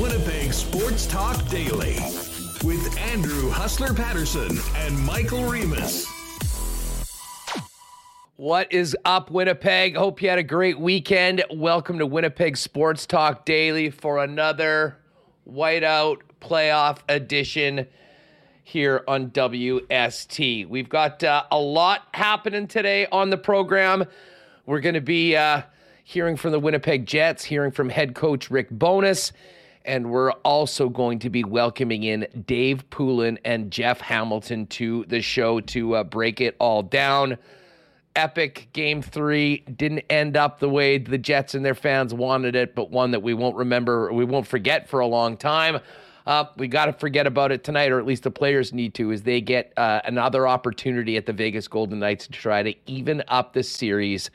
Winnipeg Sports Talk Daily with Andrew "Hustler" Paterson and Michael Remis. What is up, Winnipeg? Hope you had a great weekend. Welcome to Winnipeg Sports Talk Daily for another whiteout playoff edition here on WST. We've got a lot happening today on the program. We're going to be hearing from the Winnipeg Jets, hearing from head coach Rick Bonus, and we're also going to be welcoming in Dave Poulin and Jeff Hamilton to the show to break it all down. Epic game 3 didn't end up the way the Jets and their fans wanted it, but one that we won't remember, we won't forget for a long time. We got to forget about it tonight, or at least the players need to, as they get another opportunity at the Vegas Golden Knights to try to even up the series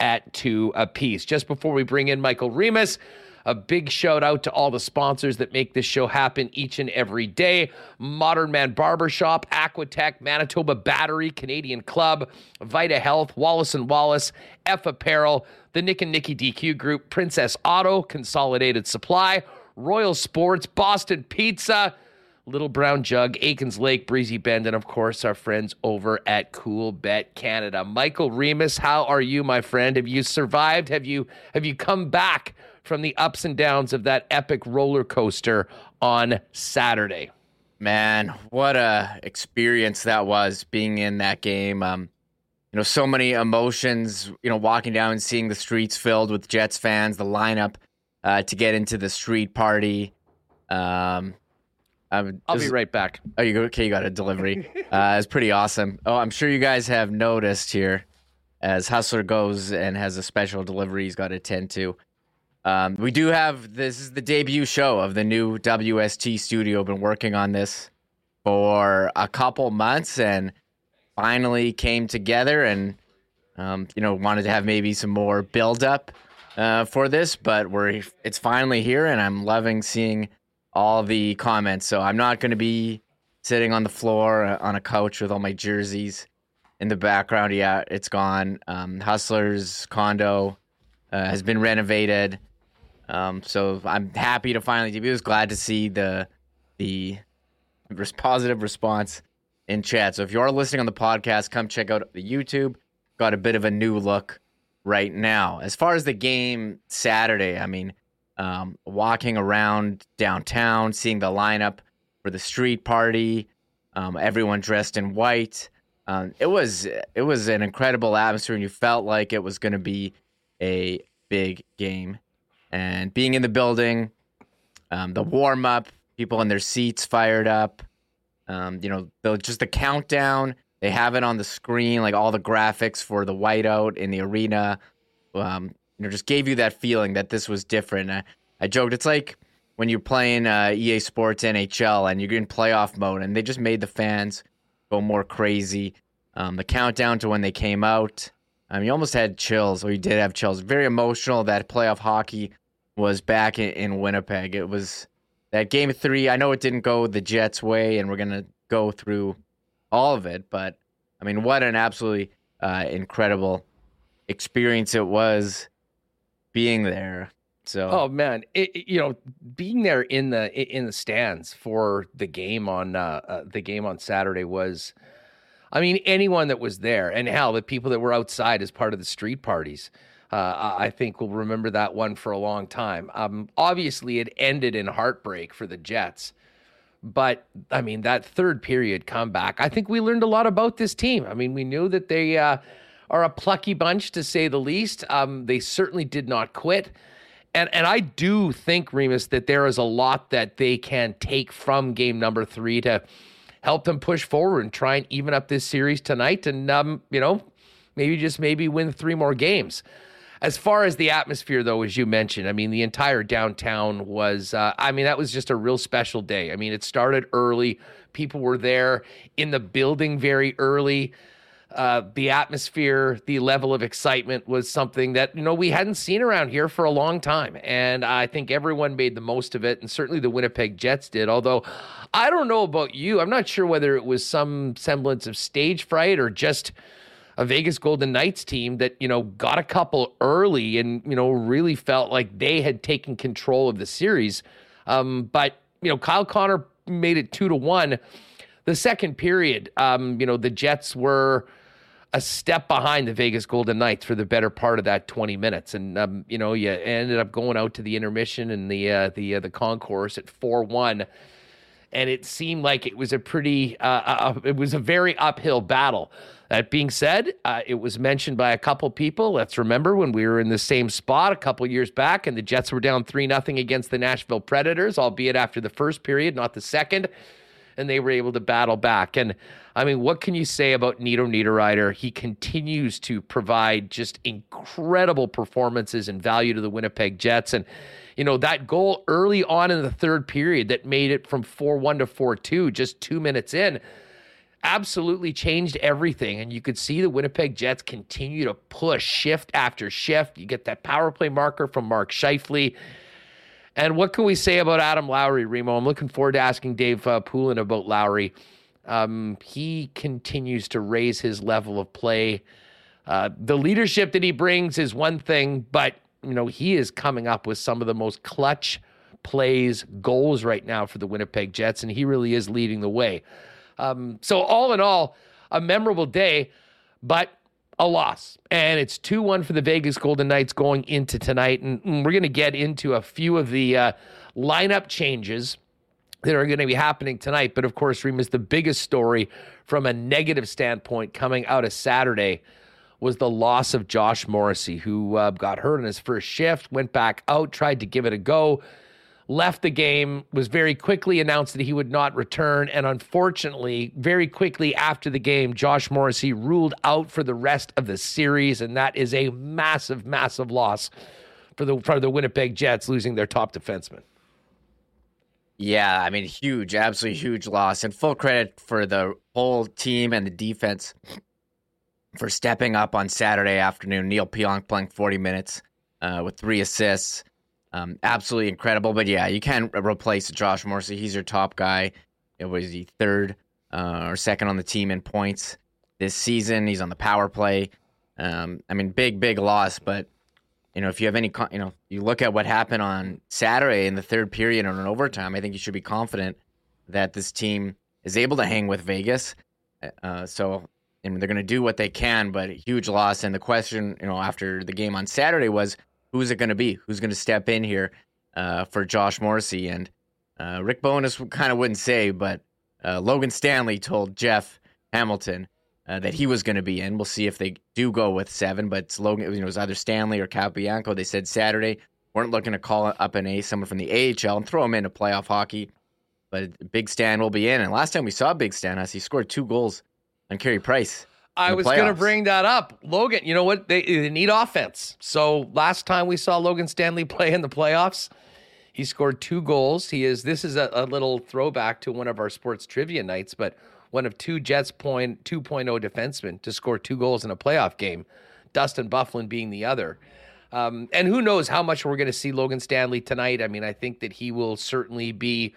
at 2 apiece. Just before we bring in Michael Remis, a big shout out to all the sponsors that make this show happen each and every day. Modern Man Barbershop, Aquatech, Manitoba Battery, Canadian Club, Vita Health, Wallace & Wallace, F Apparel, the Nick & Nicky DQ Group, Princess Auto, Consolidated Supply, Royal Sports, Boston Pizza, Little Brown Jug, Aikens Lake, Breezy Bend, and of course our friends over at Cool Bet Canada. Michael Remis, how are you, my friend? Have you survived? Have you come back from the ups and downs of that epic roller coaster on Saturday? Man, what a experience that was, being in that game. So many emotions, walking down and seeing the streets filled with Jets fans, the lineup to get into the street party. I'll be right back. Oh, you okay? You got a delivery. It's pretty awesome. Oh, I'm sure you guys have noticed here, as Hustler goes and has a special delivery he's got to attend to. We do have, this is the debut show of the new WST studio. Been working on this for a couple months and finally came together, and wanted to have maybe some more build up for this, but it's finally here, and I'm loving seeing all the comments. So I'm not going to be sitting on the floor on a couch with all my jerseys in the background. Yeah, it's gone. Hustler's condo has been renovated. So I'm happy to finally debut. I was glad to see the positive response in chat. So if you are listening on the podcast, come check out the YouTube. Got a bit of a new look right now. As far as the game Saturday, I mean, walking around downtown, seeing the lineup for the street party, everyone dressed in white. It was an incredible atmosphere, and you felt like it was going to be a big game. And being in the building, the warm up, people in their seats fired up. Just the countdown. They have it on the screen, like all the graphics for the whiteout in the arena. Just gave you that feeling that this was different. I joked, it's like when you're playing EA Sports NHL and you're in playoff mode, and they just made the fans go more crazy. The countdown to when they came out, you almost had chills, or you did have chills. Very emotional that playoff hockey was back in Winnipeg. It was that game 3. I know it didn't go the Jets' way, and we're going to go through all of it, but, what an absolutely incredible experience it was being there. So, oh man, being there in the stands for the game on Saturday was, anyone that was there, and hell, the people that were outside as part of the street parties, I think will remember that one for a long time. Obviously, it ended in heartbreak for the Jets, but that third period comeback, I think we learned a lot about this team. We knew that they are a plucky bunch, to say the least. They certainly did not quit. And I do think, Remis, that there is a lot that they can take from game number 3 to help them push forward and try and even up this series tonight and, maybe win 3 more games. As far as the atmosphere, though, as you mentioned, the entire downtown was, that was just a real special day. It started early. People were there in the building very early. The atmosphere, the level of excitement was something that, we hadn't seen around here for a long time. And I think everyone made the most of it. And certainly the Winnipeg Jets did. Although I don't know about you, I'm not sure whether it was some semblance of stage fright or just a Vegas Golden Knights team that, got a couple early and, really felt like they had taken control of the series. But, you know, Kyle Connor made it 2-1. The second period, you know, the Jets were a step behind the Vegas Golden Knights for the better part of that 20 minutes. And, you know, you ended up going out to the intermission and the concourse at 4-1. And it seemed like it was a pretty, it was a very uphill battle. That being said, it was mentioned by a couple people. Let's remember when we were in the same spot a couple years back and the Jets were down 3-0 against the Nashville Predators, albeit after the first period, not the second. And they were able to battle back. And, I mean, what can you say about Nito Niederreiter? He continues to provide just incredible performances and value to the Winnipeg Jets. And, you know, that goal early on in the third period that made it from 4-1 to 4-2 just 2 minutes in absolutely changed everything. And you could see the Winnipeg Jets continue to push shift after shift. You get that power play marker from Mark Scheifele. And what can we say about Adam Lowry, Remo? I'm looking forward to asking Dave Poulin about Lowry. He continues to raise his level of play. The leadership that he brings is one thing, but, you know, he is coming up with some of the most clutch plays, goals right now for the Winnipeg Jets, and he really is leading the way. So all in all, a memorable day, but a loss. And it's 2-1 for the Vegas Golden Knights going into tonight. And we're going to get into a few of the lineup changes that are going to be happening tonight. But of course, Remus, the biggest story from a negative standpoint coming out of Saturday was the loss of Josh Morrissey, who got hurt in his first shift, went back out, tried to give it a go, left the game, was very quickly announced that he would not return. And unfortunately, very quickly after the game, Josh Morrissey ruled out for the rest of the series. And that is a massive, massive loss for the Winnipeg Jets, losing their top defenseman. Yeah, I mean, huge, absolutely huge loss. And full credit for the whole team and the defense for stepping up on Saturday afternoon. Neil Pionk playing 40 minutes with 3 assists. Absolutely incredible. But yeah, you can't replace Josh Morrissey. He's your top guy. It was the third or second on the team in points this season. He's on the power play. I mean, big, big loss. But, you know, if you have any, you know, you look at what happened on Saturday in the third period on an overtime, I think you should be confident that this team is able to hang with Vegas. So, and they're going to do what they can, but a huge loss. And the question, you know, after the game on Saturday was, who's it going to be? Who's going to step in here for Josh Morrissey? And Rick Bonus kind of wouldn't say, but Logan Stanley told Jeff Hamilton that he was going to be in. We'll see if they do go with 7, but it's Logan, it was either Stanley or Capobianco. They said Saturday weren't looking to call up someone from the AHL and throw him into playoff hockey, but Big Stan will be in. And last time we saw Big Stan, he scored 2 goals. And Carey Price. I was going to bring that up. Logan, you know what? They need offense. So last time we saw Logan Stanley play in the playoffs, he scored 2 goals. This is a little throwback to one of our sports trivia nights, but one of 2 Jets 2.0 defensemen to score 2 goals in a playoff game, Dustin Byfuglien being the other. And who knows how much we're going to see Logan Stanley tonight. I mean, I think that he will certainly be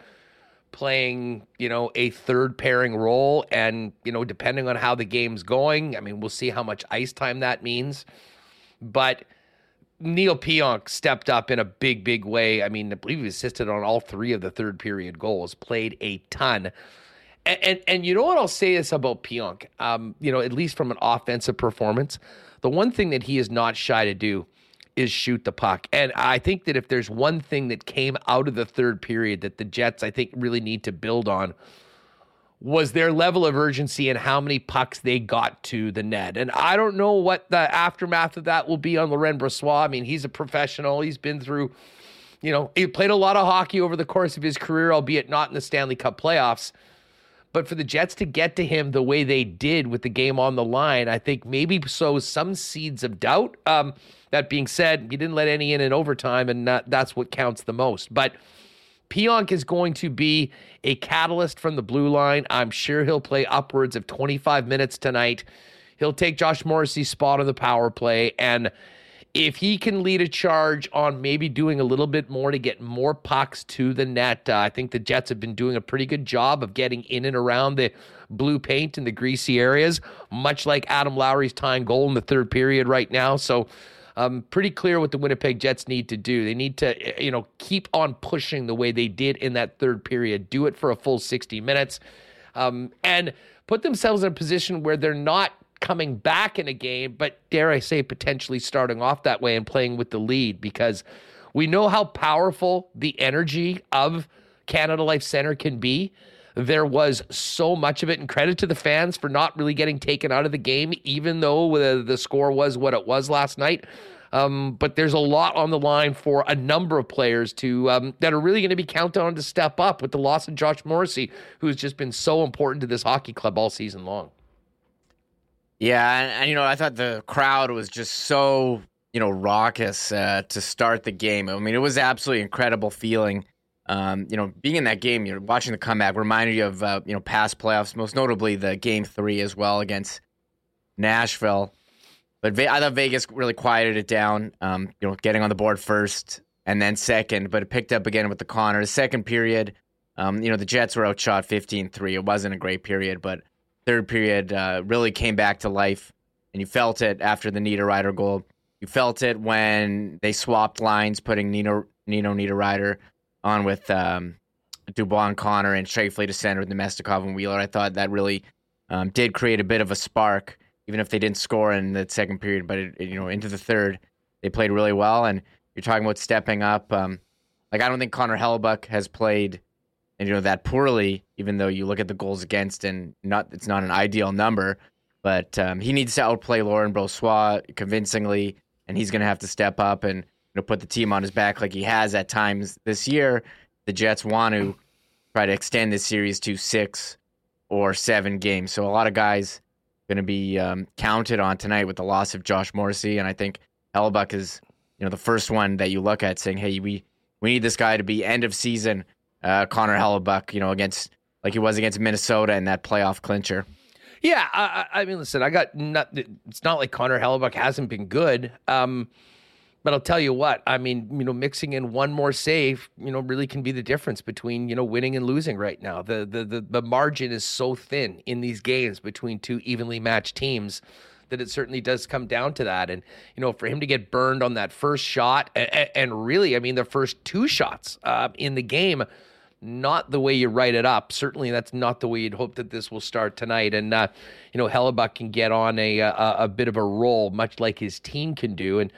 playing, you know, a third pairing role, and, you know, depending on how the game's going, I mean, we'll see how much ice time that means. But Neil Pionk stepped up in a big, big way. I mean, I believe he assisted on all 3 of the third period goals, played a ton. And you know what, I'll say this about Pionk, you know, at least from an offensive performance, the one thing that he is not shy to do is shoot the puck. And I think that if there's one thing that came out of the third period that the Jets, I think, really need to build on, was their level of urgency and how many pucks they got to the net. And I don't know what the aftermath of that will be on Laurent Brossoit. I mean, he's a professional. He's been through, you know, he played a lot of hockey over the course of his career, albeit not in the Stanley Cup playoffs. But for the Jets to get to him the way they did with the game on the line, I think maybe sows some seeds of doubt. That being said, you didn't let any in overtime, and that's what counts the most. But Pionk is going to be a catalyst from the blue line. I'm sure he'll play upwards of 25 minutes tonight. He'll take Josh Morrissey's spot on the power play. And if he can lead a charge on maybe doing a little bit more to get more pucks to the net, I think the Jets have been doing a pretty good job of getting in and around the blue paint and the greasy areas, much like Adam Lowry's tying goal in the third period right now. So pretty clear what the Winnipeg Jets need to do. They need to, keep on pushing the way they did in that third period, do it for a full 60 minutes, and put themselves in a position where they're not coming back in a game, but dare I say, potentially starting off that way and playing with the lead, because we know how powerful the energy of Canada Life Centre can be. There was so much of it, and credit to the fans for not really getting taken out of the game, even though the score was what it was last night. But there's a lot on the line for a number of players that are really going to be counted on to step up with the loss of Josh Morrissey, who has just been so important to this hockey club all season long. Yeah, and I thought the crowd was just so, raucous to start the game. I mean, it was absolutely incredible feeling. Being in that game, watching the comeback reminded you of, past playoffs, most notably the game 3 as well against Nashville. But I thought Vegas really quieted it down, getting on the board first and then second, but it picked up again with the Connor. The second period, the Jets were outshot 15-3. It wasn't a great period, but third period really came back to life, and you felt it after the Niederreiter goal. You felt it when they swapped lines, putting Nito Niederreiter on with Dubois and Connor, and Scheifele to center with Namestnikov and Wheeler. I thought that really did create a bit of a spark, even if they didn't score in the second period. But into the third, they played really well. And you're talking about stepping up. I don't think Connor Hellebuyck has played that poorly. Even though you look at the goals against, and it's not an ideal number, but he needs to outplay Laurent Brossoit convincingly, and he's going to have to step up and put the team on his back like he has at times this year. The Jets want to try to extend this series to 6 or 7 games. So a lot of guys going to be counted on tonight with the loss of Josh Morrissey, and I think Hellebuyck is, the first one that you look at saying, "Hey, we need this guy to be end of season Connor Hellebuyck," against like he was against Minnesota in that playoff clincher. Yeah, I mean, listen, it's not like Connor Hellebuyck hasn't been good. But I'll tell you what, I mean, mixing in one more save, really can be the difference between, winning and losing right now. The margin is so thin in these games between two evenly matched teams that it certainly does come down to that. And, for him to get burned on that first shot and really, I mean, the first 2 shots in the game, not the way you write it up. Certainly that's not the way you'd hope that this will start tonight. And, Hellebuyck can get on a bit of a roll, much like his team can do. And,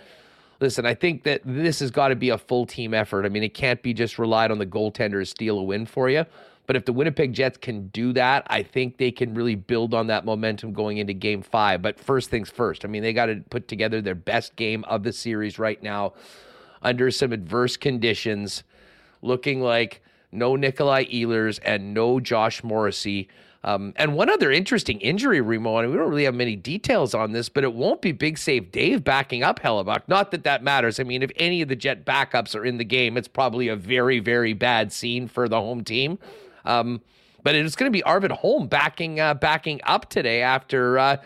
listen, I think that this has got to be a full team effort. I mean, it can't be just relied on the goaltender to steal a win for you. But if the Winnipeg Jets can do that, I think they can really build on that momentum going into Game 5. But first things first. I mean, they got to put together their best game of the series right now under some adverse conditions, looking like no Nikolai Ehlers and no Josh Morrissey. And one other interesting injury, Remo, and we don't really have many details on this, but it won't be Big Save Dave backing up Hellebuyck. Not that that matters. I mean, if any of the Jet backups are in the game, it's probably a very, very bad scene for the home team. But it's going to be Arvid Holm backing up today after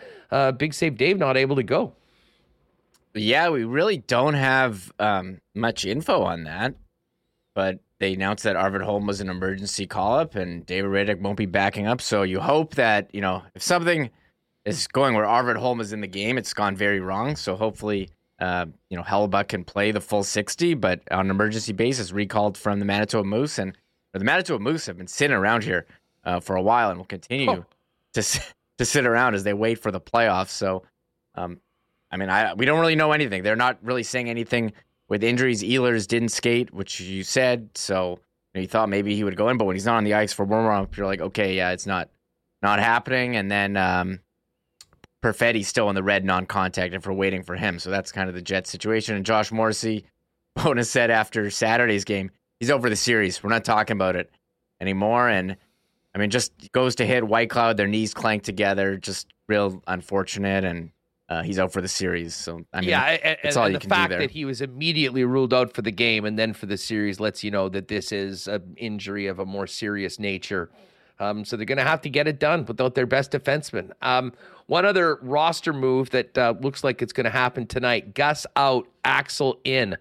Big Save Dave not able to go. Yeah, we really don't have much info on that, but they announced that Arvid Holm was an emergency call-up and David Rittich won't be backing up. So you hope that, if something is going where Arvid Holm is in the game, it's gone very wrong. So hopefully, Hellebuyck can play the full 60, but on an emergency basis, recalled from the Manitoba Moose. And the Manitoba Moose have been sitting around here for a while and will continue to sit around as they wait for the playoffs. So, we don't really know anything. They're not really saying anything. With injuries, Ehlers didn't skate, which you said, so you thought maybe he would go in, but when he's not on the ice for warm-up, you're like, okay, yeah, it's not happening. And then Perfetti's still in the red non-contact, and we're waiting for him, so that's kind of the Jets situation. And Josh Morrissey, Bonus said after Saturday's game, he's over the series. We're not talking about it anymore. And, I mean, just goes to hit White Cloud, their knees clank together, just real unfortunate, and he's out for the series, so I mean, it's all you can do there. And the fact that he was immediately ruled out for the game and then for the series lets you know that this is an injury of a more serious nature. So they're going to have to get it done without their best defenseman. One other roster move that looks like it's going to happen tonight: Gus out, Axel in.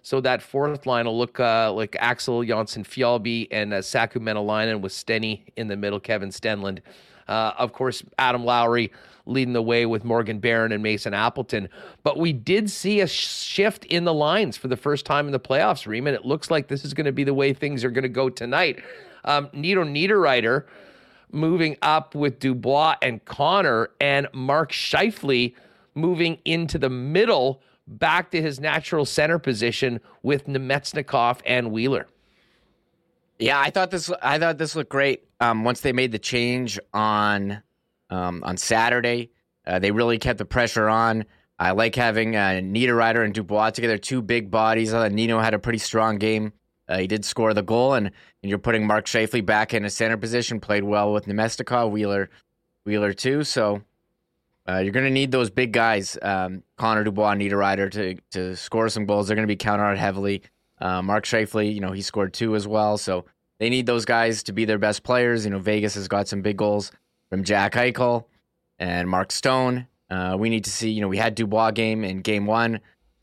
So that fourth line will look like Axel Jonsson-Fjällby and Saku Menelainen, with Stenny in the middle, Kevin Stenlund. Of course, Adam Lowry leading the way with Morgan Barron and Mason Appleton. But we did see a shift in the lines for the first time in the playoffs, Reem, and it looks like this is going to be the way things are going to go tonight. Nito Niederreiter moving up with Dubois and Connor, and Mark Scheifele moving into the middle back to his natural center position with Namestnikov and Wheeler. Yeah, I thought this looked great. Once they made the change on Saturday, they really kept the pressure on. I like having Niederreiter and Dubois together, two big bodies. Nino had a pretty strong game. He did score the goal, and you're putting Mark Scheifele back in a center position. Played well with Namestnikov, Wheeler too. So you're going to need those big guys, Connor, Dubois, and Niederreiter, to score some goals. They're going to be counted on heavily. Mark Scheifele, he scored two as well. So they need those guys to be their best players. Vegas has got some big goals from Jack Eichel and Mark Stone. We need to see, we had Dubois game in game one.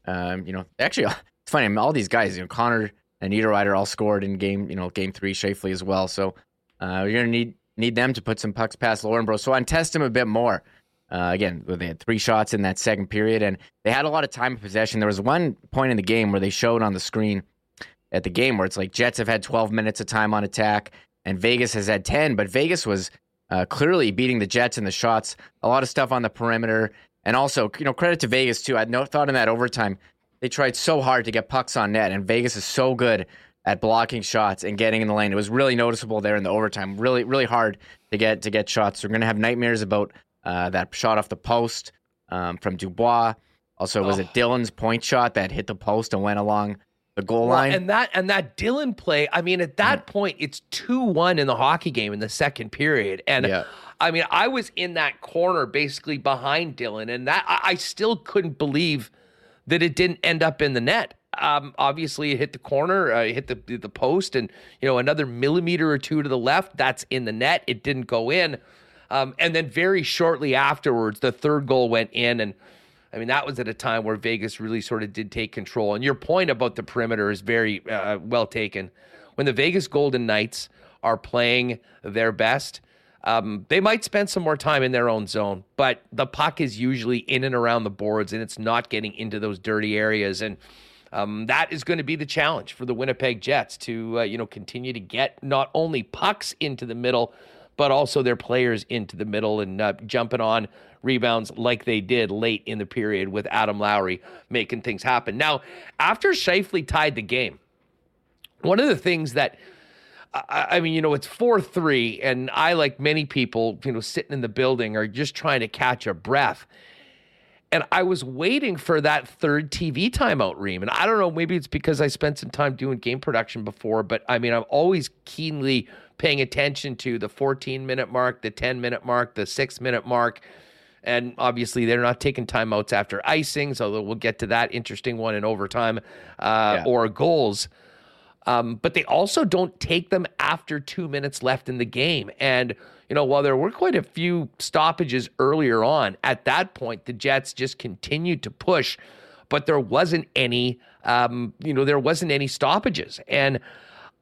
Actually, it's funny. All these guys, Connor and Niederreiter all scored in game three, Scheifele as well. So you're going to need them to put some pucks past Laurenbrough. So I test him a bit more. Again, they had three shots in that second period, and they had a lot of time of possession. There was one point in the game where they showed on the screen at the game where it's like Jets have had 12 minutes of time on attack, and Vegas has had 10, but Vegas was clearly beating the Jets in the shots, a lot of stuff on the perimeter, and also, credit to Vegas, too. I thought in that overtime, they tried so hard to get pucks on net, and Vegas is so good at blocking shots and getting in the lane. It was really noticeable there in the overtime, really, really hard to get shots. We're going to have nightmares about that shot off the post from Dubois. Also, was it Dylan's point shot that hit the post and went along the goal line? And that Dylan play, at that point, it's 2-1 in the hockey game in the second period. And yeah. I was in that corner basically behind Dylan, and that I still couldn't believe that it didn't end up in the net. Obviously, it hit the corner, it hit the post, and another millimeter or two to the left, that's in the net. It didn't go in. And then very shortly afterwards, the third goal went in. And that was at a time where Vegas really sort of did take control. And your point about the perimeter is very well taken. When the Vegas Golden Knights are playing their best, they might spend some more time in their own zone, but the puck is usually in and around the boards, and it's not getting into those dirty areas. And that is going to be the challenge for the Winnipeg Jets to, continue to get not only pucks into the middle, but also their players into the middle and jumping on rebounds like they did late in the period with Adam Lowry making things happen. Now, after Scheifele tied the game, one of the things that, it's 4-3, and I, like many people, sitting in the building or just trying to catch a breath. And I was waiting for that third TV timeout, Reem. And I don't know, maybe it's because I spent some time doing game production before, but I'm always keenly paying attention to the 14-minute mark, the 10-minute mark, the 6-minute mark. And obviously, they're not taking timeouts after icings, although we'll get to that interesting one in overtime or goals. But they also don't take them after 2 minutes left in the game. And, while there were quite a few stoppages earlier on, at that point, the Jets just continued to push, but there wasn't any, stoppages. And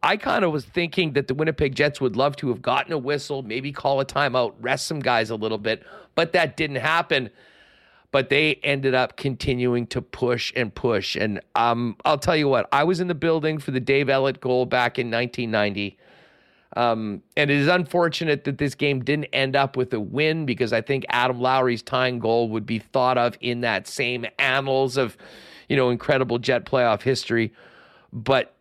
I kind of was thinking that the Winnipeg Jets would love to have gotten a whistle, maybe call a timeout, rest some guys a little bit, but that didn't happen. But they ended up continuing to push and push. And I'll tell you what, I was in the building for the Dave Ellett goal back in 1990. And it is unfortunate that this game didn't end up with a win, because I think Adam Lowry's tying goal would be thought of in that same annals of, incredible Jet playoff history. But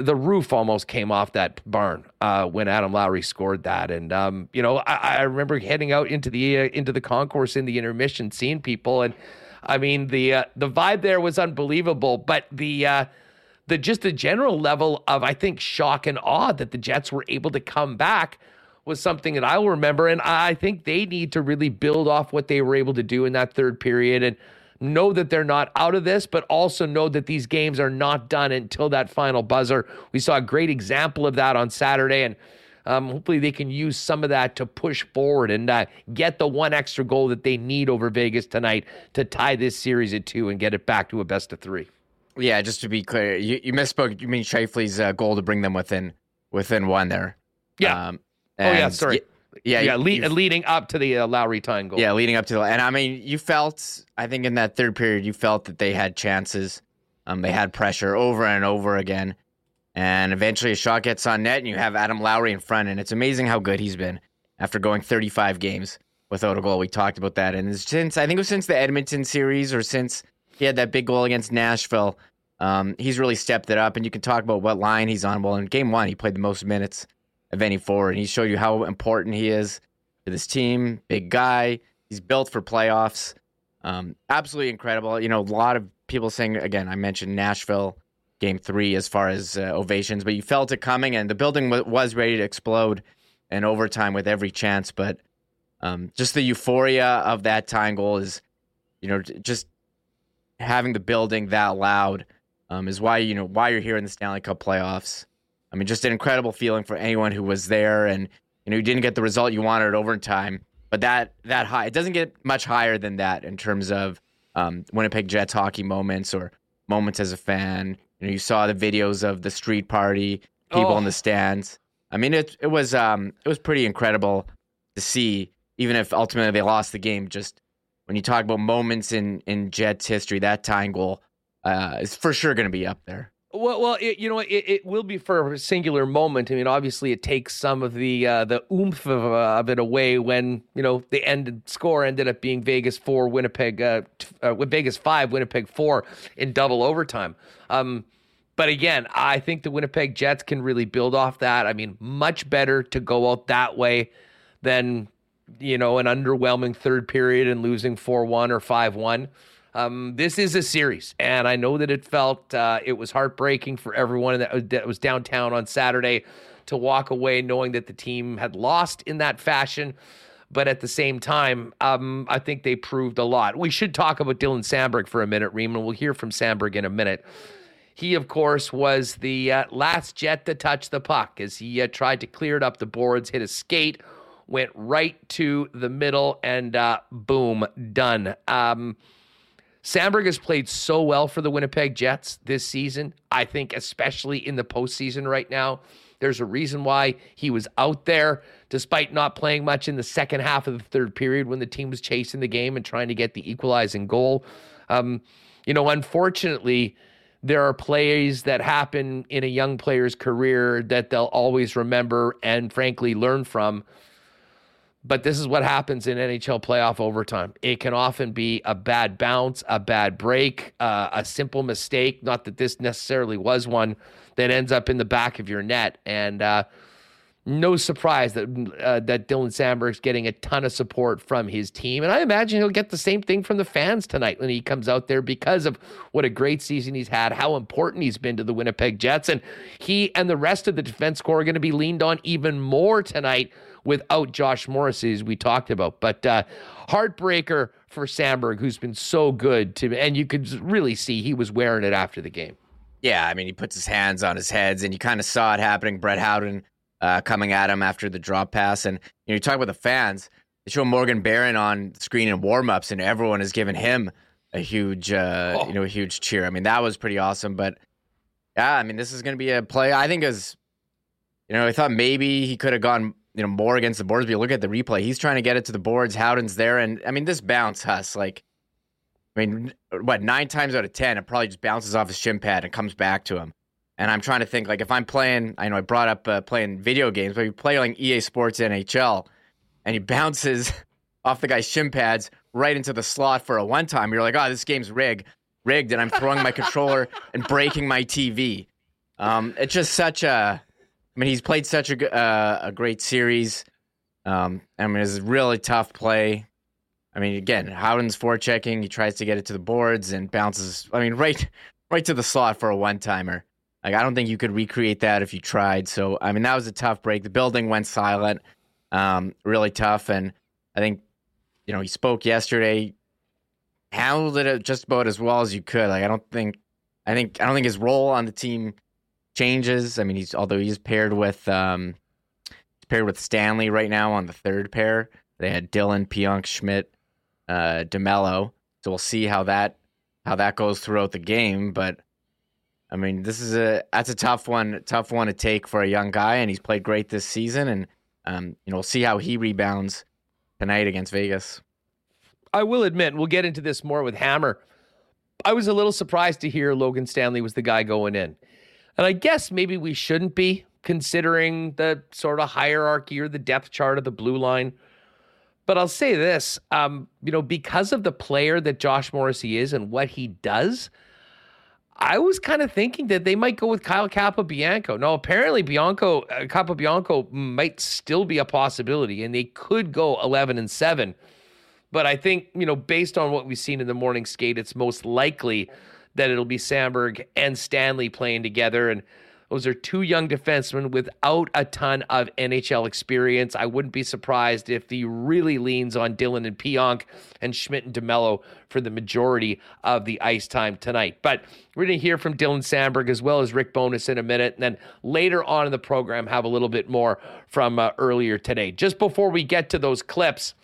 the roof almost came off that barn when Adam Lowry scored that. And, I remember heading out into the concourse in the intermission, seeing people. And the vibe there was unbelievable, but the general level of, I think, shock and awe that the Jets were able to come back was something that I will remember. And I think they need to really build off what they were able to do in that third period, and know that they're not out of this, but also know that these games are not done until that final buzzer. We saw a great example of that on Saturday, and hopefully they can use some of that to push forward and get the one extra goal that they need over Vegas tonight to tie this series at 2 and get it back to a 3. Yeah, just to be clear, you misspoke. You mean Scheifele's goal to bring them within one there. Yeah. Sorry. leading up to the Lowry tying goal. Yeah, leading up to the, and I mean, you felt, I think in that third period, you felt that they had chances. They had pressure over and over again. And eventually a shot gets on net and you have Adam Lowry in front. And it's amazing how good he's been after going 35 games without a goal. We talked about that. And since, I think it was since the Edmonton series or since he had that big goal against Nashville, he's really stepped it up. And you can talk about what line he's on. Well, in game one, he played the most minutes of any forward. And he showed you how important he is to this team. Big guy. He's built for playoffs. Absolutely incredible. You know, a lot of people saying, again, I mentioned Nashville game three as far as ovations, but you felt it coming and the building was ready to explode in overtime with every chance. But just the euphoria of that tying goal is, you know, just having the building that loud is why, you know, why you're here in the Stanley Cup playoffs. I mean, just an incredible feeling for anyone who was there and, you know, you didn't get the result you wanted at overtime, but that high, it doesn't get much higher than that in terms of Winnipeg Jets hockey moments or moments as a fan. You know, you saw the videos of the street party, people in the stands. I mean, it was pretty incredible to see, even if ultimately they lost the game. Just when you talk about moments in Jets history, that tying goal is for sure going to be up there. Well, it will be for a singular moment. I mean, obviously, it takes some of the oomph of it away when, you know, the score ended up being Vegas 4, Winnipeg, Vegas 5, Winnipeg 4 in double overtime. But again, I think the Winnipeg Jets can really build off that. I mean, much better to go out that way than, you know, an underwhelming third period and losing 4-1 or 5-1. This is a series, and I know that it felt it was heartbreaking for everyone that was downtown on Saturday to walk away knowing that the team had lost in that fashion. But at the same time, I think they proved a lot. We should talk about Dylan Samberg for a minute, Reem, and we'll hear from Samberg in a minute. He, of course, was the last Jet to touch the puck as he tried to clear it up the boards, hit a skate, went right to the middle, and boom, done. Samberg has played so well for the Winnipeg Jets this season. I think especially in the postseason right now, there's a reason why he was out there despite not playing much in the second half of the third period when the team was chasing the game and trying to get the equalizing goal. You know, unfortunately, there are plays that happen in a young player's career that they'll always remember and frankly learn from. But this is what happens in NHL playoff overtime. It can often be a bad bounce, a bad break, a simple mistake, not that this necessarily was one, that ends up in the back of your net. And no surprise that Dylan Samberg's getting a ton of support from his team. And I imagine he'll get the same thing from the fans tonight when he comes out there because of what a great season he's had, how important he's been to the Winnipeg Jets. And he and the rest of the defense corps are going to be leaned on even more tonight without Josh Morrissey, as we talked about. But heartbreaker for Samberg, who's been so good to, and you could really see he was wearing it after the game. Yeah, I mean, he puts his hands on his heads, and you kind of saw it happening. Brett Howden coming at him after the drop pass. And you know, you talk about the fans, they show Morgan Barron on screen in warm-ups, and everyone has given him a huge, huge cheer. I mean, that was pretty awesome. But yeah, I mean, this is going to be a play. I think as, you know, I thought maybe he could have gone, you know, more against the boards, but you look at the replay, he's trying to get it to the boards, Howden's there, and I mean, this bounce, Huss, like, I mean, what, 9 times out of 10, it probably just bounces off his shin pad and comes back to him. And I'm trying to think, like, if I'm playing, I know I brought up playing video games, but you play like EA Sports NHL, and he bounces off the guy's shin pads right into the slot for a one-time, you're like, oh, this game's rigged, and I'm throwing my controller and breaking my TV. It's just such a... I mean, he's played such a great series. I mean, it's a really tough play. I mean, again, Howden's forechecking. He tries to get it to the boards and bounces, I mean, right to the slot for a one-timer. Like, I don't think you could recreate that if you tried. So, I mean, that was a tough break. The building went silent, really tough. And I think, you know, he spoke yesterday, handled it just about as well as you could. Like, I don't think his role on the team changes. I mean, he's paired with Stanley right now on the third pair. They had Dylan, Pionk, Schmidt, DeMello. So we'll see how that goes throughout the game. But I mean, this is a tough one to take for a young guy, and he's played great this season. And You know, we'll see how he rebounds tonight against Vegas. I will admit, we'll get into this more with Hammer. I was a little surprised to hear Logan Stanley was the guy going in. And I guess maybe we shouldn't be, considering the sort of hierarchy or the depth chart of the blue line. But I'll say this, you know, because of the player that Josh Morrissey is and what he does, I was kind of thinking that they might go with Kyle Capobianco. Now, apparently Capobianco might still be a possibility, and they could go 11-7. But I think, you know, based on what we've seen in the morning skate, it's most likely that it'll be Samberg and Stanley playing together. And those are two young defensemen without a ton of NHL experience. I wouldn't be surprised if he really leans on Dylan and Pionk and Schmidt and DeMello for the majority of the ice time tonight. But we're going to hear from Dylan Samberg as well as Rick Bonus in a minute. And then later on in the program, have a little bit more from earlier today. Just before we get to those clips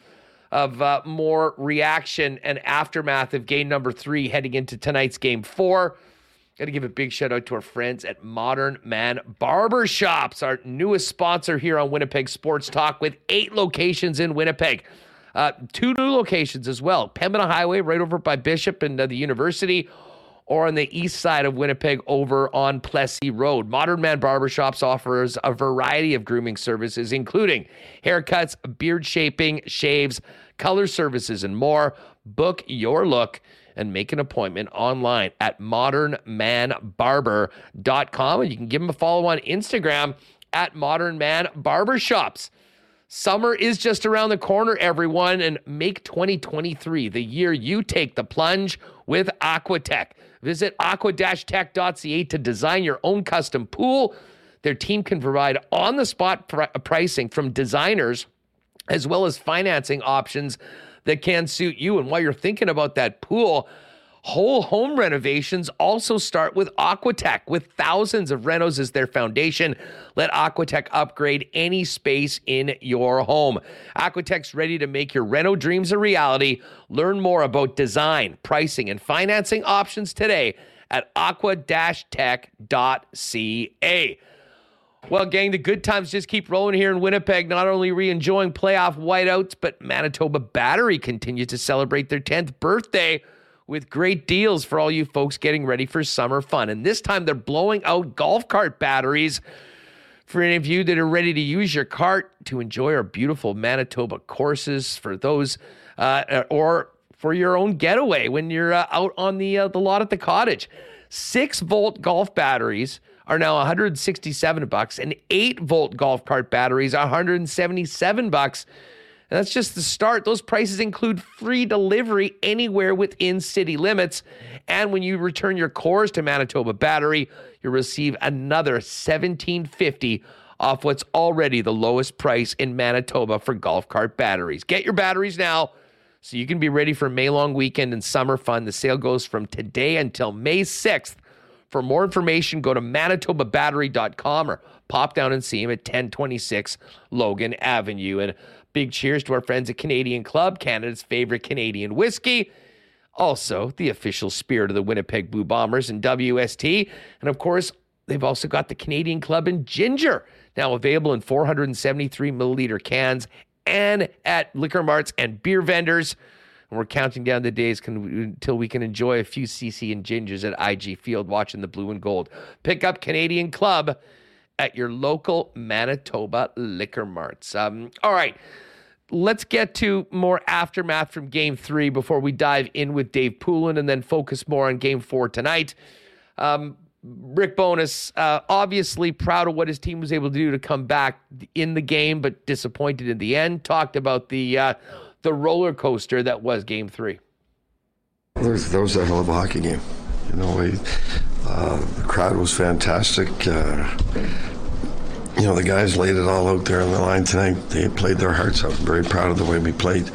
of more reaction and aftermath of game number 3 heading into tonight's game 4. Got to give a big shout out to our friends at Modern Man Barbershops, our newest sponsor here on Winnipeg Sports Talk, with 8 locations in Winnipeg. 2 new locations as well. Pembina Highway right over by Bishop and the University, or on the east side of Winnipeg over on Plessis Road. Modern Man Barbershops offers a variety of grooming services, including haircuts, beard shaping, shaves, color services, and more. Book your look and make an appointment online at modernmanbarber.com. And you can give them a follow on Instagram at Modern Man Barbershops. Summer is just around the corner, everyone, and make 2023 the year you take the plunge with Aquatech. Visit aqua-tech.ca to design your own custom pool. Their team can provide on-the-spot pricing from designers, as well as financing options that can suit you. And while you're thinking about that pool, whole home renovations also start with Aquatech. With thousands of renos as their foundation, let Aquatech upgrade any space in your home. Aquatech's ready to make your reno dreams a reality. Learn more about design, pricing, and financing options today at aqua-tech.ca. Well, gang, the good times just keep rolling here in Winnipeg. Not only are we enjoying playoff whiteouts, but Manitoba Battery continues to celebrate their 10th birthday with great deals for all you folks getting ready for summer fun. And this time they're blowing out golf cart batteries for any of you that are ready to use your cart to enjoy our beautiful Manitoba courses for those or for your own getaway when you're out on the lot at the cottage. 6-volt golf batteries are now $167, and 8-volt golf cart batteries are $177. And that's just the start. Those prices include free delivery anywhere within city limits. And when you return your cores to Manitoba Battery, you'll receive another $17.50 off what's already the lowest price in Manitoba for golf cart batteries. Get your batteries now so you can be ready for May-long weekend and summer fun. The sale goes from today until May 6th. For more information, go to manitobabattery.com or pop down and see him at 1026 Logan Avenue. And big cheers to our friends at Canadian Club, Canada's favorite Canadian whiskey. Also, the official spirit of the Winnipeg Blue Bombers and WST. And of course, they've also got the Canadian Club and Ginger, now available in 473 milliliter cans and at liquor marts and beer vendors. And we're counting down the days until we can enjoy a few CC and Gingers at IG Field watching the blue and gold. Pick up Canadian Club at your local Manitoba liquor marts. All right, let's get to more aftermath from Game 3 before we dive in with Dave Poulin and then focus more on Game 4 tonight. Rick Bonus, obviously proud of what his team was able to do to come back in the game, but disappointed in the end. Talked about the roller coaster that was Game 3. That was a hell of a hockey game. You know, the crowd was fantastic. You know, the guys laid it all out there on the line tonight. They played their hearts out. I'm very proud of the way we played.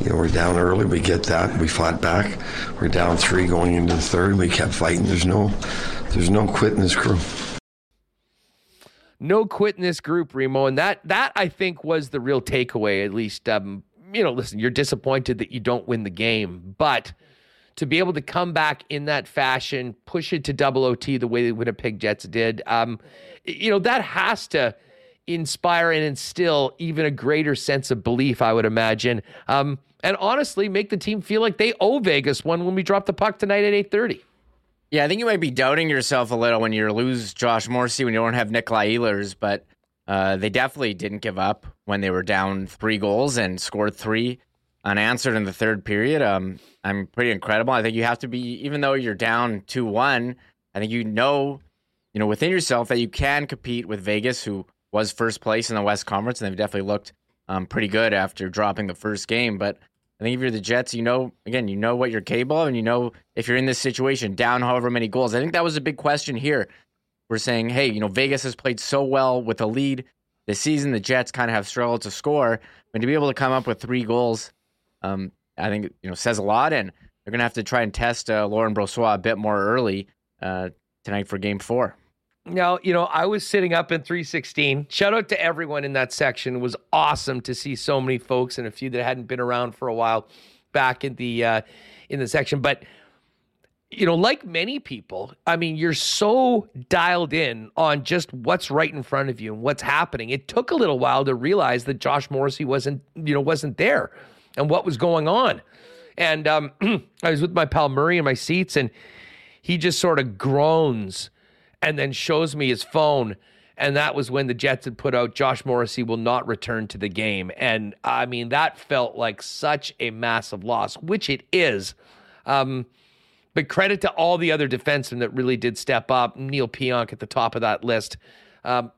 You know, we're down early. We get that. We fought back. We're down 3 going into the third. We kept fighting. There's no quit in this crew. No quit in this group, Remo. And that I think was the real takeaway, at least. You know, listen, you're disappointed that you don't win the game, but to be able to come back in that fashion, push it to double OT the way the Winnipeg Jets did, you know, that has to inspire and instill even a greater sense of belief, I would imagine. And honestly, make the team feel like they owe Vegas one when we drop the puck tonight at 8:30. Yeah, I think you might be doubting yourself a little when you lose Josh Morrissey, when you don't have Nikolai Ehlers, but they definitely didn't give up when they were down 3 goals and scored 3 unanswered in the third period. I'm pretty incredible. I think you have to be, even though you're down 2-1, I think you know within yourself that you can compete with Vegas, who was first place in the West Conference, and they've definitely looked pretty good after dropping the first game. But I think if you're the Jets, you know what you're capable of, and you know if you're in this situation, down however many goals. I think that was a big question here. We're saying, hey, Vegas has played so well with a lead this season. The Jets kind of have struggled to score. But to be able to come up with 3 goals, I think, says a lot. And they're going to have to try and test Lauren Brossoit a bit more early tonight for Game 4. Now, I was sitting up in 316. Shout out to everyone in that section. It was awesome to see so many folks and a few that hadn't been around for a while back in the section. But, like many people, I mean, you're so dialed in on just what's right in front of you and what's happening. It took a little while to realize that Josh Morrissey wasn't there and what was going on. And I was with my pal Murray in my seats, and he just sort of groans and then shows me his phone. And that was when the Jets had put out, Josh Morrissey will not return to the game. And I mean, that felt like such a massive loss, which it is. But credit to all the other defensemen that really did step up. Neil Pionk at the top of that list.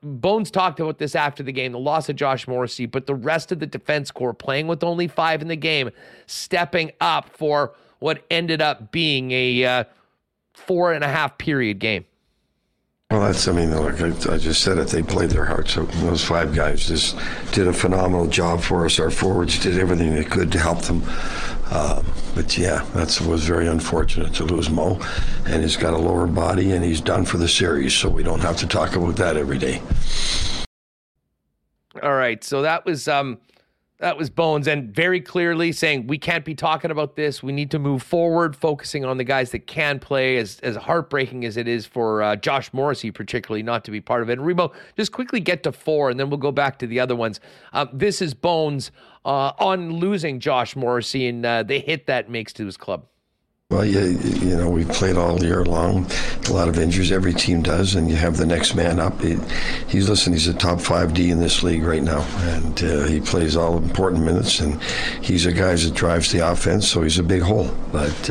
Bones talked about this after the game, the loss of Josh Morrissey, but the rest of the defense corps playing with only 5 in the game, stepping up for what ended up being a 4.5 period game. Well, that's, look, I just said it. They played their hearts out. Those 5 guys just did a phenomenal job for us. Our forwards did everything they could to help them. But, yeah, that was very unfortunate to lose Mo. And he's got a lower body, and he's done for the series, so we don't have to talk about that every day. All right, so that was Bones, and very clearly saying we can't be talking about this. We need to move forward, focusing on the guys that can play, as heartbreaking as it is for Josh Morrissey, particularly, not to be part of it. And Remo, just quickly get to 4, and then we'll go back to the other ones. This is Bones on losing Josh Morrissey and the hit that makes to his club. Well, we played all year long, a lot of injuries, every team does, and you have the next man up. He's a top 5D in this league right now, and he plays all important minutes, and he's a guy that drives the offense, so he's a big hole. But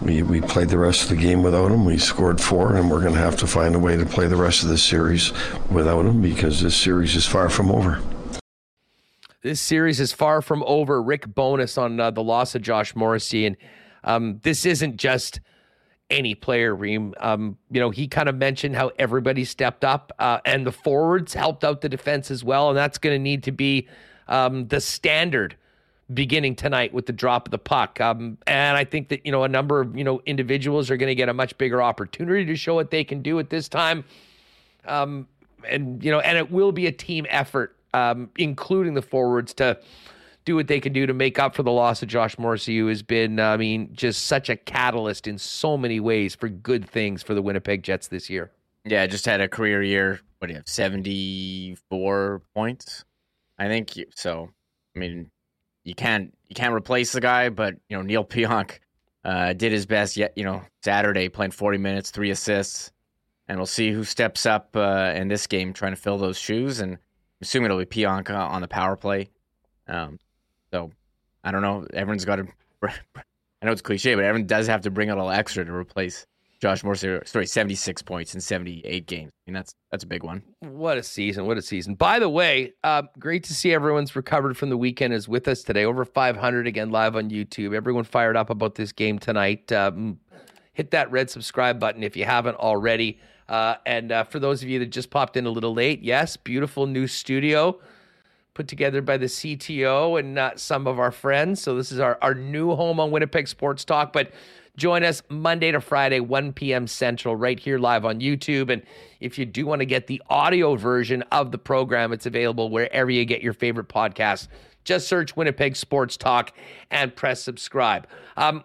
we played the rest of the game without him. We scored 4, and we're going to have to find a way to play the rest of the series without him, because this series is far from over. This series is far from over. Rick Bonus on the loss of Josh Morrissey, and this isn't just any player, Reem. He kind of mentioned how everybody stepped up and the forwards helped out the defense as well. And that's going to need to be the standard beginning tonight with the drop of the puck. And I think that, a number of, individuals are going to get a much bigger opportunity to show what they can do at this time. And it will be a team effort, including the forwards, to do what they can do to make up for the loss of Josh Morrissey, who has been, just such a catalyst in so many ways for good things for the Winnipeg Jets this year. Yeah, just had a career year. What do you have, 74 points? I think so. I mean, you can't replace the guy, but Neil Pionk did his best. Yet Saturday, playing 40 minutes, 3 assists, and we'll see who steps up in this game, trying to fill those shoes. And I'm assuming it'll be Pionk on the power play. So I don't know. Everyone's got to, I know it's cliche, but everyone does have to bring out a little extra to replace Josh Morrissey. Sorry, 76 points in 78 games. I mean, that's a big one. What a season. What a season. By the way, great to see everyone's recovered from the weekend is with us today. Over 500 again, live on YouTube. Everyone fired up about this game tonight. Hit that red subscribe button if you haven't already. And for those of you that just popped in a little late, yes, beautiful new studio put together by the CTO and some of our friends. So this is our new home on Winnipeg Sports Talk. But join us Monday to Friday, 1 p.m. Central, right here live on YouTube. And if you do want to get the audio version of the program, it's available wherever you get your favorite podcasts. Just search Winnipeg Sports Talk and press subscribe.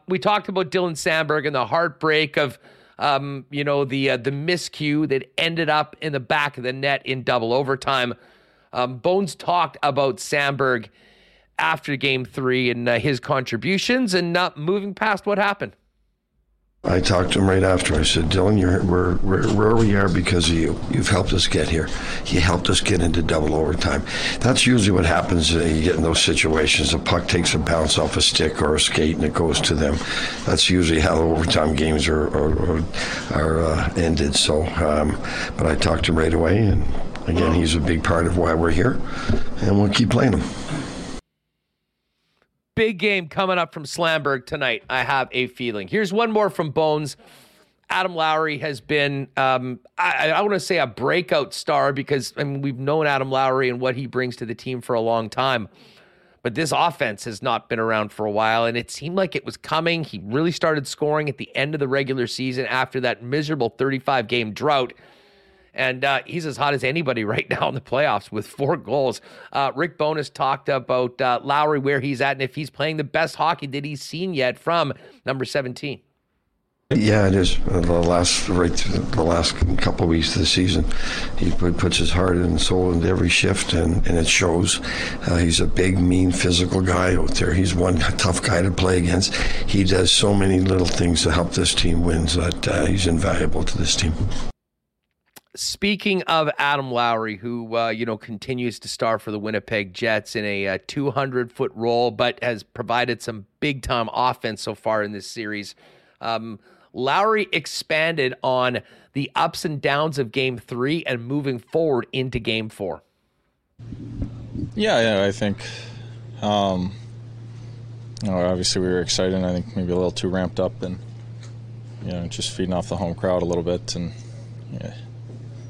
We talked about Dylan Samberg and the heartbreak of the miscue that ended up in the back of the net in double overtime. Bones talked about Samberg after game three and his contributions and not moving past what happened. I talked to him right after. I said, Dylan, we're where we are because of you. You've helped us get here. You helped us get into double overtime. That's usually what happens. You get in those situations. The puck takes a bounce off a stick or a skate, and it goes to them. That's usually how the overtime games are ended. So, but I talked to him right away, and again, he's a big part of why we're here, and we'll keep playing him. Big game coming up from Slamberg tonight, I have a feeling. Here's one more from Bones. Adam Lowry has been, I want to say a breakout star because we've known Adam Lowry and what he brings to the team for a long time. But this offense has not been around for a while, and it seemed like it was coming. He really started scoring at the end of the regular season after that miserable 35-game drought. And he's as hot as anybody right now in the playoffs with 4 goals. Rick Bonus talked about Lowry, where he's at, and if he's playing the best hockey that he's seen yet from number 17. Yeah, it is. The last couple of weeks of the season, he puts his heart and soul into every shift, and it shows. He's a big, mean, physical guy out there. He's one tough guy to play against. He does so many little things to help this team win, so that he's invaluable to this team. Speaking of Adam Lowry, who, continues to star for the Winnipeg Jets in a 200-foot role, but has provided some big-time offense so far in this series. Lowry expanded on the ups and downs of Game 3 and moving forward into Game 4. Yeah, I think, obviously we were excited, and I think maybe a little too ramped up and, just feeding off the home crowd a little bit and, yeah.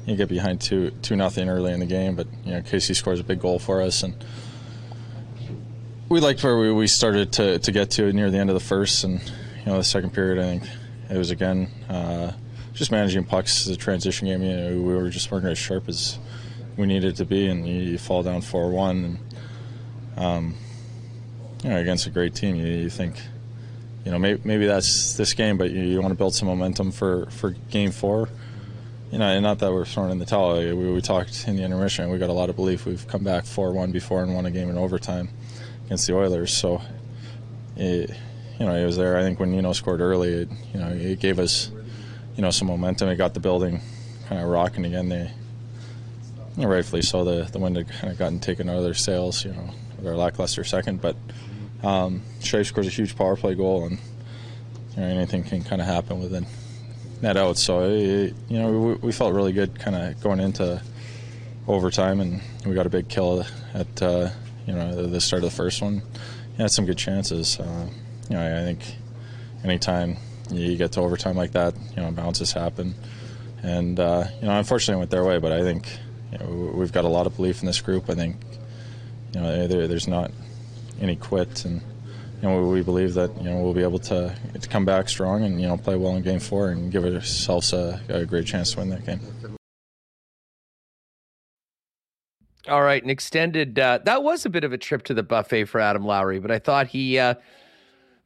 You get behind 2-0 early in the game, but Casey scores a big goal for us, and we liked where we started to get to near the end of the first, and the second period, I think it was again just managing pucks, the transition game. We were just weren't as sharp as we needed to be, and you fall down 4-1, and against a great team, you think maybe that's this game, but you want to build some momentum for game 4. And not that we're throwing in the towel. We talked in the intermission. We got a lot of belief. We've come back 4-1 before and won a game in overtime against the Oilers. So, it was there. I think when Nino scored early, it gave us, some momentum. It got the building kind of rocking again. They, rightfully so, the wind had kind of gotten taken out of their sails, with our lackluster second. But Scheifele scores a huge power play goal, and anything can kind of happen within net out, so we felt really good kind of going into overtime, and we got a big kill at the start of the first one. Had some good chances. I think anytime you get to overtime like that, bounces happen, and unfortunately it went their way. But I think we've got a lot of belief in this group. I think there's not any quit, and we believe that we'll be able to come back strong and play well in Game 4 and give ourselves a great chance to win that game. All right, an extended that was a bit of a trip to the buffet for Adam Lowry, but I thought he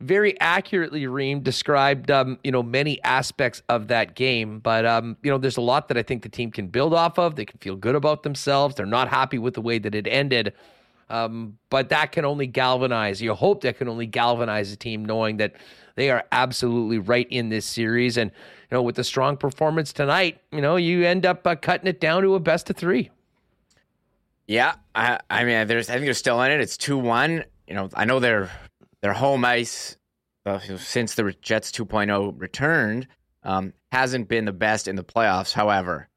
very accurately described many aspects of that game. But there's a lot that I think the team can build off of. They can feel good about themselves. They're not happy with the way that it ended. But that can only galvanize. You hope that can only galvanize the team, knowing that they are absolutely right in this series. And, with the strong performance tonight, you end up cutting it down to a best of 3. Yeah. I think they're still in it. It's 2-1. I know their home ice, since the Jets 2.0 returned, hasn't been the best in the playoffs. However,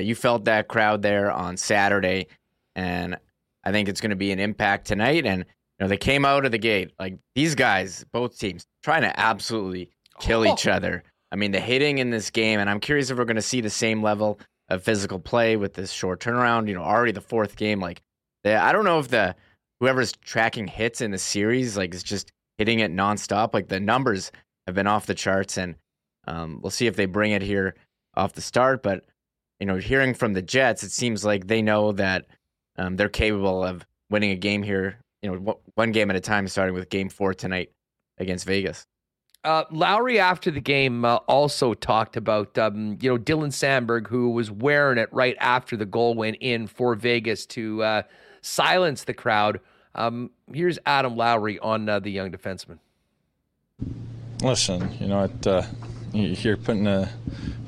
you felt that crowd there on Saturday, and I think it's going to be an impact tonight. And, they came out of the gate, like these guys, both teams, trying to absolutely kill each other. I mean, the hitting in this game, and I'm curious if we're going to see the same level of physical play with this short turnaround, already the 4th game. Like, I don't know if whoever's tracking hits in the series, like, is just hitting it nonstop. Like, the numbers have been off the charts, and we'll see if they bring it here off the start. But, hearing from the Jets, it seems like they know that they're capable of winning a game here, one game at a time, starting with Game 4 tonight against Vegas. Lowry after the game also talked about, Dylan Samberg, who was wearing it right after the goal went in for Vegas to silence the crowd. Here's Adam Lowry on the young defenseman. Listen, you're put in a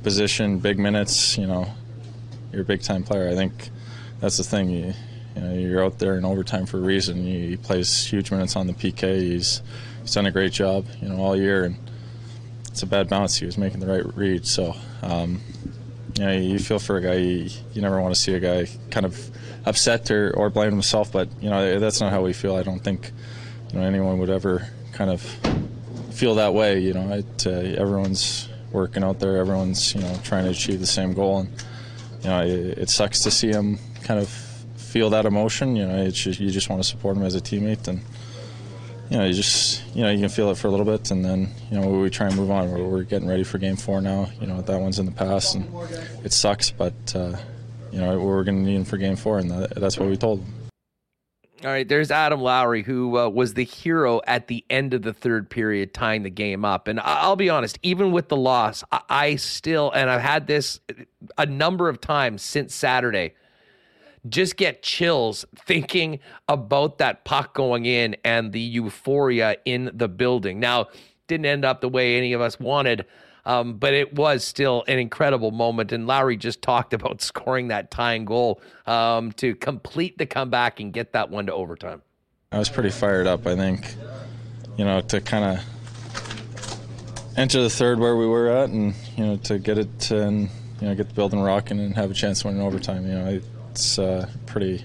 position, big minutes, you're a big-time player. I think that's the thing. You're out there in overtime for a reason. He plays huge minutes on the PK. He's done a great job, all year, and it's a bad bounce. He was making the right read. So, you feel for a guy. You never want to see a guy kind of upset or blame himself, but, that's not how we feel. I don't think, anyone would ever kind of feel that way. Everyone's working out there. Everyone's, trying to achieve the same goal, and, it sucks to see him kind of feel that emotion. You just want to support him as a teammate, and you can feel it for a little bit, and then we try and move on. We're getting ready for Game 4 now. That one's in the past, and it sucks, but we're going to need him for Game 4, and that's what we told him. All right, there's Adam Lowry, who was the hero at the end of the third period, tying the game up. And I'll be honest, even with the loss, I still, and I've had this a number of times since Saturday, just get chills thinking about that puck going in and the euphoria in the building. Now, didn't end up the way any of us wanted, but it was still an incredible moment. And Lowry just talked about scoring that tying goal to complete the comeback and get that one to overtime. I was pretty fired up. I think, to kind of enter the third where we were at, and to get it to, and get the building rocking and have a chance to win in overtime. It's pretty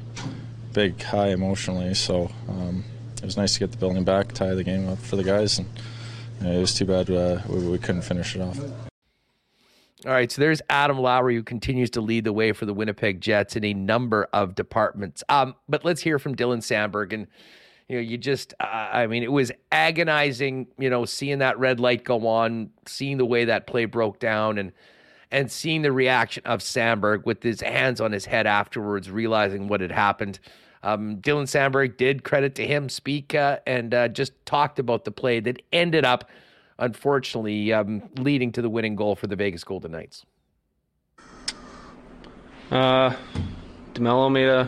big high emotionally, so it was nice to get the building back, tie the game up for the guys, and it was too bad we couldn't finish it off. All right, so there's Adam Lowry, who continues to lead the way for the Winnipeg Jets in a number of departments. But let's hear from Dylan Samberg, and it was agonizing, seeing that red light go on, seeing the way that play broke down, and seeing the reaction of Samberg with his hands on his head afterwards, realizing what had happened. Dylan Samberg did, credit to him, speak and just talked about the play that ended up, unfortunately, leading to the winning goal for the Vegas Golden Knights. DeMello made a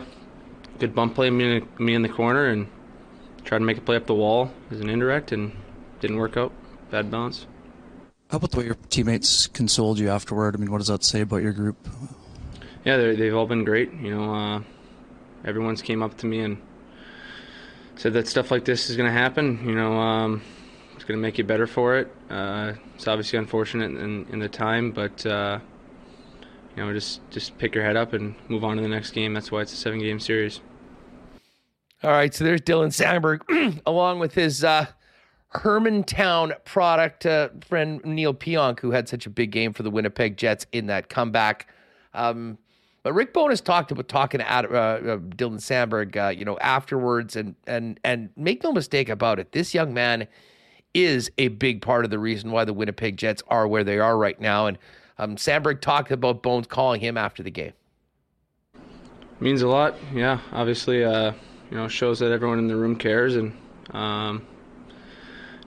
good bump play, me in the corner, and tried to make a play up the wall as an indirect, and didn't work out. Bad bounce. How about the way your teammates consoled you afterward? What does that say about your group? Yeah, they've all been great. Everyone's came up to me and said that stuff like this is going to happen. It's going to make you better for it. It's obviously unfortunate in the time, but just pick your head up and move on to the next game. That's why it's a 7-game series. All right, so there's Dylan Samberg along with his Hermantown product friend Neil Pionk, who had such a big game for the Winnipeg Jets in that comeback. But Rick Bonus talking to Dylan Samberg, afterwards, and make no mistake about it, this young man is a big part of the reason why the Winnipeg Jets are where they are right now. And Samberg talked about Bones calling him after the game. Means a lot, yeah. Obviously, shows that everyone in the room cares, and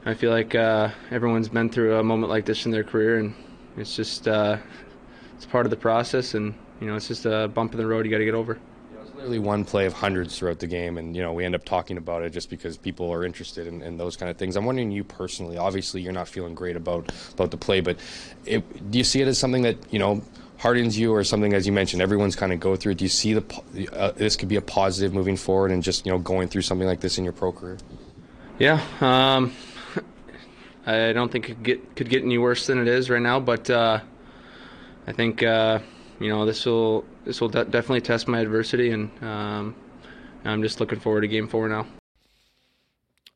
I feel like everyone's been through a moment like this in their career, and it's just it's part of the process, and it's just a bump in the road you got to get over. It was literally one play of hundreds throughout the game, and we end up talking about it just because people are interested in those kind of things. I'm wondering, you personally, obviously you're not feeling great about the play, but do you see it as something that hardens you, or something, as you mentioned, everyone's kind of go through? Do you see this could be a positive moving forward, and just going through something like this in your pro career? Yeah. I don't think it could get any worse than it is right now, but I think this will definitely test my adversity, and I'm just looking forward to Game 4 now.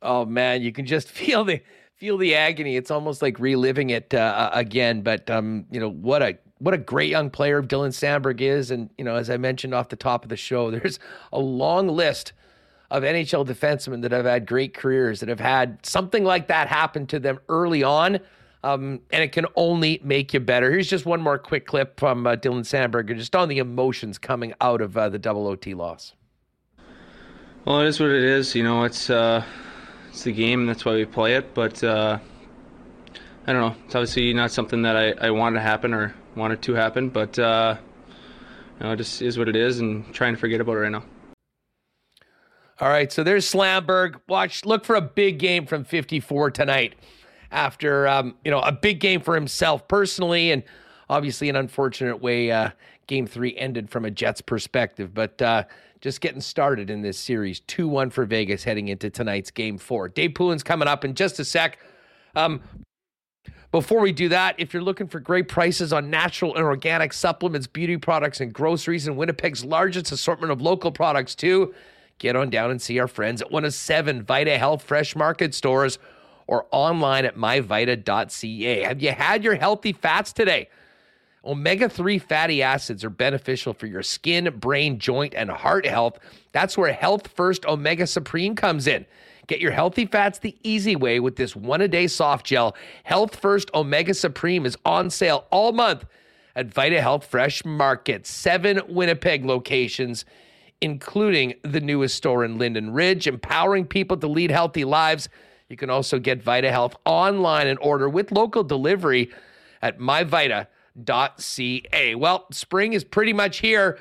Oh man, you can just feel the agony. It's almost like reliving it again. But what a great young player Dylan Samberg is, and as I mentioned off the top of the show, there's a long list of NHL defensemen that have had great careers, that have had something like that happen to them early on, and it can only make you better. Here's just one more quick clip from Dylan Samberg, just on the emotions coming out of the double OT loss. Well, it is what it is. It's the game, and that's why we play it. But I don't know. It's obviously not something that I wanted to happen or wanted to happen, but you know, it just is what it is, and trying to forget about it right now. All right, so there's Slamberg. Look for a big game from 54 tonight after, you know, a big game for himself personally, and obviously an unfortunate way Game 3 ended from a Jets perspective, but just getting started in this series. 2-1 for Vegas heading into tonight's Game 4. Dave Poulin's coming up in just a sec. Before we do that, if you're looking for great prices on natural and organic supplements, beauty products, and groceries, and Winnipeg's largest assortment of local products, too, get on down and see our friends at one of 7 Vita Health Fresh Market stores or online at myvita.ca. Have you had your healthy fats today? Omega-3 fatty acids are beneficial for your skin, brain, joint, and heart health. That's where Health First Omega Supreme comes in. Get your healthy fats the easy way with this one-a-day soft gel. Health First Omega Supreme is on sale all month at Vita Health Fresh Market. 7 Winnipeg locations, including the newest store in Linden Ridge, empowering people to lead healthy lives. You can also get Vita Health online and order with local delivery at myvita.ca. Well, spring is pretty much here,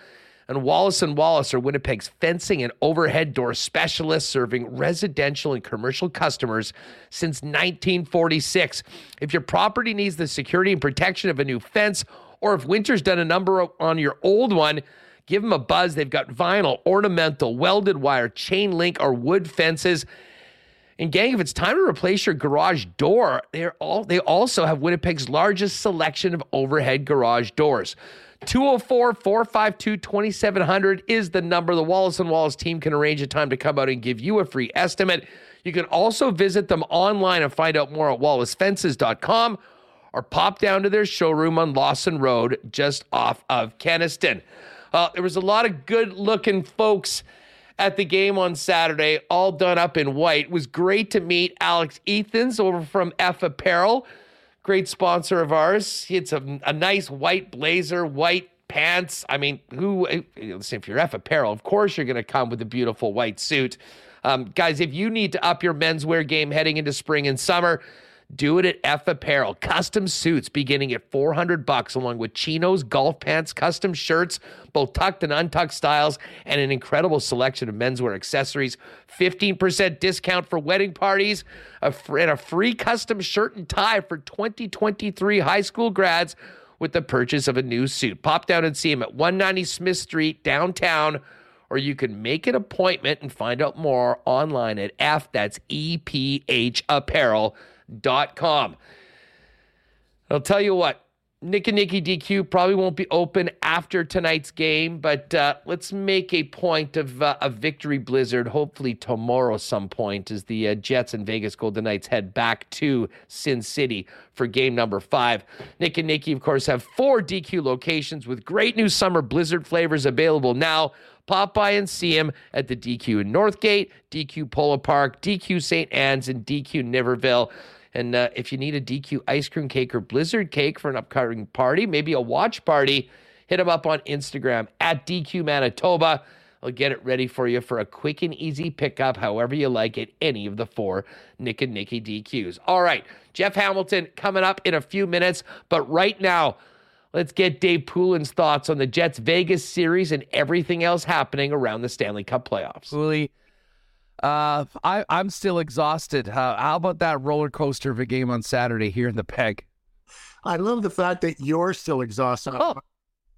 and Wallace & Wallace are Winnipeg's fencing and overhead door specialists, serving residential and commercial customers since 1946. If your property needs the security and protection of a new fence, or if winter's done a number on your old one, give them a buzz. They've got vinyl, ornamental, welded wire, chain link, or wood fences. And gang, if it's time to replace your garage door, they also have Winnipeg's largest selection of overhead garage doors. 204-452-2700 is the number. The Wallace & Wallace team can arrange a time to come out and give you a free estimate. You can also visit them online and find out more at wallacefences.com, or pop down to their showroom on Lawson Road just off of Keniston. There was a lot of good-looking folks at the game on Saturday, all done up in white. It was great to meet Alex Ethans over from F Apparel, great sponsor of ours. He had a nice white blazer, white pants. I mean, listen, if you're F Apparel, of course you're going to come with a beautiful white suit. Guys, if you need to up your menswear game heading into spring and summer, do it at F Apparel. Custom suits beginning at $400, along with chinos, golf pants, custom shirts, both tucked and untucked styles, and an incredible selection of menswear accessories. 15% discount for wedding parties, and a free custom shirt and tie for 2023 high school grads with the purchase of a new suit. Pop down and see them at 190 Smith Street, downtown, or you can make an appointment and find out more online at F, that's EPH Apparel.com. I'll tell you what, Nick and Nikki DQ probably won't be open after tonight's game, but let's make a point of a victory blizzard, hopefully tomorrow some point, as the Jets and Vegas Golden Knights head back to Sin City for game number 5. Nick and Nikki, of course, have 4 DQ locations with great new summer blizzard flavors available now. Pop by and see him at the DQ in Northgate, DQ Polo Park, DQ St. Anne's, and DQ Niverville. And if you need a DQ ice cream cake or blizzard cake for an upcoming party, maybe a watch party, hit him up on Instagram at DQ Manitoba. I'll get it ready for you for a quick and easy pickup, however you like, at any of the 4 Nick and Nikki DQs. All right, Jeff Hamilton coming up in a few minutes, but right now, let's get Dave Poulin's thoughts on the Jets-Vegas series and everything else happening around the Stanley Cup playoffs. Pooley, I'm still exhausted. How about that roller coaster of a game on Saturday here in the Peg? I love the fact that you're still exhausted. Oh.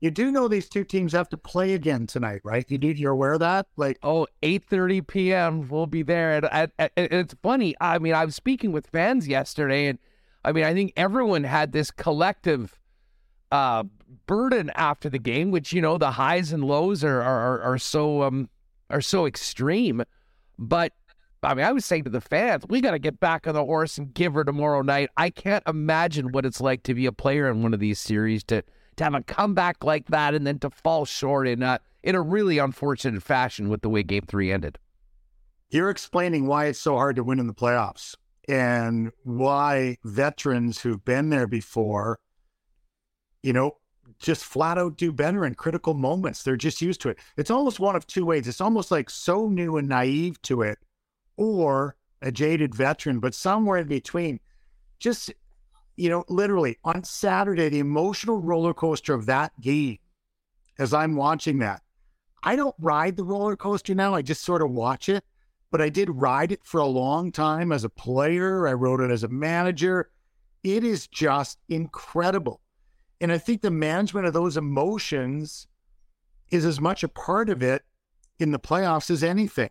You do know these two teams have to play again tonight, right? You're aware of that? 8:30 p.m. We'll be there. And it's funny. I mean, I was speaking with fans yesterday, and I mean, I think everyone had this collective burden after the game, which, you know, the highs and lows are so extreme. But I mean, I was saying to the fans, we got to get back on the horse and give her tomorrow night. I can't imagine what it's like to be a player in one of these series, to have a comeback like that and then to fall short in a really unfortunate fashion with the way Game 3 ended. You're explaining why it's so hard to win in the playoffs and why veterans who've been there before, you know, just flat out do better in critical moments. They're just used to it. It's almost one of two ways. It's almost like so new and naive to it, or a jaded veteran, but somewhere in between. Just you know, literally on Saturday, the emotional roller coaster of that game, as I'm watching that, I don't ride the roller coaster now. I just sort of watch it, but I did ride it for a long time as a player. I rode it as a manager. It is just incredible. And I think the management of those emotions is as much a part of it in the playoffs as anything.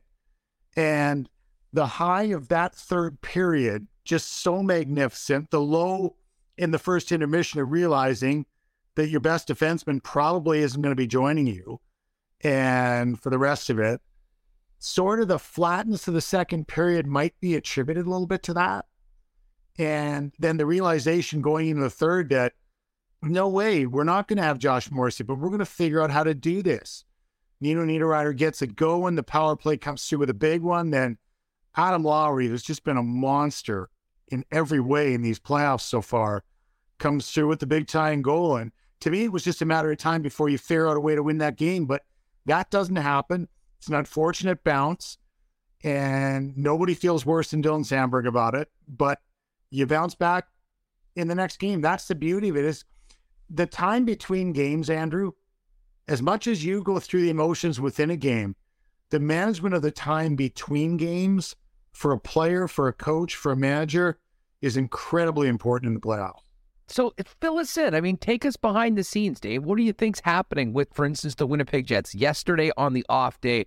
And the high of that third period, just so magnificent. The low in the first intermission of realizing that your best defenseman probably isn't going to be joining you. And for the rest of it, sort of the flatness of the second period might be attributed a little bit to that. And then the realization going into the third that, no way, we're not going to have Josh Morrissey, but we're going to figure out how to do this. Nito Niederreiter gets a go and the power play comes through with a big one. Then Adam Lowry, who's just been a monster in every way in these playoffs so far, comes through with the big tying goal. And to me, it was just a matter of time before you figure out a way to win that game. But that doesn't happen. It's an unfortunate bounce. And nobody feels worse than Dylan Samberg about it. But you bounce back in the next game. That's the beauty of it, is the time between games, Andrew, as much as you go through the emotions within a game, the management of the time between games for a player, for a coach, for a manager is incredibly important in the playoffs. So fill us in. I mean, take us behind the scenes, Dave. What do you think's happening with, for instance, the Winnipeg Jets yesterday on the off day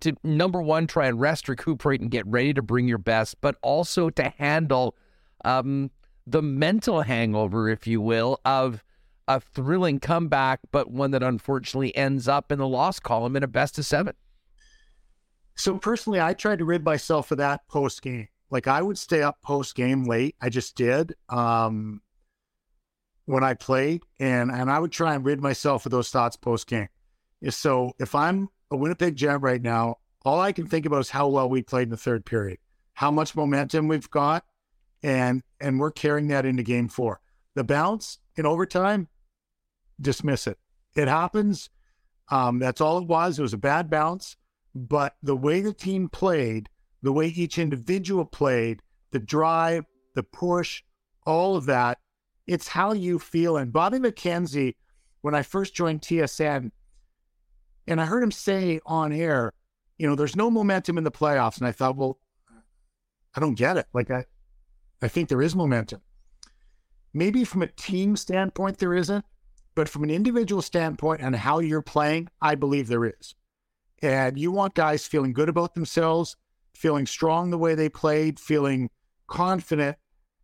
to, number one, try and rest, recuperate, and get ready to bring your best, but also to handle the mental hangover, if you will, of a thrilling comeback, but one that unfortunately ends up in the loss column in a best of seven? So personally, I tried to rid myself of that post-game. Like, I would stay up post-game late. I just did when I played, and I would try and rid myself of those thoughts post-game. So if I'm a Winnipeg Jet right now, all I can think about is how well we played in the third period, how much momentum we've got, and we're carrying that into game four. The bounce in overtime, dismiss it. It happens. That's all it was. It was a bad bounce. But the way the team played, the way each individual played, the drive, the push, all of that, it's how you feel. And Bobby McKenzie, when I first joined TSN, and I heard him say on air, you know, there's no momentum in the playoffs. And I thought, well, I don't get it. Like, I think there is momentum. Maybe from a team standpoint, there isn't. But from an individual standpoint and how you're playing, I believe there is. And you want guys feeling good about themselves, feeling strong the way they played, feeling confident.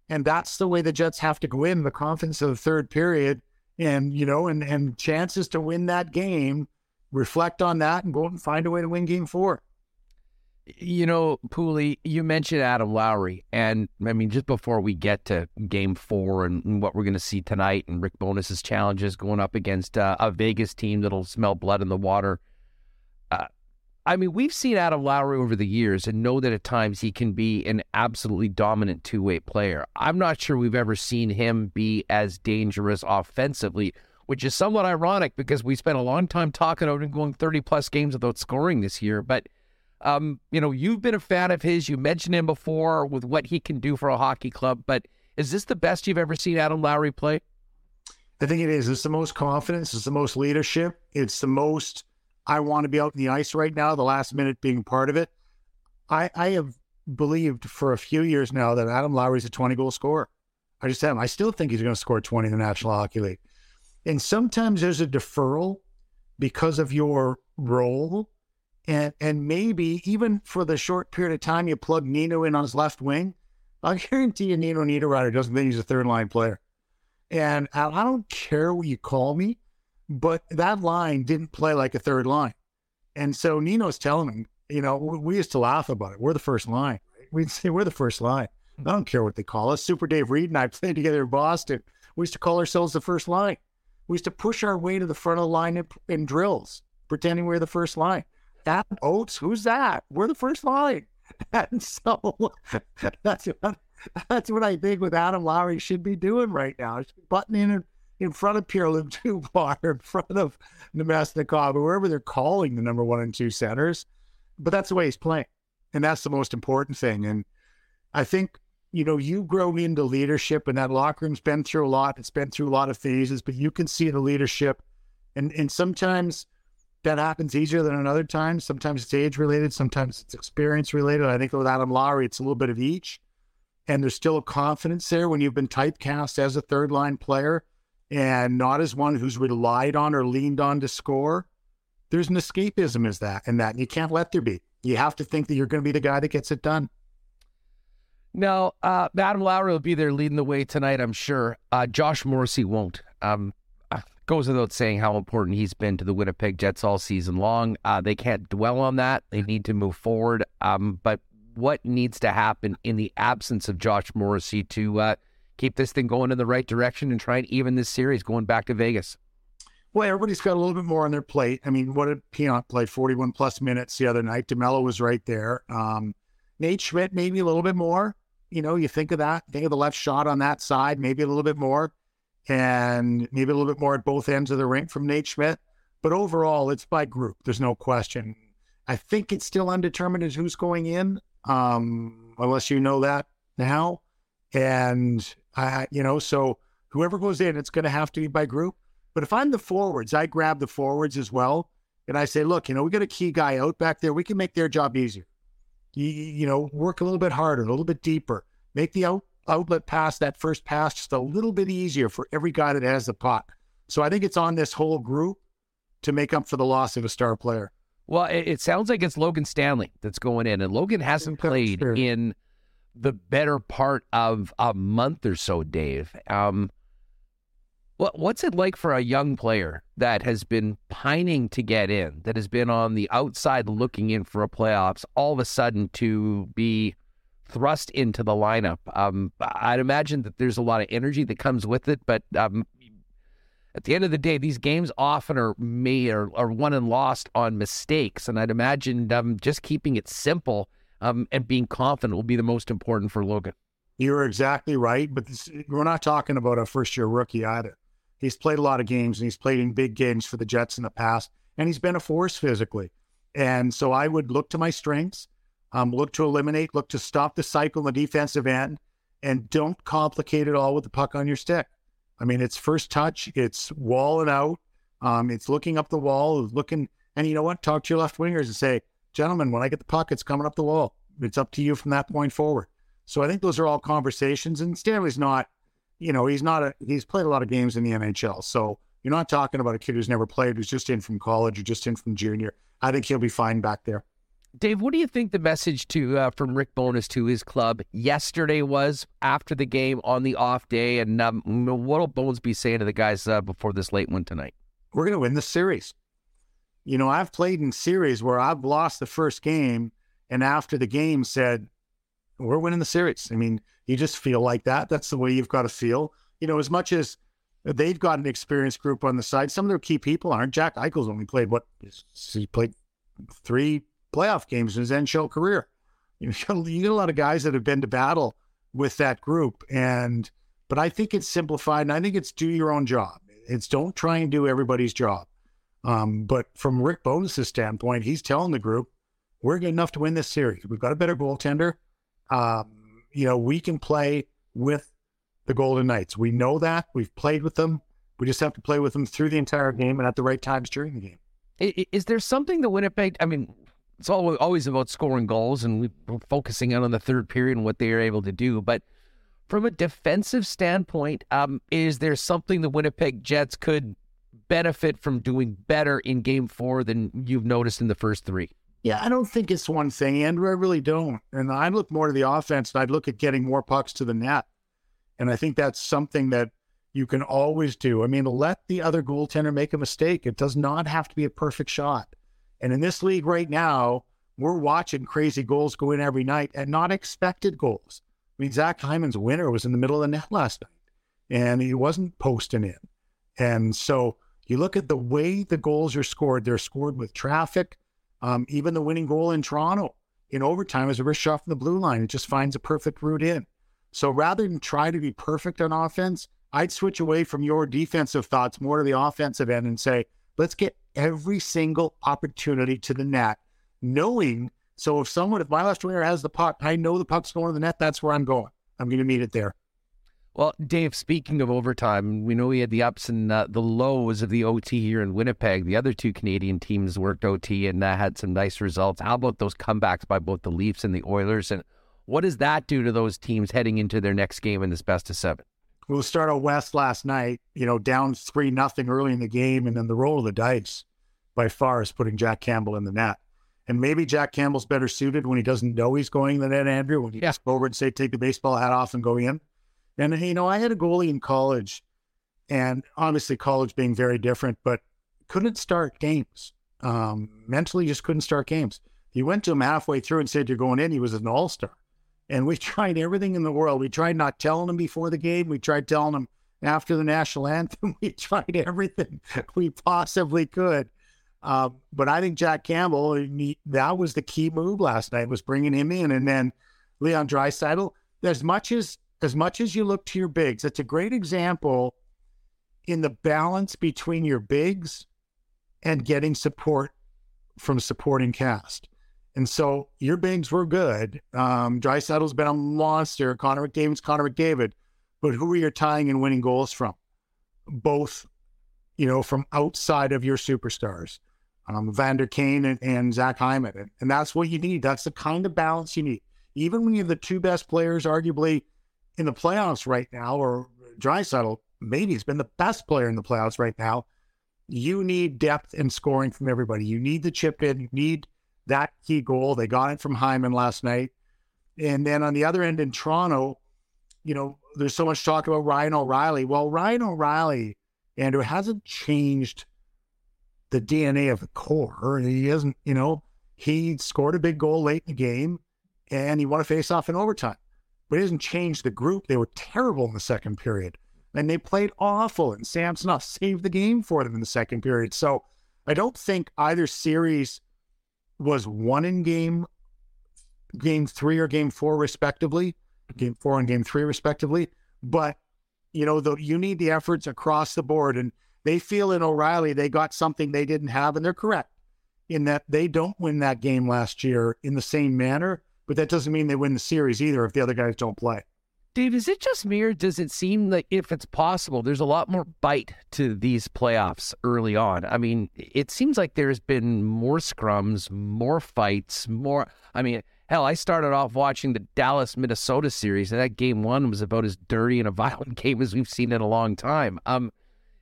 And that's the way the Jets have to go in, the confidence of the third period. And, you know, and chances to win that game, reflect on that and go out and find a way to win game four. You know, Pooley, you mentioned Adam Lowry. And, I mean, just before we get to game four and what we're going to see tonight and Rick Bonus's challenges going up against a Vegas team that'll smell blood in the water. I mean, we've seen Adam Lowry over the years and know that at times he can be an absolutely dominant two-way player. I'm not sure we've ever seen him be as dangerous offensively, which is somewhat ironic because we spent a long time talking about him going 30-plus games without scoring this year. But, you know, you've been a fan of his. You mentioned him before with what he can do for a hockey club. But is this the best you've ever seen Adam Lowry play? I think it is. It's the most confidence. It's the most leadership. It's the most... I want to be out in the ice right now, the last minute being part of it. I have believed for a few years now that Adam Lowry's a 20-goal scorer. I just have. I still think he's going to score 20 in the National Hockey League. And sometimes there's a deferral because of your role. And maybe even for the short period of time you plug Nino in on his left wing, I guarantee you Nito Niederreiter doesn't think he's a third-line player. And I don't care what you call me, but that line didn't play like a third line. And so Nino's telling him, you know, we used to laugh about it. We're the first line. We'd say we're the first line. I don't care what they call us. Super Dave Reed and I played together in Boston. We used to call ourselves the first line. We used to push our way to the front of the line in drills, pretending we were the first line. That Oates, who's that? We're the first line. And so that's what I think with Adam Lowry should be doing right now. He's buttoning and in front of Pierre-Luc Dubois, in front of Namestnikov, or whoever they're calling the number one and two centers. But that's the way he's playing. And that's the most important thing. And I think you know, you grow into leadership, and that locker room's been through a lot. It's been through a lot of phases, but you can see the leadership. And sometimes that happens easier than another time. Sometimes it's age-related. Sometimes it's experience-related. I think with Adam Lowry, it's a little bit of each. And there's still a confidence there when you've been typecast as a third-line player and not as one who's relied on or leaned on to score. There's an escapism as that, and that you can't let there be. You have to think that you're going to be the guy that gets it done. Now, Adam Lowry will be there leading the way tonight, I'm sure. Josh Morrissey won't. Goes without saying how important he's been to the Winnipeg Jets all season long. They can't dwell on that. They need to move forward. But what needs to happen in the absence of Josh Morrissey to keep this thing going in the right direction and try and even this series going back to Vegas? Well, everybody's got a little bit more on their plate. I mean, what did Pionk play? 41-plus minutes the other night. DeMello was right there. Nate Schmidt, maybe a little bit more. You know, you think of that, think of the left shot on that side, maybe a little bit more, and maybe a little bit more at both ends of the rink from Nate Schmidt. But overall, it's by group. There's no question. I think it's still undetermined as who's going in, unless you know that now. And, so whoever goes in, it's going to have to be by group. But if I'm the forwards, I grab the forwards as well. And I say, look, we got a key guy out back there. We can make their job easier. You work a little bit harder, a little bit deeper. Make the outlet pass, that first pass, just a little bit easier for every guy that has the puck. So I think it's on this whole group to make up for the loss of a star player. Well, it sounds like it's Logan Stanley that's going in. And Logan hasn't played in the better part of a month or so, Dave. What's it like for a young player that has been pining to get in, that has been on the outside looking in for a playoffs, all of a sudden to be thrust into the lineup? I'd imagine that there's a lot of energy that comes with it, but at the end of the day, these games often are won and lost on mistakes, and I'd imagine just keeping it simple and being confident will be the most important for Logan. You're exactly right, but we're not talking about a first-year rookie either. He's played a lot of games, and he's played in big games for the Jets in the past, and he's been a force physically. And so I would look to my strengths, look to eliminate, look to stop the cycle in the defensive end, and don't complicate it all with the puck on your stick. I mean, it's first touch, it's walling out, it's looking up the wall, looking, and you know what? Talk to your left wingers and say, gentlemen, when I get the puck, it's coming up the wall. It's up to you from that point forward. So I think those are all conversations, and Stanley's not, he's played a lot of games in the NHL. So you're not talking about a kid who's never played, who's just in from college or just in from junior. I think he'll be fine back there. Dave, what do you think the message from Rick Bonus to his club yesterday was after the game on the off day? And what will Bones be saying to the guys before this late one tonight? We're going to win the series. I've played in series where I've lost the first game and after the game said, we're winning the series. I mean, you just feel like that. That's the way you've got to feel. As much as they've got an experienced group on the side, some of their key people aren't. Jack Eichel's only played he played 3 playoff games in his NHL career. You get a lot of guys that have been to battle with that group. But I think it's simplified, and I think it's do your own job. It's don't try and do everybody's job. But from Rick Bonus' standpoint, he's telling the group, we're good enough to win this series. We've got a better goaltender. We can play with the Golden Knights. We know that. We've played with them. We just have to play with them through the entire game and at the right times during the game. Is there something that Winnipeg, it's always about scoring goals, and we're focusing on the third period and what they are able to do. But from a defensive standpoint, is there something the Winnipeg Jets could benefit from doing better in game 4 than you've noticed in the first 3? Yeah, I don't think it's one thing, Andrew. I really don't. And I look more to the offense, and I'd look at getting more pucks to the net. And I think that's something that you can always do. I mean, let the other goaltender make a mistake. It does not have to be a perfect shot. And in this league right now, we're watching crazy goals go in every night and not expected goals. I mean, Zach Hyman's winner was in the middle of the net last night, and he wasn't posting in. And so you look at the way the goals are scored. They're scored with traffic. Even the winning goal in Toronto in overtime is a wrist shot from the blue line. It just finds a perfect route in. So rather than try to be perfect on offense, I'd switch away from your defensive thoughts more to the offensive end and say, let's get every single opportunity to the net, knowing, so if my left winger has the puck, I know the puck's going to the net, that's where I'm going. I'm going to meet it there. Well, Dave, speaking of overtime, we know we had the ups and the lows of the OT here in Winnipeg. The other two Canadian teams worked OT and had some nice results. How about those comebacks by both the Leafs and the Oilers? And what does that do to those teams heading into their next game in this best of seven? We'll start out west last night, you know, down 3-0 early in the game. And then the roll of the dice by far is putting Jack Campbell in the net. And maybe Jack Campbell's better suited when he doesn't know he's going in the net, Andrew, when he goes forward and say, take the baseball hat off and go in. And, you know, I had a goalie in college, and obviously college being very different, but couldn't start games. Mentally just couldn't start games. He went to him halfway through and said, you're going in. He was an all-star. And we tried everything in the world. We tried not telling him before the game. We tried telling him after the national anthem. We tried everything we possibly could. But I think Jack Campbell, that was the key move last night, was bringing him in. And then Leon Draisaitl, as much as you look to your bigs, it's a great example in the balance between your bigs and getting support from supporting cast. And so your bigs were good. Draisaitl's been a monster. Connor McDavid. But who are you tying and winning goals from? Both, you know, from outside of your superstars. Vander Kane and Zach Hyman. And that's what you need. That's the kind of balance you need. Even when you have the two best players, arguably, in the playoffs right now, or Draisaitl, maybe he's been the best player in the playoffs right now. You need depth and scoring from everybody. You need the chip in. You need that key goal. They got it from Hyman last night. And then on the other end in Toronto, you know, there's so much talk about Ryan O'Reilly. Well, Ryan O'Reilly, Andrew, hasn't changed the DNA of the core. He hasn't, you know, he scored a big goal late in the game and he won a face-off in overtime. But it doesn't change the group. They were terrible in the second period. And they played awful. And Samsonov saved the game for them in the second period. So I don't think either series was won in game three or game four, respectively. Game four and game three, respectively. But, you know, you need the efforts across the board. And they feel in O'Reilly they got something they didn't have. And they're correct in that they don't win that game last year in the same manner. But that doesn't mean they win the series either if the other guys don't play. Dave, is it just me or does it seem like, if it's possible, there's a lot more bite to these playoffs early on? I mean, it seems like there's been more scrums, more fights, more... I mean, hell, I started off watching the Dallas-Minnesota series, and that game one was about as dirty and a violent game as we've seen in a long time.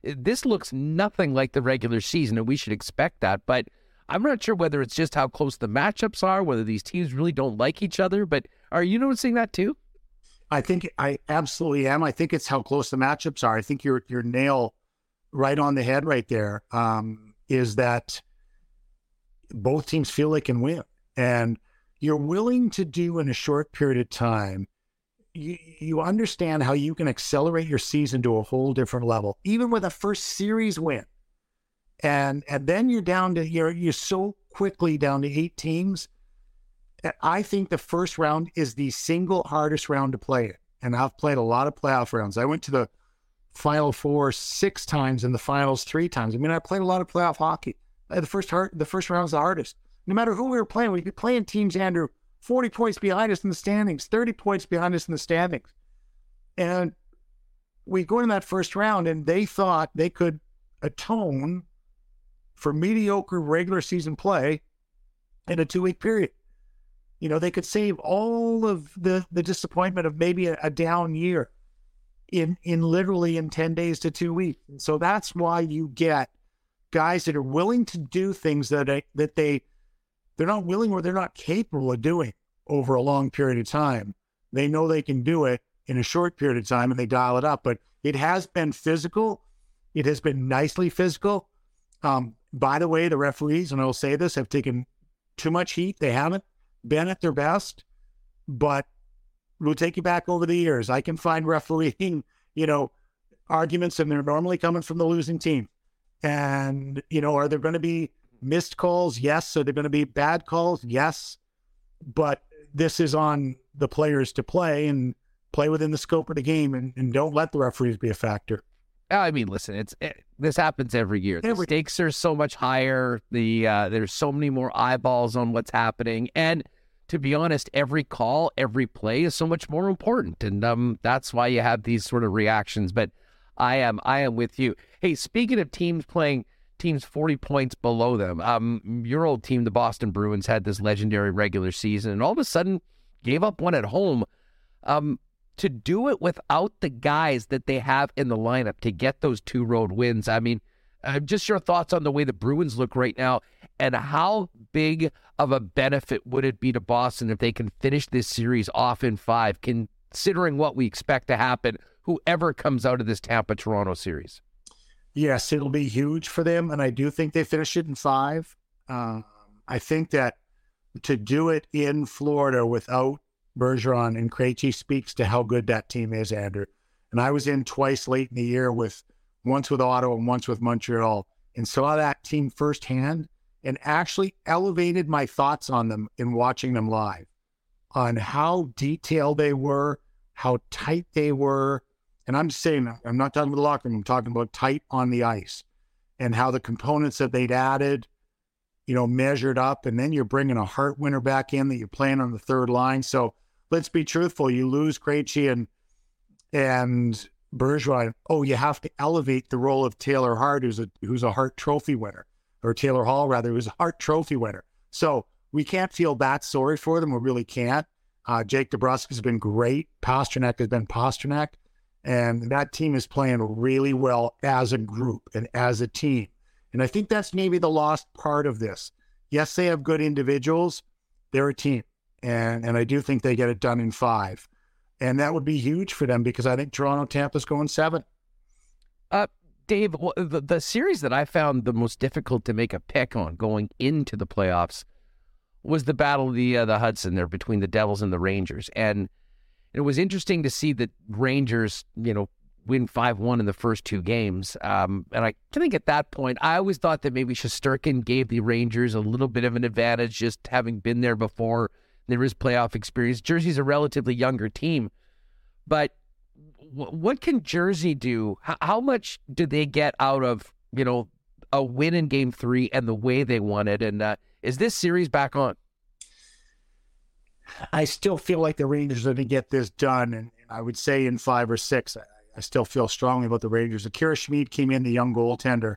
This looks nothing like the regular season, and we should expect that, but... I'm not sure whether it's just how close the matchups are, whether these teams really don't like each other, but are you noticing that too? I think I absolutely am. I think it's how close the matchups are. I think your nail right on the head right there is that both teams feel they can win. And you're willing to do in a short period of time, you understand how you can accelerate your season to a whole different level, even with a first series win. And then you're down to, you're so quickly down to 8 teams. I think the first round is the single hardest round to play in. And I've played a lot of playoff rounds. I went to the Final Four 6 times and the finals 3 times. I mean, I played a lot of playoff hockey. The first round is the hardest. No matter who we were playing, we'd be playing teams, Andrew, 40 points behind us in the standings, 30 points behind us in the standings. And we go into that first round and they thought they could atone for mediocre regular season play in a 2-week period. You know, they could save all of the disappointment of maybe a down year in literally in 10 days to 2 weeks. And so that's why you get guys that are willing to do things that they're not willing or they're not capable of doing over a long period of time. They know they can do it in a short period of time and they dial it up. But it has been physical. It has been nicely physical. By the way, the referees, and I'll say this, have taken too much heat. They haven't been at their best, but we'll take you back over the years. I can find refereeing, you know, arguments, and they're normally coming from the losing team. And, you know, are there going to be missed calls? Yes. Are there going to be bad calls? Yes. But this is on the players to play and play within the scope of the game and don't let the referees be a factor. I mean, listen, this happens every year. The stakes are so much higher. There's so many more eyeballs on what's happening. And to be honest, every call, every play is so much more important. And that's why you have these sort of reactions. But I am with you. Hey, speaking of teams playing teams 40 points below them, your old team, the Boston Bruins, had this legendary regular season and all of a sudden gave up one at home. To do it without the guys that they have in the lineup to get those two road wins, I mean, just your thoughts on the way the Bruins look right now and how big of a benefit would it be to Boston if they can finish this series off in five, considering what we expect to happen, whoever comes out of this Tampa-Toronto series? Yes, it'll be huge for them, and I do think they finish it in five. I think that to do it in Florida without Bergeron and Krejci speaks to how good that team is, Andrew. And I was in twice late in the year, once with Ottawa and once with Montreal, and saw that team firsthand and actually elevated my thoughts on them in watching them live, on how detailed they were, how tight they were. And I'm just saying, I'm not talking about the locker room, I'm talking about tight on the ice and how the components that they'd added, you know, measured up. And then you're bringing a heart winner back in that you're playing on the third line. So let's be truthful. You lose Krejci and Bergeron. Oh, you have to elevate the role of Taylor Hart, who's a Hart Trophy winner, or Taylor Hall, rather, who's a Hart Trophy winner. So we can't feel that sorry for them. We really can't. Jake DeBrusk has been great. Pasternak has been Pasternak. And that team is playing really well as a group and as a team. And I think that's maybe the lost part of this. Yes, they have good individuals. They're a team. And I do think they get it done in five. And that would be huge for them because I think Toronto-Tampa's going seven. Dave, the series that I found the most difficult to make a pick on going into the playoffs was the Battle of the Hudson there between the Devils and the Rangers. And it was interesting to see the Rangers, you know, win 5-1 in the first two games. And I think at that point, I always thought that maybe Shesterkin gave the Rangers a little bit of an advantage just having been there before. There is playoff experience. Jersey's a relatively younger team. But what can Jersey do? How much do they get out of, you know, a win in game three and the way they won it? And is this series back on? I still feel like the Rangers are going to get this done. And I would say in five or six, I still feel strongly about the Rangers. Akira Schmid came in, the young goaltender,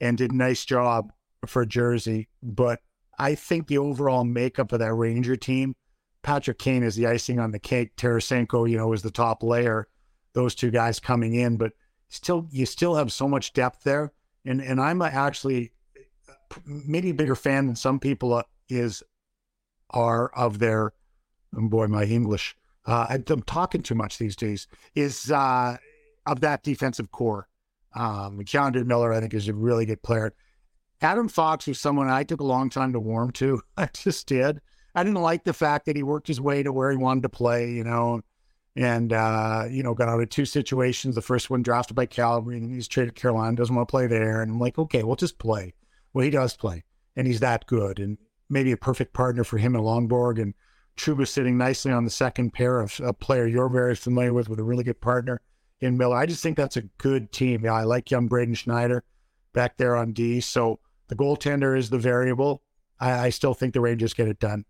and did a nice job for Jersey. But I think the overall makeup of that Ranger team, Patrick Kane is the icing on the cake. Tarasenko, you know, is the top layer. Those two guys coming in, but still, you still have so much depth there. And I'm actually maybe a bigger fan than some people are of their, oh boy, my English. I'm talking too much these days. Is of that defensive core. Keandre Miller, I think, is a really good player. Adam Fox, who's someone I took a long time to warm to. I just did. I didn't like the fact that he worked his way to where he wanted to play, you know, and, you know, got out of two situations. The first one drafted by Calgary, and he's traded to Carolina, doesn't want to play there. And I'm like, okay, we'll just play. Well, he does play, and he's that good, and maybe a perfect partner for him in Longborg. And Truba sitting nicely on the second pair of a player you're very familiar with a really good partner in Miller. I just think that's a good team. Yeah, I like young Braden Schneider back there on D. So the goaltender is the variable. I still think the Rangers get it done.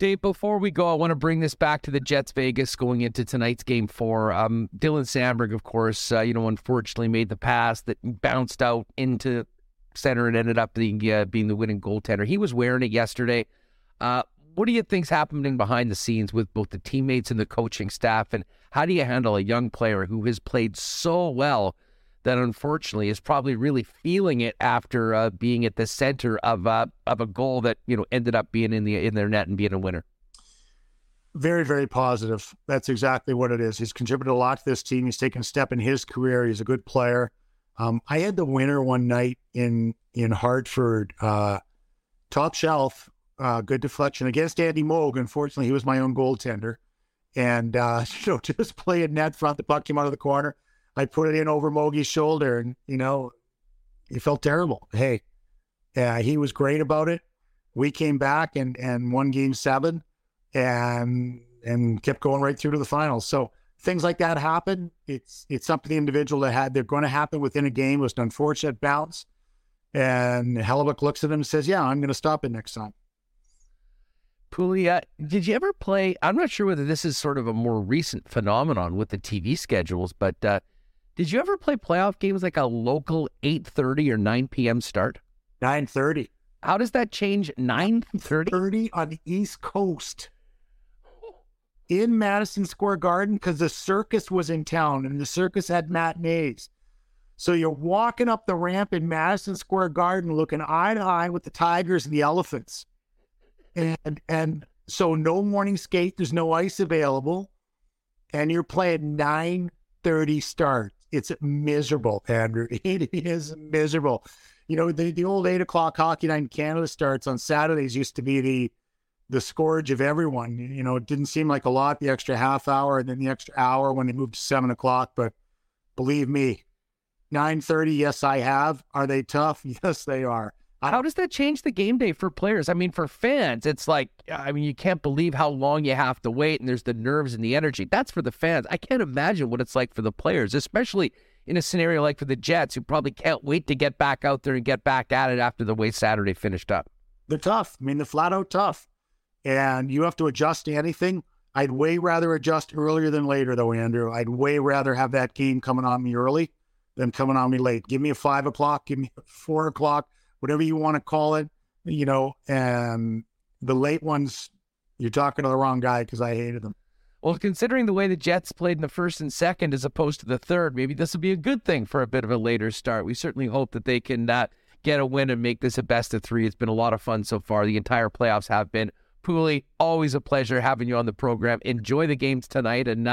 Dave, before we go, I want to bring this back to the Jets Vegas going into tonight's game four. Dylan Samberg, of course, you know, unfortunately made the pass that bounced out into center and ended up being the winning goaltender. He was wearing it yesterday. What do you think's happening behind the scenes with both the teammates and the coaching staff? And how do you handle a young player who has played so well that unfortunately is probably really feeling it after being at the center of a goal that, you know, ended up being in their net and being a winner? Very, very positive. That's exactly what it is. He's contributed a lot to this team. He's taken a step in his career. He's a good player. I had the winner one night in Hartford, top shelf, good deflection against Andy Moog. Unfortunately, he was my own goaltender, and you know, just play in net front. The puck came out of the corner. I put it in over Mogi's shoulder, and, you know, he felt terrible. Hey, he was great about it. We came back and won game seven and kept going right through to the finals. So things like that happen. It's up to the individual that had. They're going to happen within a game. It was an unfortunate bounce. And Hellebuyck looks at him and says, yeah, I'm going to stop it next time. Puglia, did you ever play? I'm not sure whether this is sort of a more recent phenomenon with the TV schedules, but did you ever play playoff games like a local 8:30 or 9 p.m. start? 9:30. How does that change? 9:30? 30 on the East Coast in Madison Square Garden, because the circus was in town and the circus had matinees. So you're walking up the ramp in Madison Square Garden looking eye to eye with the tigers and the elephants. And so no morning skate, there's no ice available, and you're playing 9:30 start. It's miserable, Andrew. It is miserable. You know, the old 8 o'clock Hockey Night in Canada starts on Saturdays used to be the scourge of everyone. You know, it didn't seem like a lot, the extra half hour and then the extra hour when they moved to 7 o'clock. But believe me, 9:30, yes, I have. Are they tough? Yes, they are. How does that change the game day for players? I mean, for fans, it's like, I mean, you can't believe how long you have to wait, and there's the nerves and the energy. That's for the fans. I can't imagine what it's like for the players, especially in a scenario like for the Jets, who probably can't wait to get back out there and get back at it after the way Saturday finished up. They're tough. I mean, they're flat out tough. And you have to adjust to anything. I'd way rather adjust earlier than later, though, Andrew. I'd way rather have that game coming on me early than coming on me late. Give me a 5 o'clock, give me a 4 o'clock. Whatever you want to call it, you know, the late ones, you're talking to the wrong guy because I hated them. Well, considering the way the Jets played in the first and second as opposed to the third, maybe this will be a good thing for a bit of a later start. We certainly hope that they can get a win and make this a best of three. It's been a lot of fun so far. The entire playoffs have been. Pooley, always a pleasure having you on the program. Enjoy the games tonight, and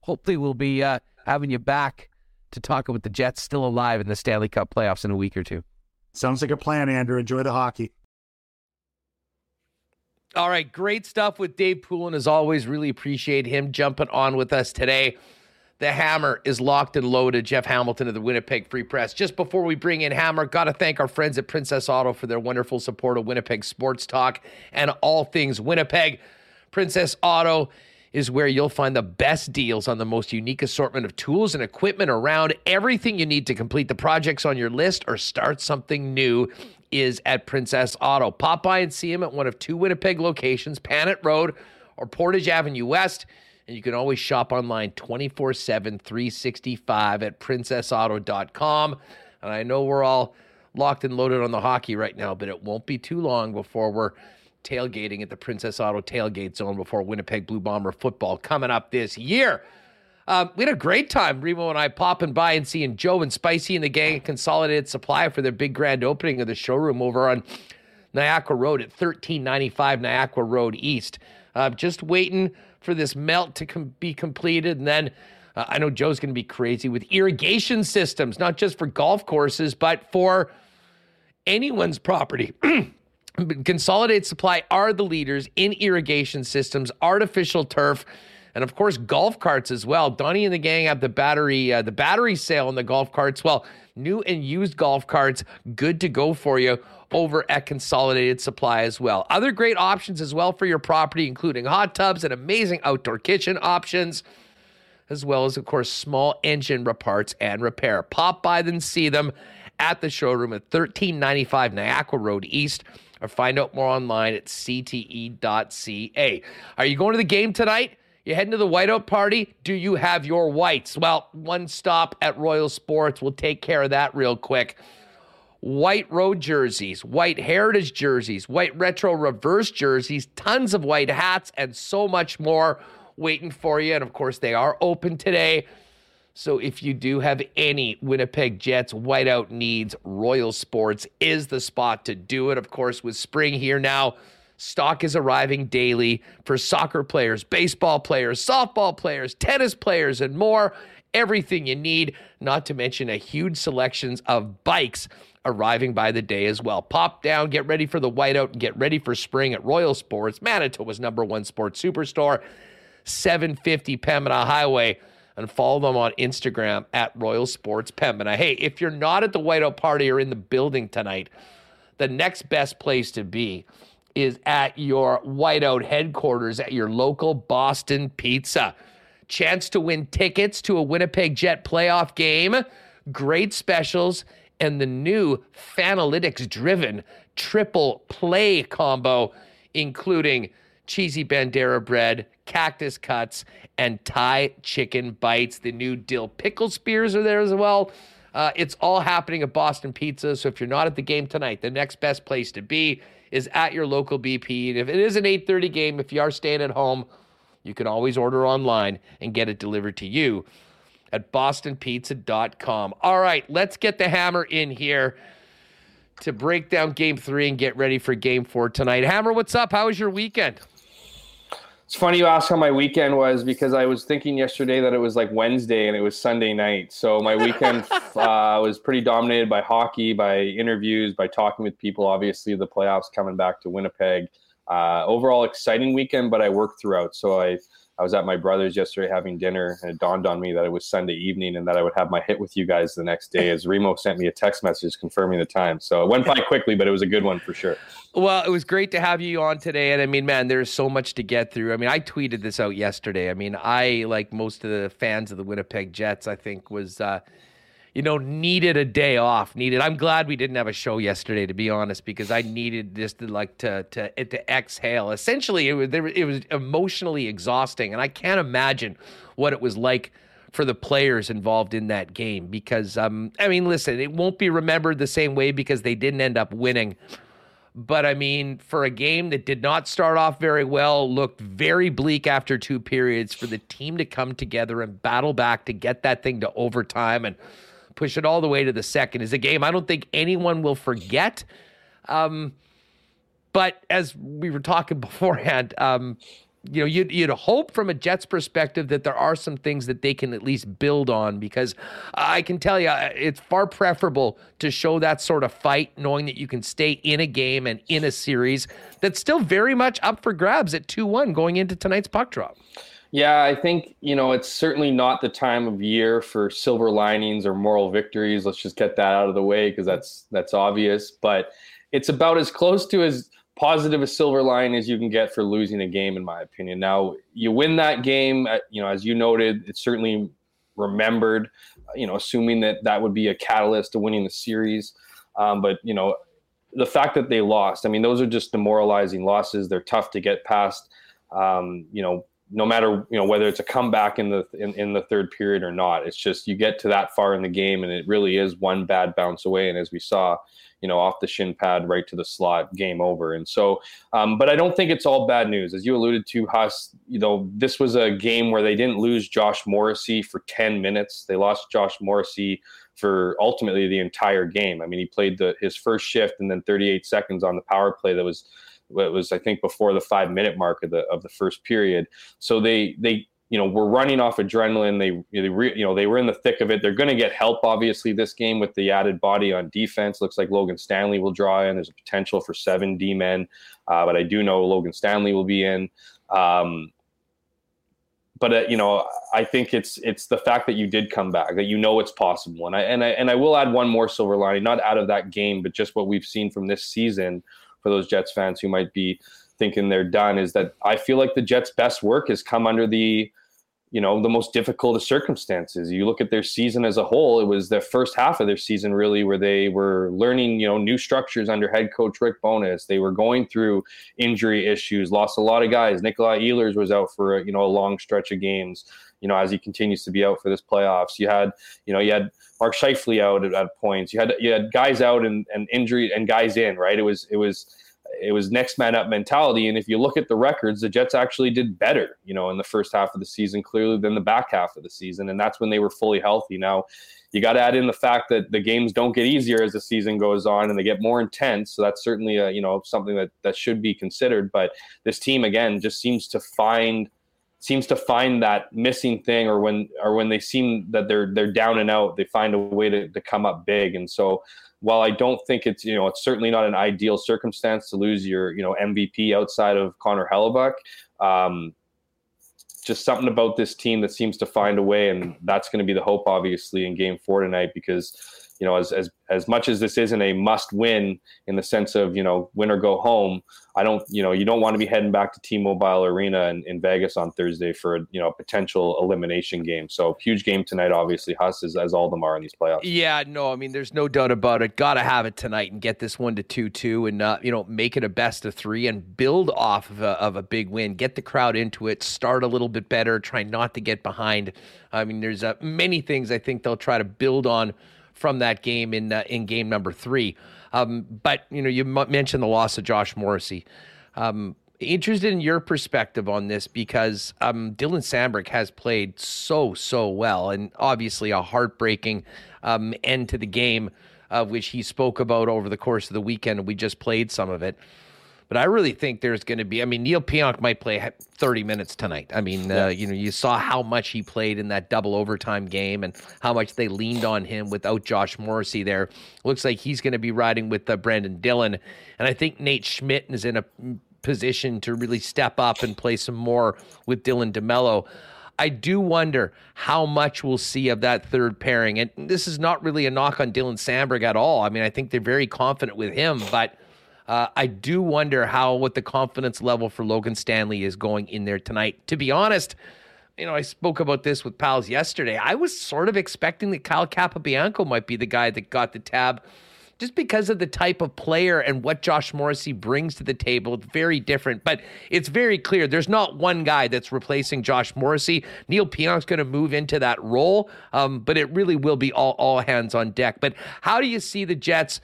hopefully we'll be having you back to talk about the Jets still alive in the Stanley Cup playoffs in a week or two. Sounds like a plan, Andrew. Enjoy the hockey. All right, great stuff with Dave Poulin, as always. Really appreciate him jumping on with us today. The hammer is locked and loaded. Jeff Hamilton of the Winnipeg Free Press. Just before we bring in Hammer, got to thank our friends at Princess Auto for their wonderful support of Winnipeg Sports Talk and all things Winnipeg. Princess Auto is where you'll find the best deals on the most unique assortment of tools and equipment around. Everything you need to complete the projects on your list or start something new is at Princess Auto. Pop by and see them at one of two Winnipeg locations, Panet Road or Portage Avenue West. And you can always shop online 24/7, 365 at princessauto.com. And I know we're all locked and loaded on the hockey right now, but it won't be too long before we're tailgating at the Princess Auto Tailgate Zone before Winnipeg Blue Bomber football coming up this year. We had a great time, Remo and I, popping by and seeing Joe and Spicy and the gang at Consolidated Supply for their big grand opening of the showroom over on Niagara Road at 1395 Niagara Road East. Just waiting for this melt to be completed, and then I know Joe's going to be crazy with irrigation systems, not just for golf courses, but for anyone's property. Consolidated Supply are the leaders in irrigation systems, artificial turf, and of course golf carts as well. Donnie and the gang have the battery sale on the golf carts. Well, new and used golf carts, good to go for you over at Consolidated Supply as well. Other great options as well for your property, including hot tubs and amazing outdoor kitchen options, as well as, of course, small engine parts and repair. Pop by then see them at the showroom at 1395 Niagara Road East, or find out more online at cte.ca. Are you going to the game tonight? You heading to the whiteout party? Do you have your whites? Well, one stop at Royal Sports. We'll take care of that real quick. White road jerseys, white heritage jerseys, white retro reverse jerseys, tons of white hats, and so much more waiting for you. And, of course, they are open today. So if you do have any Winnipeg Jets whiteout needs, Royal Sports is the spot to do it. Of course, with spring here now, stock is arriving daily for soccer players, baseball players, softball players, tennis players, and more. Everything you need, not to mention a huge selection of bikes arriving by the day as well. Pop down, get ready for the whiteout, and get ready for spring at Royal Sports, Manitoba's #1 sports superstore, 750 Pembina Highway. And follow them on Instagram at Royal Sports Pembina. Hey, if you're not at the whiteout party or in the building tonight, the next best place to be is at your whiteout headquarters at your local Boston Pizza. Chance to win tickets to a Winnipeg Jet playoff game, great specials, and the new Fanalytics-driven triple play combo, including cheesy Bandera bread, cactus cuts, and Thai chicken bites. The new dill pickle spears are there as well. It's all happening at Boston Pizza, so if you're not at the game tonight, the next best place to be is at your local BP. And if it is an 8:30 game, if you are staying at home, you can always order online and get it delivered to you at bostonpizza.com. All right, let's get the hammer in here to break down Game 3 and get ready for Game 4 tonight. Hammer, what's up? How was your weekend? It's funny you ask how my weekend was, because I was thinking yesterday that it was like Wednesday and it was Sunday night. So my weekend was pretty dominated by hockey, by interviews, by talking with people. Obviously, the playoffs coming back to Winnipeg. Overall, exciting weekend, but I worked throughout. So I was at my brother's yesterday having dinner, and it dawned on me that it was Sunday evening and that I would have my hit with you guys the next day, as Remo sent me a text message confirming the time. So it went by quickly, but it was a good one for sure. Well, it was great to have you on today. And I mean, man, there's so much to get through. I mean, I tweeted this out yesterday. I mean, I, like most of the fans of the Winnipeg Jets, I think was, needed a day off. I'm glad we didn't have a show yesterday, to be honest, because I needed just to exhale. Essentially, it was emotionally exhausting. And I can't imagine what it was like for the players involved in that game, because, listen, it won't be remembered the same way because they didn't end up winning. But, I mean, for a game that did not start off very well, looked very bleak after two periods, for the team to come together and battle back to get that thing to overtime and push it all the way to the second is a game I don't think anyone will forget. But as we were talking beforehand, you'd hope from a Jets perspective that there are some things that they can at least build on, because I can tell you it's far preferable to show that sort of fight knowing that you can stay in a game and in a series that's still very much up for grabs at 2-1 going into tonight's puck drop. Yeah, I think, it's certainly not the time of year for silver linings or moral victories. Let's just get that out of the way, because that's obvious. But it's about as close to as positive a silver line as you can get for losing a game, in my opinion. Now, you win that game, as you noted, it's certainly remembered, assuming that would be a catalyst to winning the series. But the fact that they lost, I mean, those are just demoralizing losses. They're tough to get past, no matter, whether it's a comeback in the third period or not. It's just you get to that far in the game, and it really is one bad bounce away. And as we saw, off the shin pad, right to the slot, game over. And so, but I don't think it's all bad news. As you alluded to, Huss, this was a game where they didn't lose Josh Morrissey for 10 minutes. They lost Josh Morrissey for ultimately the entire game. I mean, he played his first shift and then 38 seconds on the power play that was I think before the 5-minute mark of the first period. So they were running off adrenaline. They were in the thick of it. They're going to get help, obviously, this game with the added body on defense. Looks like Logan Stanley will draw in. There's a potential for 7 D-men, but I do know Logan Stanley will be in. I think it's the fact that you did come back, that it's possible. And I will add one more silver lining, not out of that game, but just what we've seen from this season. For those Jets fans who might be thinking they're done, is that I feel like the Jets' best work has come under the most difficult of circumstances. You look at their season as a whole, it was the first half of their season really where they were learning, new structures under head coach Rick Bonus. They were going through injury issues, lost a lot of guys. Nikolai Ehlers was out for, a long stretch of games, as he continues to be out for this playoffs. You had Mark Scheifele out at points. You had guys out and injury and guys in, right? It was next man up mentality. And if you look at the records, the Jets actually did better, in the first half of the season, clearly, than the back half of the season. And that's when they were fully healthy. Now, you got to add in the fact that the games don't get easier as the season goes on and they get more intense. So that's certainly, something that should be considered. But this team, again, just seems to find that missing thing, or when they seem that they're down and out, they find a way to come up big. And so while I don't think it's, it's certainly not an ideal circumstance to lose your, MVP outside of Connor Hellebuyck, just something about this team that seems to find a way. And that's going to be the hope, obviously, in Game 4 tonight, because you know, as much as this isn't a must win in the sense of, you know, win or go home, I don't, you know, you don't want to be heading back to T-Mobile Arena in Vegas on Thursday for, you know, a potential elimination game. So huge game tonight, obviously, Huss, as all of them are in these playoffs. Yeah, no, I mean, there's no doubt about it. Got to have it tonight and get this one to 2-2 and, you know, make it a best of three and build off of a big win. Get the crowd into it, start a little bit better, try not to get behind. I mean, there's many things I think they'll try to build on from that game in game number 3. But, you know, you mentioned the loss of Josh Morrissey. Interested in your perspective on this because Dylan Samberg has played so well, and obviously a heartbreaking end to the game, of which he spoke about over the course of the weekend. We just played some of it. But I really think there's going to be, I mean, Neil Pionk might play 30 minutes tonight. I mean, you know, you saw how much he played in that double overtime game and how much they leaned on him without Josh Morrissey there. Looks like he's going to be riding with Brandon Dillon. And I think Nate Schmidt is in a position to really step up and play some more with Dylan DeMello. I do wonder how much we'll see of that third pairing. And this is not really a knock on Dylan Samberg at all. I mean, I think they're very confident with him, but I do wonder what the confidence level for Logan Stanley is going in there tonight. To be honest, you know, I spoke about this with pals yesterday. I was sort of expecting that Kyle Capobianco might be the guy that got the tab just because of the type of player and what Josh Morrissey brings to the table. It's very different, but it's very clear there's not one guy that's replacing Josh Morrissey. Neil Pionk's going to move into that role, but it really will be all hands on deck. But how do you see the Jets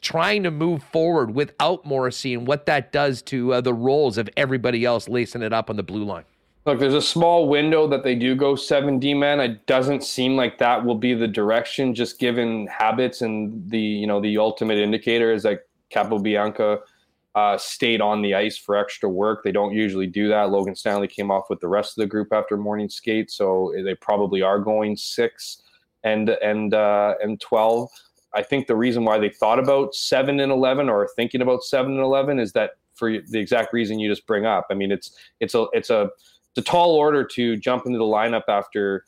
trying to move forward without Morrissey and what that does to the roles of everybody else lacing it up on the blue line? Look, there's a small window that they do go 7D men. It doesn't seem like that will be the direction, just given habits, and the, you know, the ultimate indicator is that Capobianco stayed on the ice for extra work. They don't usually do that. Logan Stanley came off with the rest of the group after morning skate, so they probably are going 6 and 12. I think the reason why they thought about 7 and 11 or are thinking about 7 and 11 is that for the exact reason you just bring up. I mean, it's a tall order to jump into the lineup after,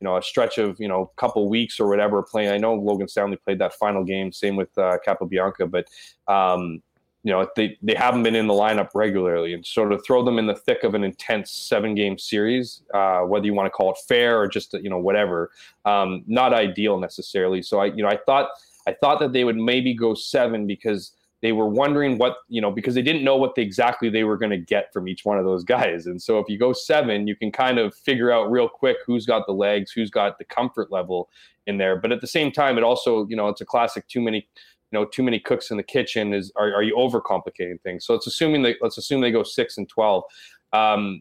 you know, a stretch of, you know, a couple weeks or whatever playing. I know Logan Stanley played that final game, same with Capobianco, but you know, they haven't been in the lineup regularly, and sort of throw them in the thick of an intense 7-game series, whether you want to call it fair or just, you know, whatever, not ideal necessarily. So I thought that they would maybe go 7 because they were wondering what, you know, because they didn't know what exactly they were going to get from each one of those guys. And so if you go 7, you can kind of figure out real quick who's got the legs, who's got the comfort level in there. But at the same time, it also, you know, it's a classic too many cooks in the kitchen are you overcomplicating things? So let's assume they go 6 and 12.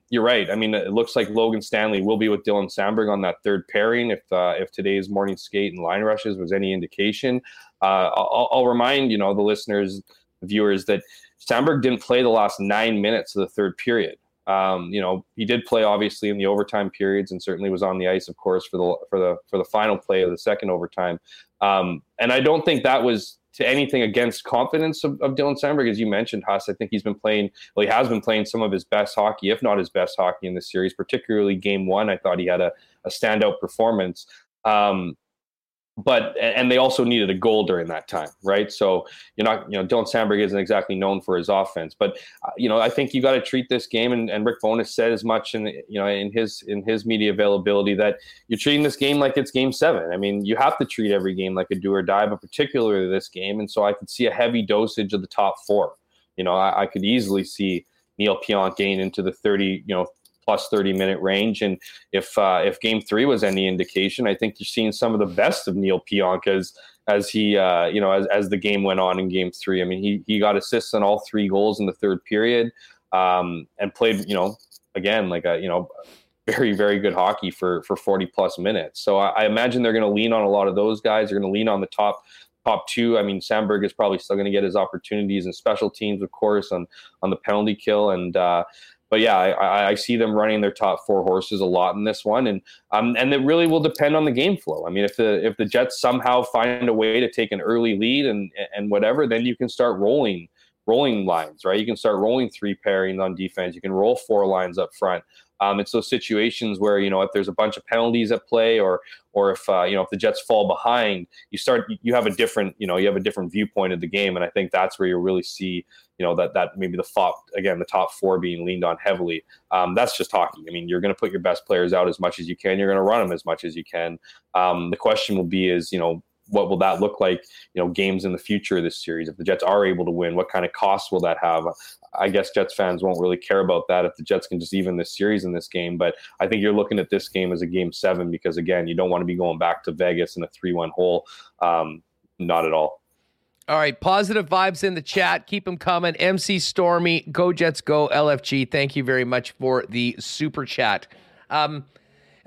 You're right. I mean, it looks like Logan Stanley will be with Dylan Samberg on that third pairing. If today's morning skate and line rushes was any indication, I'll remind, you know, the listeners, viewers, that Samberg didn't play the last 9 minutes of the third period. You know, he did play obviously in the overtime periods, and certainly was on the ice, of course, for the final play of the second overtime. And I don't think that was to anything against confidence of Dylan Samberg. As you mentioned, Huss, I think he has been playing some of his best hockey, if not his best hockey in this series, particularly game 1. I thought he had a standout performance. But they also needed a goal during that time, right? So Dylan Samberg isn't exactly known for his offense, but you know, I think you got to treat this game, and Rick Bonus said as much in his media availability, that you're treating this game like it's game 7. I mean, you have to treat every game like a do or die, but particularly this game. And so I could see a heavy dosage of the top 4. You know, I could easily see Neil Pionk gain into the 30, you know, plus 30-minute range. And if game 3 was any indication, I think you're seeing some of the best of Neil Pionk as the game went on in game 3. I mean, he got assists on all 3 goals in the third period, and played, you know, again, like a, you know, very, very good hockey for 40-plus minutes. So I imagine they're going to lean on a lot of those guys. They're going to lean on the top 2. I mean, Samberg is probably still going to get his opportunities in special teams, of course, on the penalty kill. But yeah, I see them running their top 4 horses a lot in this one, and it really will depend on the game flow. I mean, if the Jets somehow find a way to take an early lead and whatever, then you can start rolling lines, right? You can start rolling 3 pairings on defense. You can roll 4 lines up front. It's those situations where, you know, if there's a bunch of penalties at play, or if, you know, if the Jets fall behind, you have a different viewpoint of the game. And I think that's where you really see, you know, that maybe the top four being leaned on heavily. That's just hockey. I mean, you're going to put your best players out as much as you can. You're going to run them as much as you can. The question will be is, you know, what will that look like, you know, games in the future of this series? If the Jets are able to win, what kind of costs will that have? I guess Jets fans won't really care about that if the Jets can just even this series in this game. But I think you're looking at this game as a Game 7 because, again, you don't want to be going back to Vegas in a 3-1 hole. Not at all. All right. Positive vibes in the chat. Keep them coming. MC Stormy, go Jets, go LFG. Thank you very much for the super chat.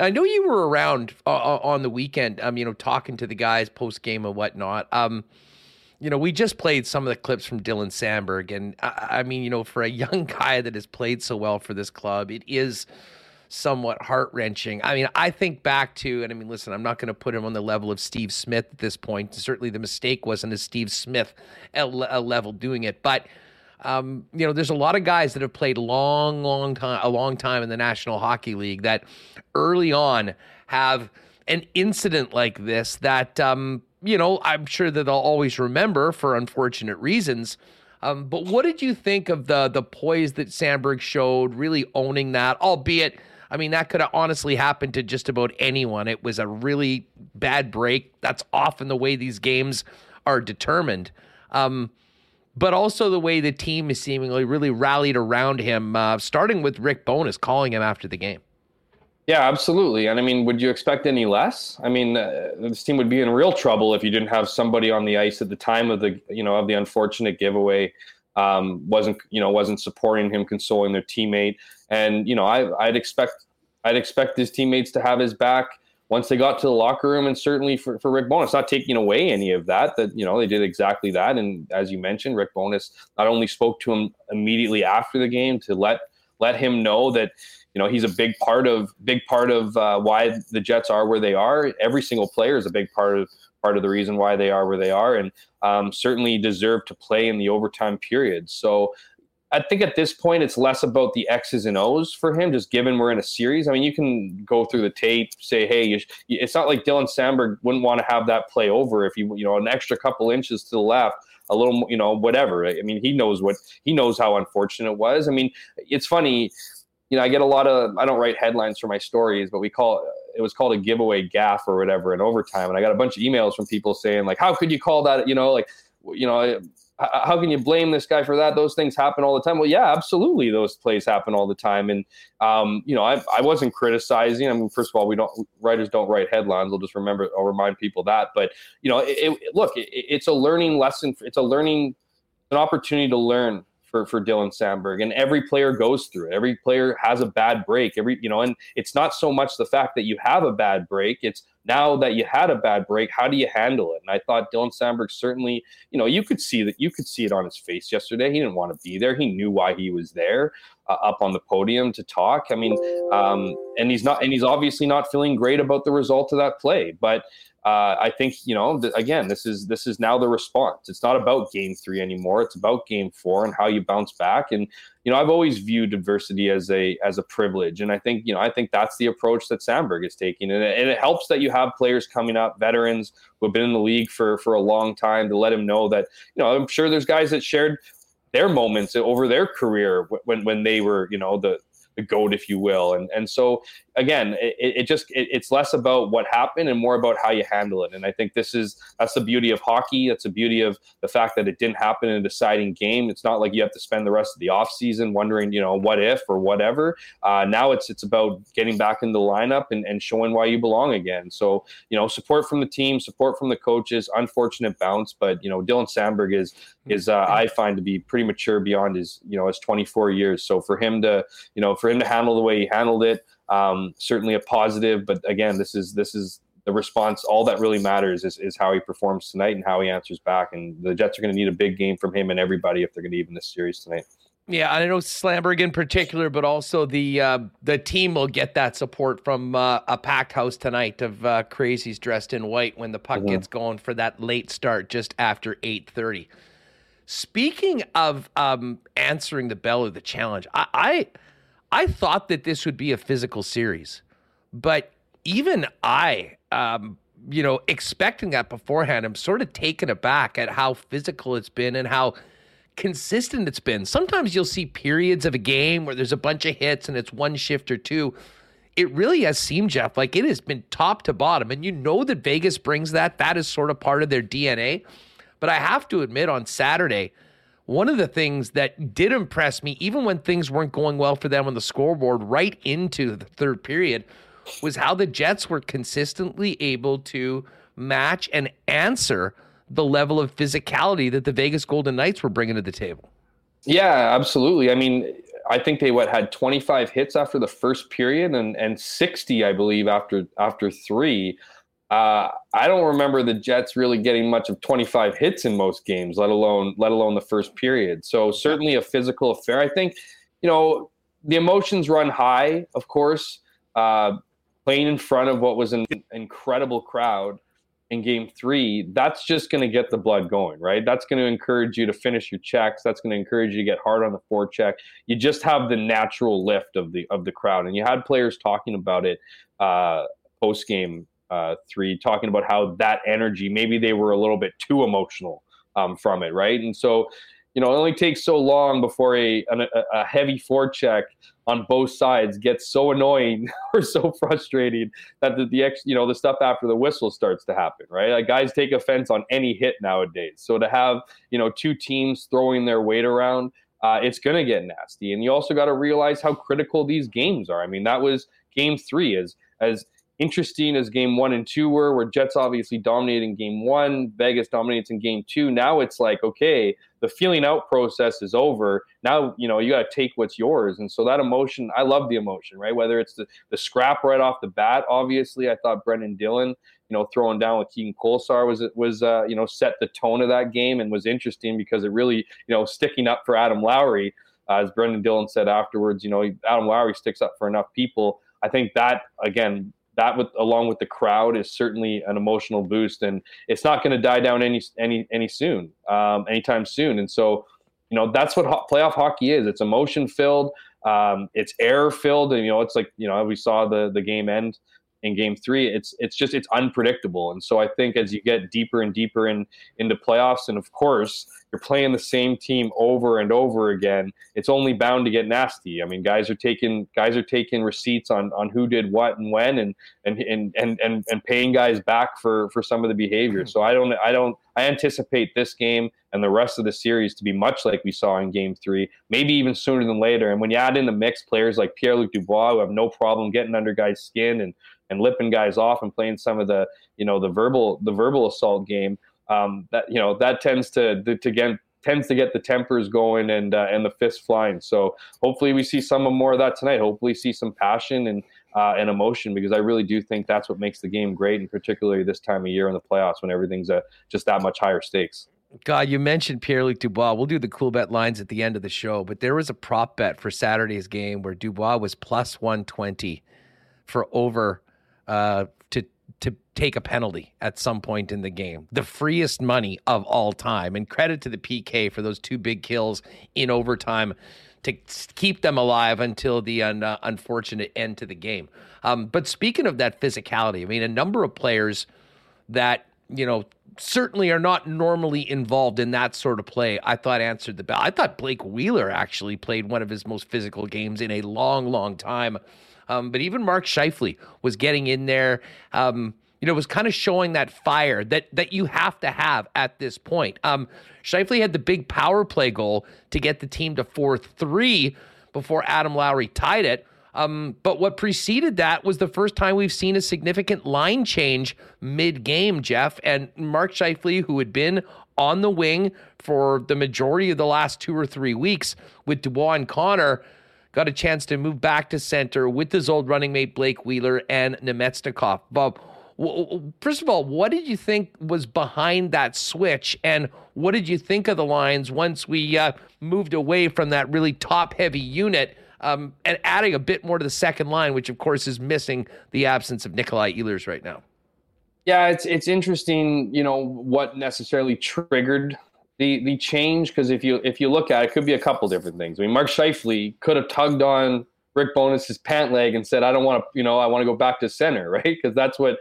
I know you were around on the weekend, you know, talking to the guys post game and whatnot. You know, we just played some of the clips from Dylan Samberg, and I mean, you know, for a young guy that has played so well for this club, it is somewhat heart wrenching. I mean, I think back to, and I mean, listen, I'm not going to put him on the level of Steve Smith at this point. Certainly, the mistake wasn't a Steve Smith level doing it, but. You know, there's a lot of guys that have played a long time in the National Hockey League that early on have an incident like this that, you know, I'm sure that they'll always remember for unfortunate reasons. But what did you think of the poise that Samberg showed, really owning that, albeit, I mean, that could have honestly happened to just about anyone. It was a really bad break. That's often the way these games are determined. But also the way the team is seemingly really rallied around him, starting with Rick Bonus calling him after the game. Yeah, absolutely. And I mean, would you expect any less? I mean, this team would be in real trouble if you didn't have somebody on the ice at the time of the, you know, of the unfortunate giveaway. Wasn't supporting him, consoling their teammate. And, you know, I'd expect his teammates to have his back once they got to the locker room, and certainly for Rick Bonus, not taking away any of that, you know, they did exactly that. And as you mentioned, Rick Bonus not only spoke to him immediately after the game to let him know that, you know, he's a big part of why the Jets are where they are. Every single player is a big part of the reason why they are where they are, and certainly deserved to play in the overtime period. So I think at this point, it's less about the X's and O's for him, just given we're in a series. I mean, you can go through the tape, say, hey, it's not like Dylan Samberg wouldn't want to have that play over if you know, an extra couple inches to the left, a little, you know, whatever. I mean, he knows how unfortunate it was. I mean, it's funny, you know, I don't write headlines for my stories, but it was called a giveaway gaffe or whatever in overtime. And I got a bunch of emails from people saying, like, how could you call that, you know, like, you know, how can you blame this guy for that? Those things happen all the time. Well, yeah, absolutely. Those plays happen all the time. And, you know, I wasn't criticizing. I mean, first of all, writers don't write headlines. I'll remind people that, but you know, it's a learning lesson. It's an opportunity to learn for Dylan Samberg, and every player goes through it. Every player has a bad break, you know, and it's not so much the fact that you have a bad break. It's now that you had a bad break, how do you handle it? And I thought Dylan Samberg certainly, you know, you could see it on his face yesterday. He didn't want to be there. He knew why he was there, up on the podium to talk. I mean, and he's obviously not feeling great about the result of that play, but I think, you know, again, this is now the response. It's not about Game 3 anymore. It's about Game 4 and how you bounce back. And, you know, I've always viewed adversity as a privilege. And I think, you know, that's the approach that Samberg is taking. And it helps that you have players coming up, veterans who have been in the league for a long time, to let him know that, you know, I'm sure there's guys that shared their moments over their career when they were, you know, the GOAT, if you will. And so again, it's less about what happened and more about how you handle it. And I think that's the beauty of hockey. That's the beauty of the fact that it didn't happen in a deciding game. It's not like you have to spend the rest of the off season wondering, you know, what if or whatever. Now it's about getting back in the lineup and showing why you belong again. So, you know, support from the team, support from the coaches, unfortunate bounce, but you know, Dylan Samberg is I find to be pretty mature beyond his 24 years. So for him to handle the way he handled it, certainly a positive. But again, this is the response. All that really matters is how he performs tonight and how he answers back. And the Jets are going to need a big game from him and everybody if they're going to even this series tonight. Yeah, I know Samberg in particular, but also the team will get that support from a packed house tonight of crazies dressed in white when the puck gets going for that late start just after 8:30. Speaking of answering the bell of the challenge, I I thought that this would be a physical series, but even I, expecting that beforehand, I'm sort of taken aback at how physical it's been and how consistent it's been. Sometimes you'll see periods of a game where there's a bunch of hits and it's one shift or two. It really has seemed, Jeff, like it has been top to bottom. And you know that Vegas brings that. That is sort of part of their DNA. But I have to admit, on Saturday, one of the things that did impress me, even when things weren't going well for them on the scoreboard right into the third period, was how the Jets were consistently able to match and answer the level of physicality that the Vegas Golden Knights were bringing to the table. Yeah, absolutely. I mean, I think they had 25 hits after the first period and 60, I believe, after three. I don't remember the Jets really getting much of 25 hits in most games, let alone the first period. So certainly a physical affair. I think, the emotions run high, of course, playing in front of what was an incredible crowd in game three. That's just going to get the blood going, right? That's going to encourage you to finish your checks. That's going to encourage you to get hard on the forecheck. You just have the natural lift of the crowd. And you had players talking about it post-game three, talking about how that energy, maybe they were a little bit too emotional from it, right? And so, it only takes so long before a heavy forecheck on both sides gets so annoying or so frustrating that the stuff after the whistle starts to happen, right? Like, guys take offense on any hit nowadays. So to have, two teams throwing their weight around, it's going to get nasty. And you also got to realize how critical these games are. I mean, that was game three. As interesting as game one and two were, where Jets obviously dominated in game one, Vegas dominates in game two. Now it's like, okay, the feeling out process is over. Now, you got to take what's yours. And so that emotion, I love the emotion, right? Whether it's the scrap right off the bat, obviously, I thought Brendan Dillon, throwing down with Keegan Kolsar was set the tone of that game and was interesting because it really, sticking up for Adam Lowry, as Brendan Dillon said afterwards, Adam Lowry sticks up for enough people. I think that, again, along with the crowd is certainly an emotional boost, and it's not going to die down anytime soon. And so, that's what playoff hockey is. It's emotion filled, it's air filled, and it's like we saw the game end in game three. It's just unpredictable. And so I think as you get deeper and deeper into playoffs, and of course you're playing the same team over and over again, it's only bound to get nasty. I mean, guys are taking receipts on who did what and when, and paying guys back for some of the behavior. So I anticipate this game and the rest of the series to be much like we saw in game three, maybe even sooner than later. And when you add in the mix players like Pierre-Luc Dubois, who have no problem getting under guys' skin and lipping guys off and playing some of the, the verbal assault game, that tends to get the tempers going and the fists flying. So hopefully we see some more of that tonight. Hopefully see some passion and emotion, because I really do think that's what makes the game great, and particularly this time of year in the playoffs when everything's just that much higher stakes. God, you mentioned Pierre-Luc Dubois. We'll do the cool bet lines at the end of the show, but there was a prop bet for Saturday's game where Dubois was plus 120 for over to take a penalty at some point in the game. The freest money of all time. And credit to the PK for those two big kills in overtime to keep them alive until the unfortunate end to the game. But speaking of that physicality, I mean, a number of players that, certainly are not normally involved in that sort of play, I thought answered the bell. I thought Blake Wheeler actually played one of his most physical games in a long, long time. But even Mark Scheifele was getting in there, was kind of showing that fire that you have to have at this point. Scheifele had the big power play goal to get the team to 4-3 before Adam Lowry tied it. But what preceded that was the first time we've seen a significant line change mid-game, Jeff. And Mark Scheifele, who had been on the wing for the majority of the last 2 or 3 weeks with Dubois and Connor, got a chance to move back to center with his old running mate, Blake Wheeler, and Namestnikov. Bob, first of all, what did you think was behind that switch? And what did you think of the lines once we moved away from that really top-heavy unit and adding a bit more to the second line, which, of course, is missing the absence of Nikolai Ehlers right now? Yeah, it's interesting, what necessarily triggered the change, because if you look at it, it could be a couple different things. I mean, Mark Scheifele could have tugged on Rick Bonus's pant leg and said, I don't want to, you know, I want to go back to center, right? Because that's what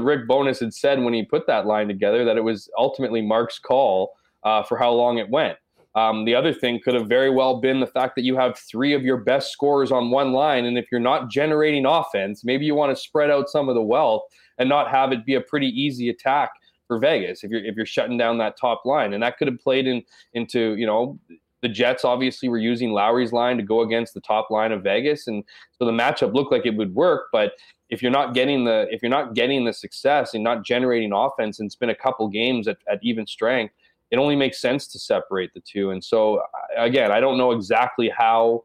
Rick Bonus had said when he put that line together, that it was ultimately Mark's call for how long it went. The other thing could have very well been the fact that you have three of your best scorers on one line, and if you're not generating offense, maybe you want to spread out some of the wealth and not have it be a pretty easy attack for Vegas if you're shutting down that top line. And that could have played into, you know, the Jets obviously were using Lowry's line to go against the top line of Vegas, and so the matchup looked like it would work. But if you're not getting the success and not generating offense, and it's been a couple games at even strength, it only makes sense to separate the two. And so again, I don't know exactly how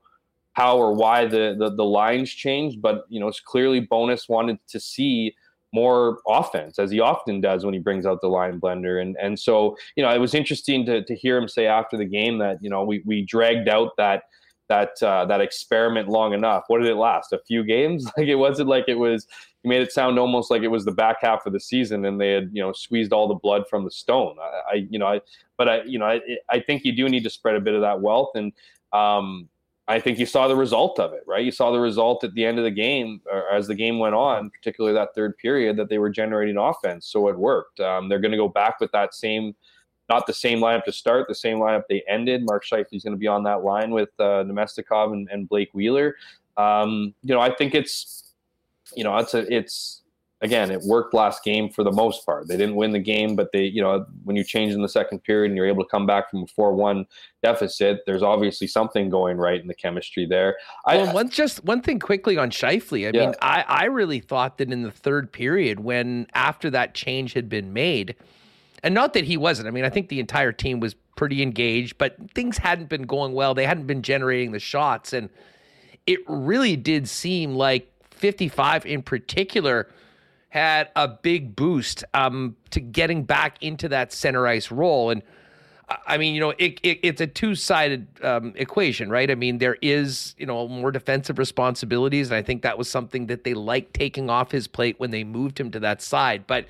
or why the lines changed, but you know, it's clearly Bonus wanted to see more offense, as he often does when he brings out the line blender. And so, you know, it was interesting to hear him say after the game that, you know, we dragged out that experiment long enough. What did it last? A few games? Like, it wasn't like it was, he made it sound almost like it was the back half of the season and they had, you know, squeezed all the blood from the stone. I think you do need to spread a bit of that wealth. And, I think you saw the result of it, right? You saw the result at the end of the game, or as the game went on, particularly that third period, that they were generating offense, so it worked. They're going to go back with that same, not the same lineup to start, the same lineup they ended. Mark Scheifele is going to be on that line with Namestnikov and Blake Wheeler. You know, I think it's, you know, it's again, it worked last game for the most part. They didn't win the game, but they, you know, when you change in the second period and you're able to come back from a 4-1 deficit, there's obviously something going right in the chemistry there. One thing quickly on Scheifele. I mean, I really thought that in the third period, when after that change had been made, and not that he wasn't, I mean, I think the entire team was pretty engaged, but things hadn't been going well. They hadn't been generating the shots. And it really did seem like 55 in particular had a big boost to getting back into that center ice role. And I mean, you know, it's a two-sided equation, right? I mean, there is, you know, more defensive responsibilities, and I think that was something that they liked taking off his plate when they moved him to that side. But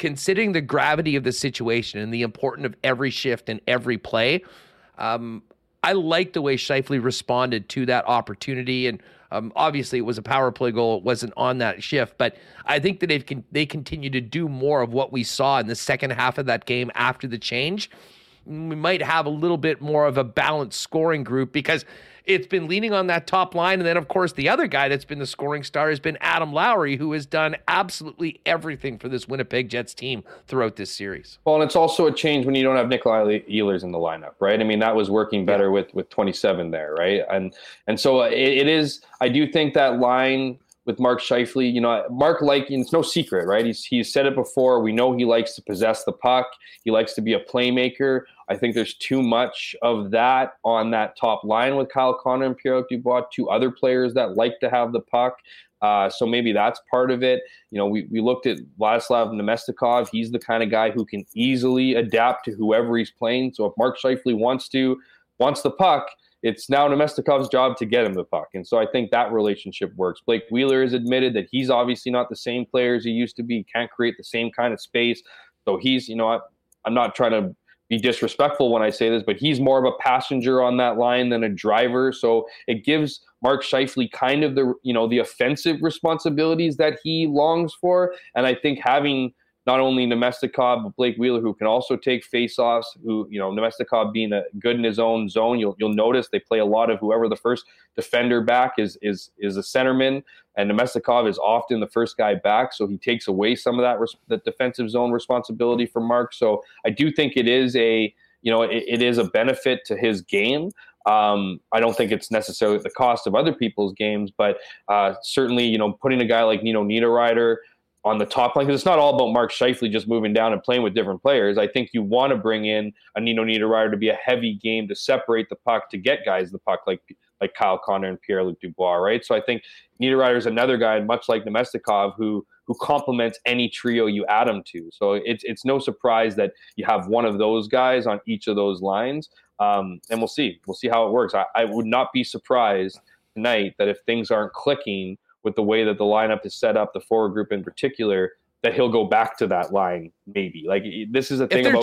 considering the gravity of the situation and the importance of every shift and every play, I like the way Scheifele responded to that opportunity. And obviously, it was a power play goal. It wasn't on that shift. But I think that they continue to do more of what we saw in the second half of that game after the change. We might have a little bit more of a balanced scoring group because it's been leaning on that top line. And then, of course, the other guy that's been the scoring star has been Adam Lowry, who has done absolutely everything for this Winnipeg Jets team throughout this series. Well, and it's also a change when you don't have Nikolai Ehlers in the lineup, right? I mean, that was working better with 27 there, right? And so it is, I do think that line with Mark Scheifele, you know, Mark, like, it's no secret, right? He's said it before. We know he likes to possess the puck. He likes to be a playmaker. I think there's too much of that on that top line with Kyle Connor and Pierre-Luc Dubois, two other players that like to have the puck. So maybe that's part of it. You know, we looked at Vladislav Namestnikov. He's the kind of guy who can easily adapt to whoever he's playing. So if Mark Scheifele wants the puck, it's now Namestnikov's job to get him the puck. And so I think that relationship works. Blake Wheeler has admitted that he's obviously not the same player as he used to be. He can't create the same kind of space. So he's, you know, I'm not trying to be disrespectful when I say this, but he's more of a passenger on that line than a driver. So it gives Mark Scheifele kind of the, you know, the offensive responsibilities that he longs for. And I think having not only Namestnikov, but Blake Wheeler, who can also take faceoffs, who, you know, Namestnikov being good in his own zone, you'll notice they play a lot of whoever the first defender back is a centerman, and Namestnikov is often the first guy back, so he takes away some of that defensive zone responsibility for Mark. So I do think it is a, you know, it is a benefit to his game. I don't think it's necessarily at the cost of other people's games, but certainly, you know, putting a guy like Nito Niederreiter on the top line, because it's not all about Mark Scheifele just moving down and playing with different players. I think you want to bring in a Nito Niederreiter to be a heavy game, to separate the puck, to get guys the puck like Kyle Connor and Pierre-Luc Dubois, right? So I think Niederreiter is another guy, much like Namestnikov, who complements any trio you add him to. So it's no surprise that you have one of those guys on each of those lines, and we'll see how it works. I would not be surprised tonight that if things aren't clicking with the way that the lineup is set up, the forward group in particular, that he'll go back to that line, maybe. Like, this is a thing about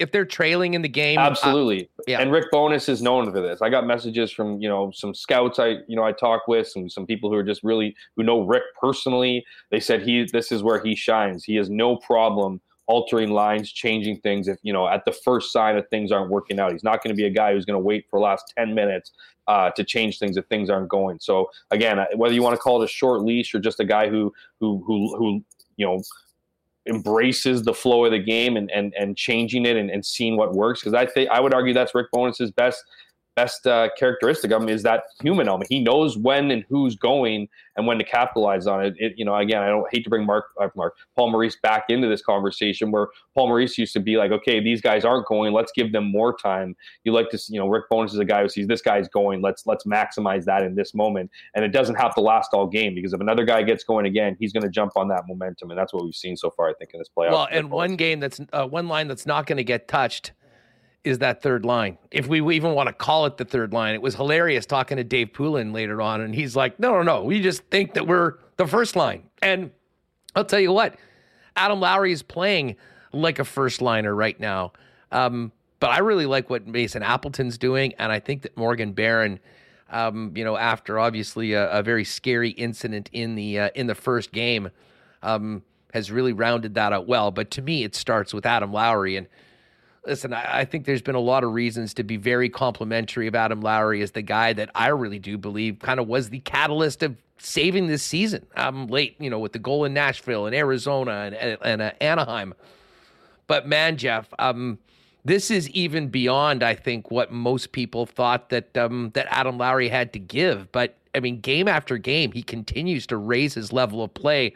if they're trailing in the game. Absolutely. Yeah. And Rick Bonus is known for this. I got messages from, you know, some scouts I talk with, some people who are just really, who know Rick personally. They said this is where he shines. He has no problem altering lines, changing things. If, you know, at the first sign that things aren't working out, he's not going to be a guy who's going to wait for the last 10 minutes to change things if things aren't going. So again, whether you want to call it a short leash or just a guy who you know, embraces the flow of the game and changing it and seeing what works, because I would argue that's Rick Bonus's best characteristic of him, is that human element. He knows when and who's going and when to capitalize on it. You know, again, I don't hate to bring Paul Maurice back into this conversation, where Paul Maurice used to be like, okay, these guys aren't going, let's give them more time. You like to see, you know, Rick Bonus is a guy who sees this guy's going, let's maximize that in this moment. And it doesn't have to last all game, because if another guy gets going again, he's going to jump on that momentum. And that's what we've seen so far, I think, in this playoff. Well, and one game that's one line that's not going to get touched is that third line. If we even want to call it the third line. It was hilarious talking to Dave Poulin later on, and he's like, no, we just think that we're the first line. And I'll tell you what, Adam Lowry is playing like a first liner right now. But I really like what Mason Appleton's doing, and I think that Morgan Barron, you know, after obviously a very scary incident in the first game, has really rounded that out well. But to me, it starts with Adam Lowry. And listen, I think there's been a lot of reasons to be very complimentary of Adam Lowry as the guy that I really do believe kind of was the catalyst of saving this season. Late, you know, with the goal in Nashville and Arizona and Anaheim. But man, Jeff, this is even beyond, I think, what most people thought that Adam Lowry had to give. But I mean, game after game, he continues to raise his level of play.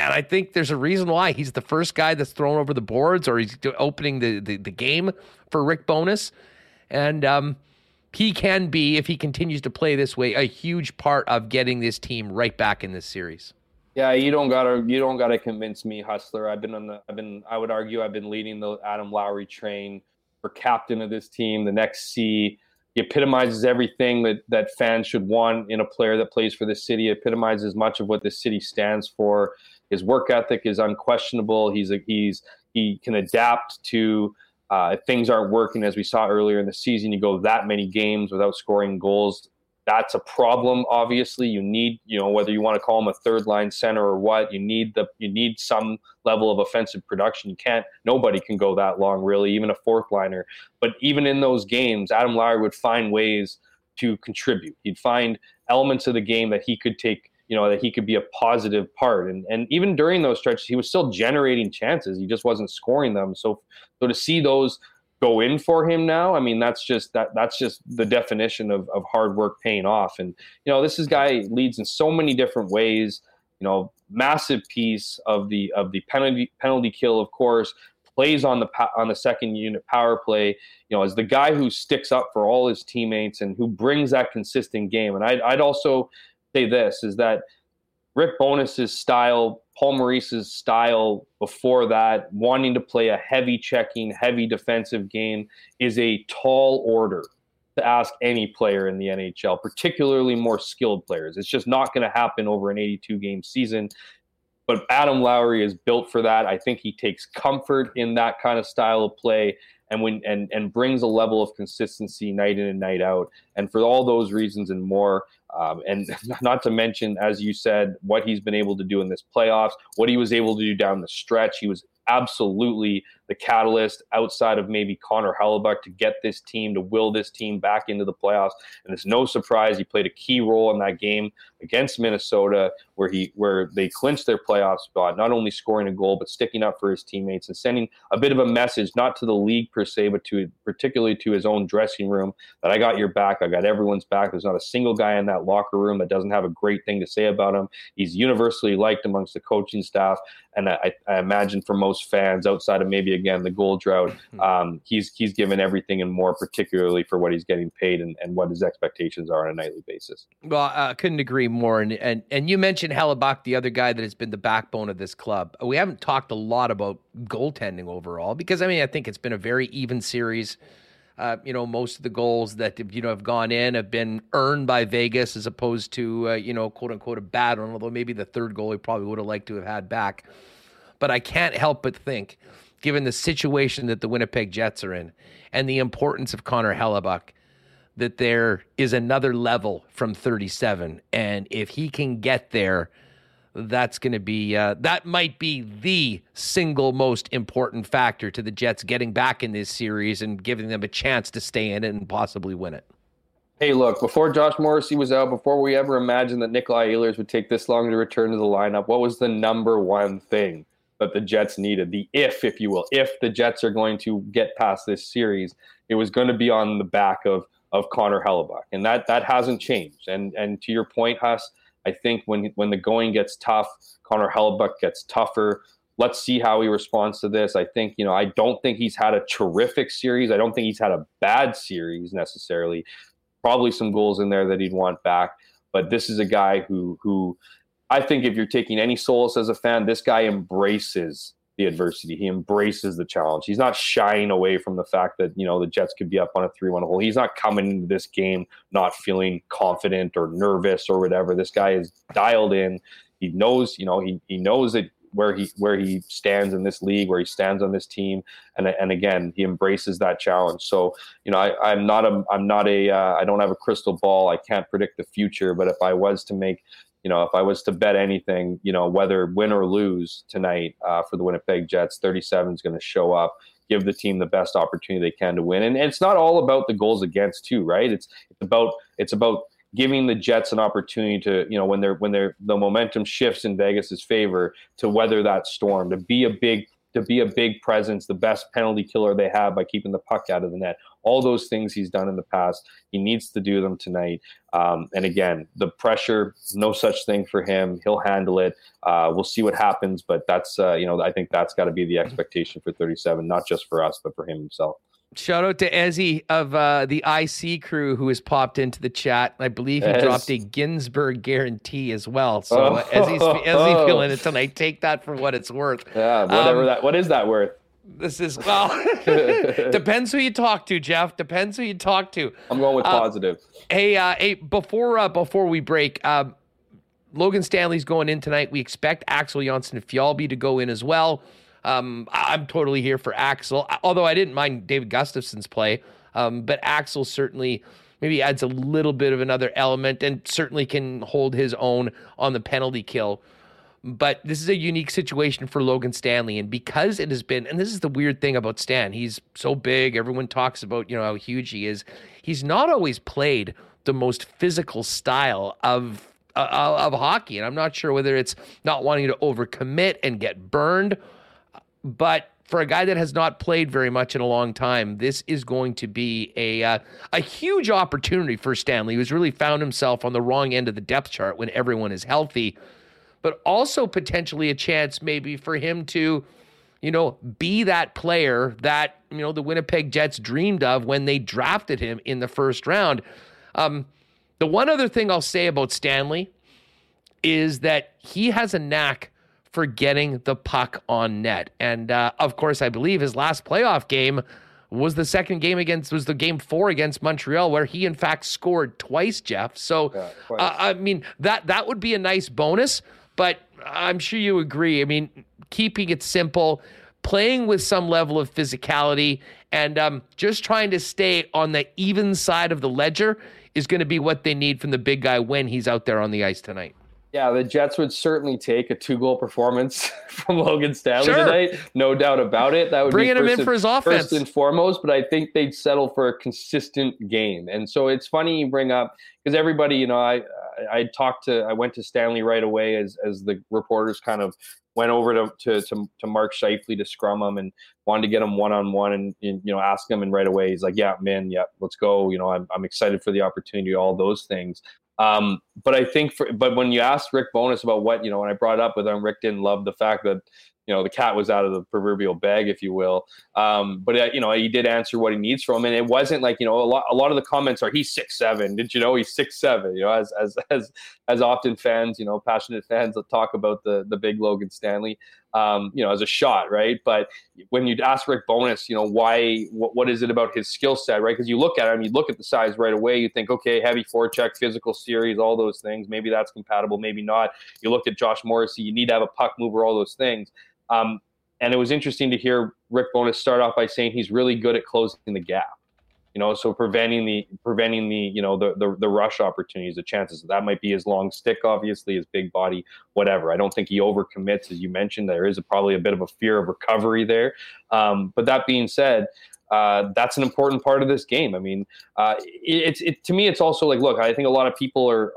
And I think there's a reason why he's the first guy that's thrown over the boards, or he's opening the game for Rick Bonus. And he can be, if he continues to play this way, a huge part of getting this team right back in this series. Yeah, you don't gotta convince me, Hustler. I would argue I've been leading the Adam Lowry train for captain of this team. The next C. He epitomizes everything that fans should want in a player that plays for the city. Epitomizes much of what the city stands for. His work ethic is unquestionable. He can adapt to if things aren't working, as we saw earlier in the season. You go that many games without scoring goals, that's a problem. Obviously, you need, you know, whether you want to call him a third line center or what, you need some level of offensive production. Nobody can go that long, really, even a fourth liner. But even in those games, Adam Lowry would find ways to contribute. He'd find elements of the game that he could take, you know, that he could be a positive part. And even during those stretches, he was still generating chances. He just wasn't scoring them. So to see those go in for him now, I mean, that's just the definition of hard work paying off. And, you know, this guy leads in so many different ways. You know, massive piece of the penalty kill, of course, plays on the second unit power play. You know, as the guy who sticks up for all his teammates and who brings that consistent game. And I'd also say this, is that Rick Bonus's style, Paul Maurice's style before that, wanting to play a heavy checking, heavy defensive game, is a tall order to ask any player in the NHL, particularly more skilled players. It's just not going to happen over an 82-game season. But Adam Lowry is built for that. I think he takes comfort in that kind of style of play and brings a level of consistency night in and night out. And for all those reasons and more, and not to mention, as you said, what he's been able to do in this playoffs, what he was able to do down the stretch. He was absolutely the catalyst, outside of maybe Connor Hellebuyck, to get this team, to will this team back into the playoffs. And it's no surprise he played a key role in that game against Minnesota, where they clinched their playoff spot, not only scoring a goal, but sticking up for his teammates and sending a bit of a message, not to the league per se, but particularly to his own dressing room, that I got your back, I got everyone's back. There's not a single guy in that locker room that doesn't have a great thing to say about him. He's universally liked amongst the coaching staff, and I imagine for most fans, outside of maybe, again, the goal drought, he's given everything and more, particularly for what he's getting paid and what his expectations are on a nightly basis. Well, I couldn't agree more. And you mentioned Hellebuyck, the other guy that has been the backbone of this club. We haven't talked a lot about goaltending overall, because I mean, I think it's been a very even series. most of the goals that, have gone in have been earned by Vegas as opposed to, quote unquote, a bad one, although maybe the third goal he probably would have liked to have had back. But I can't help but think, given the situation that the Winnipeg Jets are in and the importance of Connor Hellebuyck, that there is another level from 37. And if he can get there, that's going to be, that might be the single most important factor to the Jets getting back in this series and giving them a chance to stay in it and possibly win it. Hey, look, before Josh Morrissey was out, before we ever imagined that Nikolai Ehlers would take this long to return to the lineup, what was the number one thing that the Jets needed? The if you will, if the Jets are going to get past this series, it was going to be on the back of Connor Hellebuyck. And that hasn't changed. And to your point, Huss, I think when the going gets tough, Connor Hellebuyck gets tougher. Let's see how he responds to this. I think, I don't think he's had a terrific series. I don't think he's had a bad series necessarily. Probably some goals in there that he'd want back. But this is a guy who I think if you're taking any solace as a fan, this guy embraces the adversity. He embraces the challenge. He's not shying away from the fact that, the Jets could be up on a 3-1 hole. He's not coming into this game not feeling confident or nervous or whatever. This guy is dialed in. He knows, he knows it where he stands in this league, where he stands on this team. And again, he embraces that challenge. So, I don't have a crystal ball. I can't predict the future, but if I was to make, if I was to bet anything, whether win or lose tonight for the Winnipeg Jets, 37 is going to show up, give the team the best opportunity they can to win. And it's not all about the goals against too, right? It's about giving the Jets an opportunity to, when the momentum shifts in Vegas's favor, to weather that storm, to be a big presence, the best penalty killer they have by keeping the puck out of the net. All those things he's done in the past, he needs to do them tonight. And again, the pressure, no such thing for him. He'll handle it. We'll see what happens, but that's, I think that's got to be the expectation for 37, not just for us, but for him himself. Shout out to Ezzy of the IC crew who has popped into the chat. I believe he dropped a Ginsburg guarantee as well. So Ezzy's feeling it tonight. Take that for what it's worth. Yeah, whatever that. What is that worth? This is, depends who you talk to, Jeff. Depends who you talk to. I'm going with positive. Hey, before we break, Logan Stanley's going in tonight. We expect Axel Jonsson-Fjällby to go in as well. I'm totally here for Axel, although I didn't mind David Gustafson's play. But Axel certainly maybe adds a little bit of another element and certainly can hold his own on the penalty kill. But this is a unique situation for Logan Stanley. And because it has been, and this is the weird thing about Stan, he's so big. Everyone talks about, how huge he is. He's not always played the most physical style of hockey. And I'm not sure whether it's not wanting to overcommit and get burned. But for a guy that has not played very much in a long time, this is going to be a huge opportunity for Stanley, who's really found himself on the wrong end of the depth chart when everyone is healthy, but also potentially a chance maybe for him to, be that player that, the Winnipeg Jets dreamed of when they drafted him in the first round. The one other thing I'll say about Stanley is that he has a knack for getting the puck on net. And, of course, I believe his last playoff game was the second game was the game four against Montreal, where he, in fact, scored twice, Jeff. So, yeah, twice. That would be a nice bonus, but I'm sure you agree. Keeping it simple, playing with some level of physicality, and just trying to stay on the even side of the ledger is going to be what they need from the big guy when he's out there on the ice tonight. Yeah, the Jets would certainly take a 2-goal performance from Logan Stanley tonight. No doubt about it. That would bring him in for his offense first and foremost, but I think they'd settle for a consistent game. And so it's funny you bring up, because everybody, I went to Stanley right away as the reporters kind of went over to Mark Scheifele to scrum him and wanted to get him one-on-one and ask him, and right away he's like, let's go. I'm excited for the opportunity, all those things. But I think but when you asked Rick Bonus about what, when I brought up with him, Rick didn't love the fact that, the cat was out of the proverbial bag, if you will. But he did answer what he needs from him. And it wasn't like, a lot of the comments are, he's 6'7". Did you know he's 6'7", as often fans, passionate fans that talk about the big Logan Stanley. as a shot, right? But when you ask Rick Bonus, why, what is it about his skill set, right? Because you look at him, you look at the size right away, you think, okay, heavy forecheck, physical series, all those things, maybe that's compatible, maybe not. You look at Josh Morrissey, you need to have a puck mover, all those things. And it was interesting to hear Rick Bonus start off by saying he's really good at closing the gap. So preventing the the rush opportunities, the chances. That might be his long stick, obviously, his big body, whatever. I don't think he overcommits, as you mentioned. There is probably a bit of a fear of recovery there. But that being said, that's an important part of this game. I mean, it's to me, it's also like, look, I think a lot of people are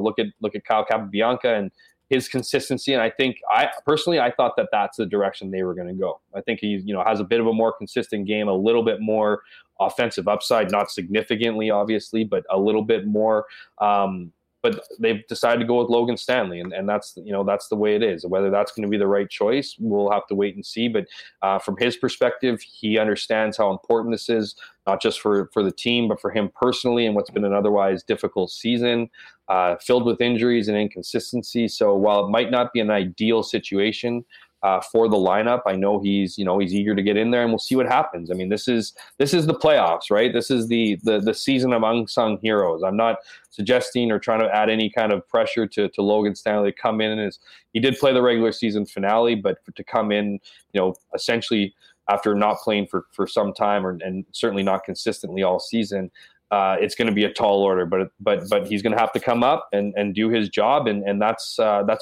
look at Kyle Capobianco and his consistency, and I think I thought that that's the direction they were going to go. I think he has a bit of a more consistent game, a little bit more offensive upside, not significantly, obviously, but a little bit more. But they've decided to go with Logan Stanley, and that's that's the way it is. Whether that's going to be the right choice, we'll have to wait and see. But from his perspective, he understands how important this is, not just for the team, but for him personally, and what's been an otherwise difficult season, filled with injuries and inconsistency. So while it might not be an ideal situation for the lineup, I know he's eager to get in there, and we'll see what happens. I mean, this is the playoffs, right? This is the season of unsung heroes. I'm not suggesting or trying to add any kind of pressure to Logan Stanley to come in, and he did play the regular season finale, but to come in, essentially after not playing for some time, and certainly not consistently all season, it's going to be a tall order, but he's going to have to come up and do his job, and that's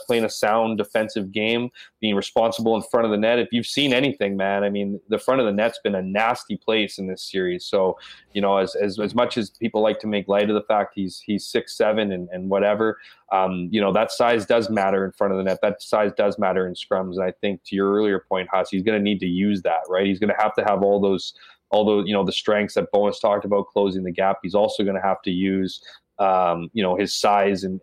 playing a sound defensive game, being responsible in front of the net. If you've seen anything, man, I mean, the front of the net's been a nasty place in this series. So, as much as people like to make light of the fact he's 6'7" and whatever, that size does matter in front of the net. That size does matter in scrums, and I think to your earlier point, Huss, he's going to need to use that, right? He's going to have all those. Although, the strengths that Bonus talked about, closing the gap, he's also going to have to use, his size and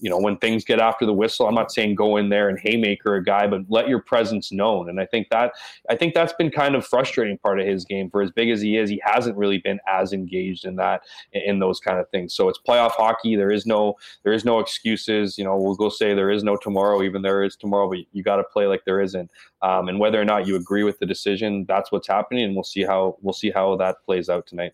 when things get after the whistle, I'm not saying go in there and haymaker a guy, but let your presence known. And I think that's been kind of frustrating part of his game. For as big as he is, he hasn't really been as engaged in those kind of things. So it's playoff hockey. There is no excuses. We'll go say there is no tomorrow, even there is tomorrow, but you got to play like there isn't. And whether or not you agree with the decision, that's what's happening. And we'll see how that plays out tonight.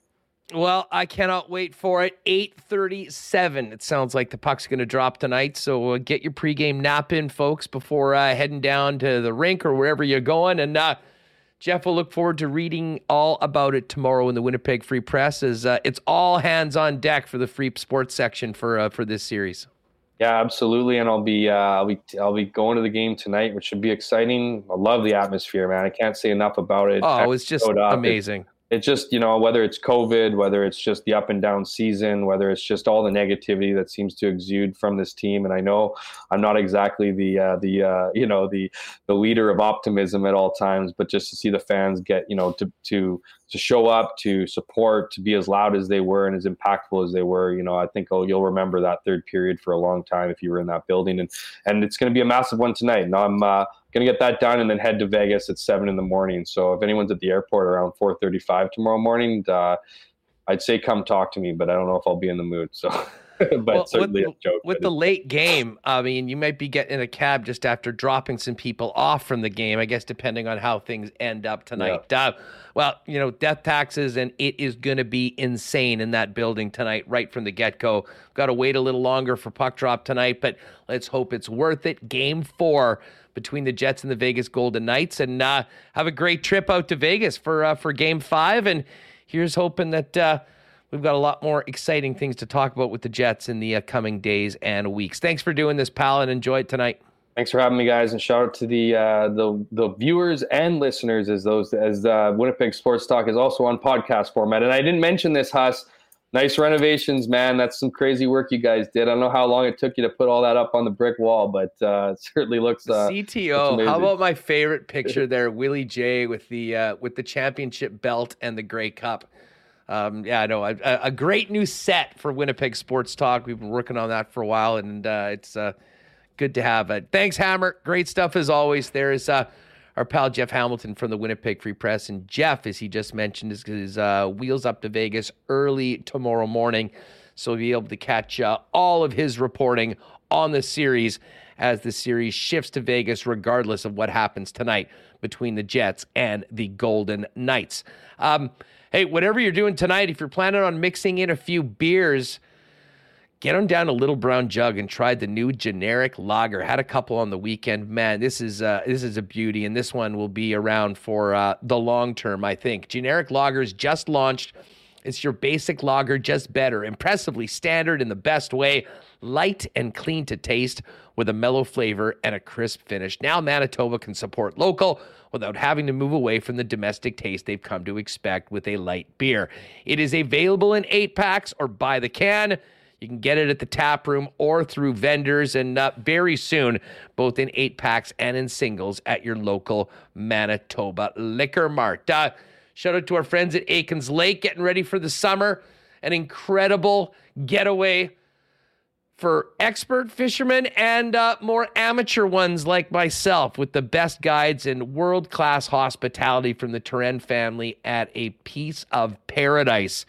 Well, I cannot wait for it. 8:37. It sounds like the puck's going to drop tonight. So get your pregame nap in, folks, before heading down to the rink or wherever you're going. And Jeff will look forward to reading all about it tomorrow in the Winnipeg Free Press, as it's all hands on deck for the Free Sports section for this series. Yeah, absolutely, and I'll be going to the game tonight, which should be exciting. I love the atmosphere, man. I can't say enough about it. Oh, it's just amazing. It's just, whether it's COVID, whether it's just the up and down season, whether it's just all the negativity that seems to exude from this team. And I know I'm not exactly the leader of optimism at all times, but just to see the fans get, to show up, to support, to be as loud as they were and as impactful as they were, I think you'll remember that third period for a long time if you were in that building. And it's going to be a massive one tonight. And I'm going to get that done and then head to Vegas at 7 a.m. So if anyone's at the airport around 4:35 tomorrow morning, I'd say come talk to me, but I don't know if I'll be in the mood. So, but well, certainly a joke. With the late game, I mean, you might be getting a cab just after dropping some people off from the game, I guess, depending on how things end up tonight. Yeah. Death taxes, and it is going to be insane in that building tonight, right from the get-go. Got to wait a little longer for puck drop tonight, but let's hope it's worth it. Game 4 between the Jets and the Vegas Golden Knights, and have a great trip out to Vegas for Game 5. And here's hoping that we've got a lot more exciting things to talk about with the Jets in the coming days and weeks. Thanks for doing this, pal, and enjoy it tonight. Thanks for having me, guys, and shout out to the viewers and listeners as Winnipeg Sports Talk is also on podcast format. And I didn't mention this, Huss. Nice renovations, man. That's some crazy work you guys did. I don't know how long it took you to put all that up on the brick wall, but it certainly looks CTO. How about my favorite picture there, Willie J with the championship belt and the Grey Cup? A great new set for Winnipeg Sports Talk. We've been working on that for a while, and it's good to have it. Thanks, Hammer. Great stuff as always. There is our pal Jeff Hamilton from the Winnipeg Free Press. And Jeff, as he just mentioned, is wheels up to Vegas early tomorrow morning. So we'll be able to catch all of his reporting on the series as the series shifts to Vegas, regardless of what happens tonight between the Jets and the Golden Knights. Hey, whatever you're doing tonight, if you're planning on mixing in a few beers, get them down a Little Brown Jug and try the new generic lager. Had a couple on the weekend. Man, this is a beauty, and this one will be around for the long term, I think. Generic lagers just launched. It's your basic lager, just better. Impressively standard in the best way. Light and clean to taste with a mellow flavor and a crisp finish. Now Manitoba can support local without having to move away from the domestic taste they've come to expect with a light beer. It is available in 8-packs or by the can. You can get it at the tap room or through vendors, and very soon, both in 8-packs and in singles at your local Manitoba Liquor Mart. Shout out to our friends at Aikens Lake, getting ready for the summer. An incredible getaway for expert fishermen and more amateur ones like myself, with the best guides and world-class hospitality from the Terren family at a piece of paradise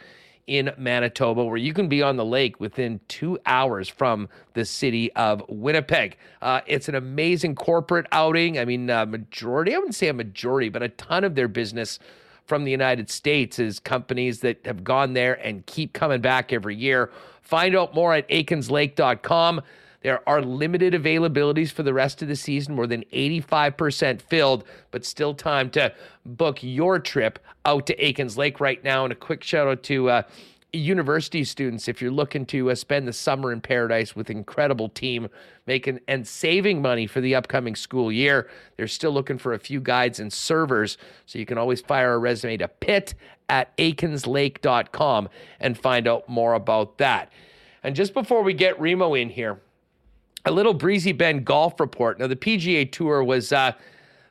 in Manitoba, where you can be on the lake within 2 hours from the city of Winnipeg. It's an amazing corporate outing. I mean, I wouldn't say a majority, but a ton of their business from the United States is companies that have gone there and keep coming back every year. Find out more at AikinsLake.com. There are limited availabilities for the rest of the season, more than 85% filled, but still time to book your trip out to Aikens Lake right now. And a quick shout out to university students. If you're looking to spend the summer in paradise with an incredible team, making and saving money for the upcoming school year, they're still looking for a few guides and servers, so you can always fire a resume to pit@aikenslake.com and find out more about that. And just before we get Remo in here, a little Breezy Bend golf report. Now, the PGA Tour was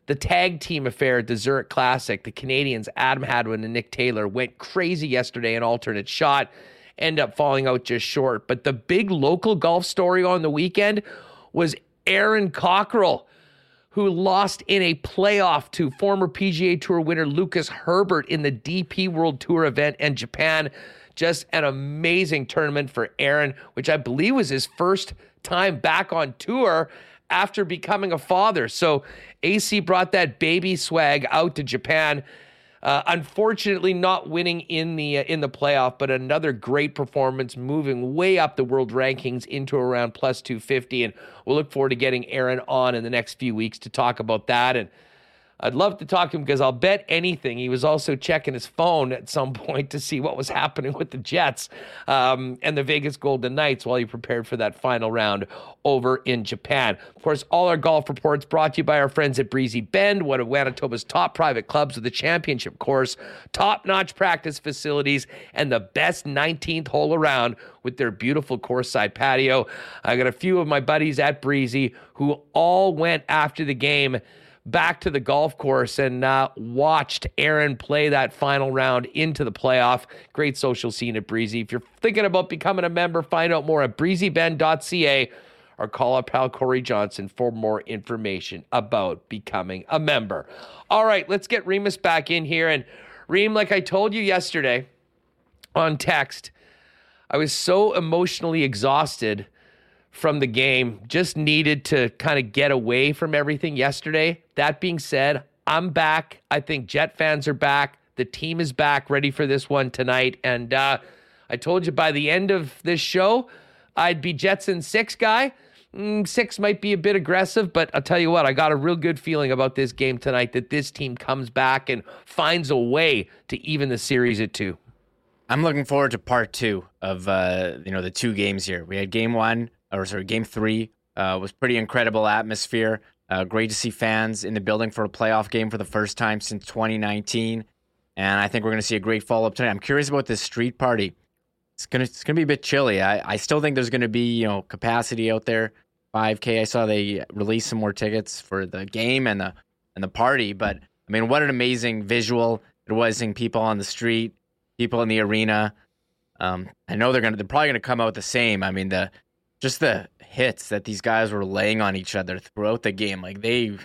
the tag team affair at the Zurich Classic. The Canadians, Adam Hadwin and Nick Taylor, went crazy yesterday in alternate shot, end up falling out just short. But the big local golf story on the weekend was Aaron Cockrell, who lost in a playoff to former PGA Tour winner Lucas Herbert in the DP World Tour event in Japan. Just an amazing tournament for Aaron, which I believe was his first time back on tour after becoming a father. So AC brought that baby swag out to Japan. Unfortunately, not winning in the playoff, but another great performance, moving way up the world rankings into around plus 250. And we'll look forward to getting Aaron on in the next few weeks to talk about that. And I'd love to talk to him because I'll bet anything he was also checking his phone at some point to see what was happening with the Jets and the Vegas Golden Knights while he prepared for that final round over in Japan. Of course, all our golf reports brought to you by our friends at Breezy Bend, one of Manitoba's top private clubs with a championship course, top-notch practice facilities, and the best 19th hole around with their beautiful course-side patio. I got a few of my buddies at Breezy who all went after the game back to the golf course and watched Aaron play that final round into the playoff. Great social scene at Breezy. If you're thinking about becoming a member, find out more at breezybend.ca or call up pal Corey Johnson for more information about becoming a member. All right, let's get Remus back in here. And Reem, like I told you yesterday on text, I was so emotionally exhausted from the game, just needed to kind of get away from everything yesterday. That being said, I'm back. I think Jet fans are back. The team is back, ready for this one tonight. And I told you by the end of this show, I'd be Jets in six guy. Six might be a bit aggressive, but I'll tell you what, I got a real good feeling about this game tonight that this team comes back and finds a way to even the series at 2. I'm looking forward to part 2 of the 2 games here. We had game 3 was pretty incredible atmosphere. Great to see fans in the building for a playoff game for the first time since 2019. And I think we're going to see a great follow-up tonight. I'm curious about this street party. It's going to be a bit chilly. I still think there's going to be, capacity out there, 5K. I saw they released some more tickets for the game and the party. But, I mean, what an amazing visual it was, seeing people on the street, people in the arena. I know they're probably going to come out the same. I mean, Just the hits that these guys were laying on each other throughout the game. Like, there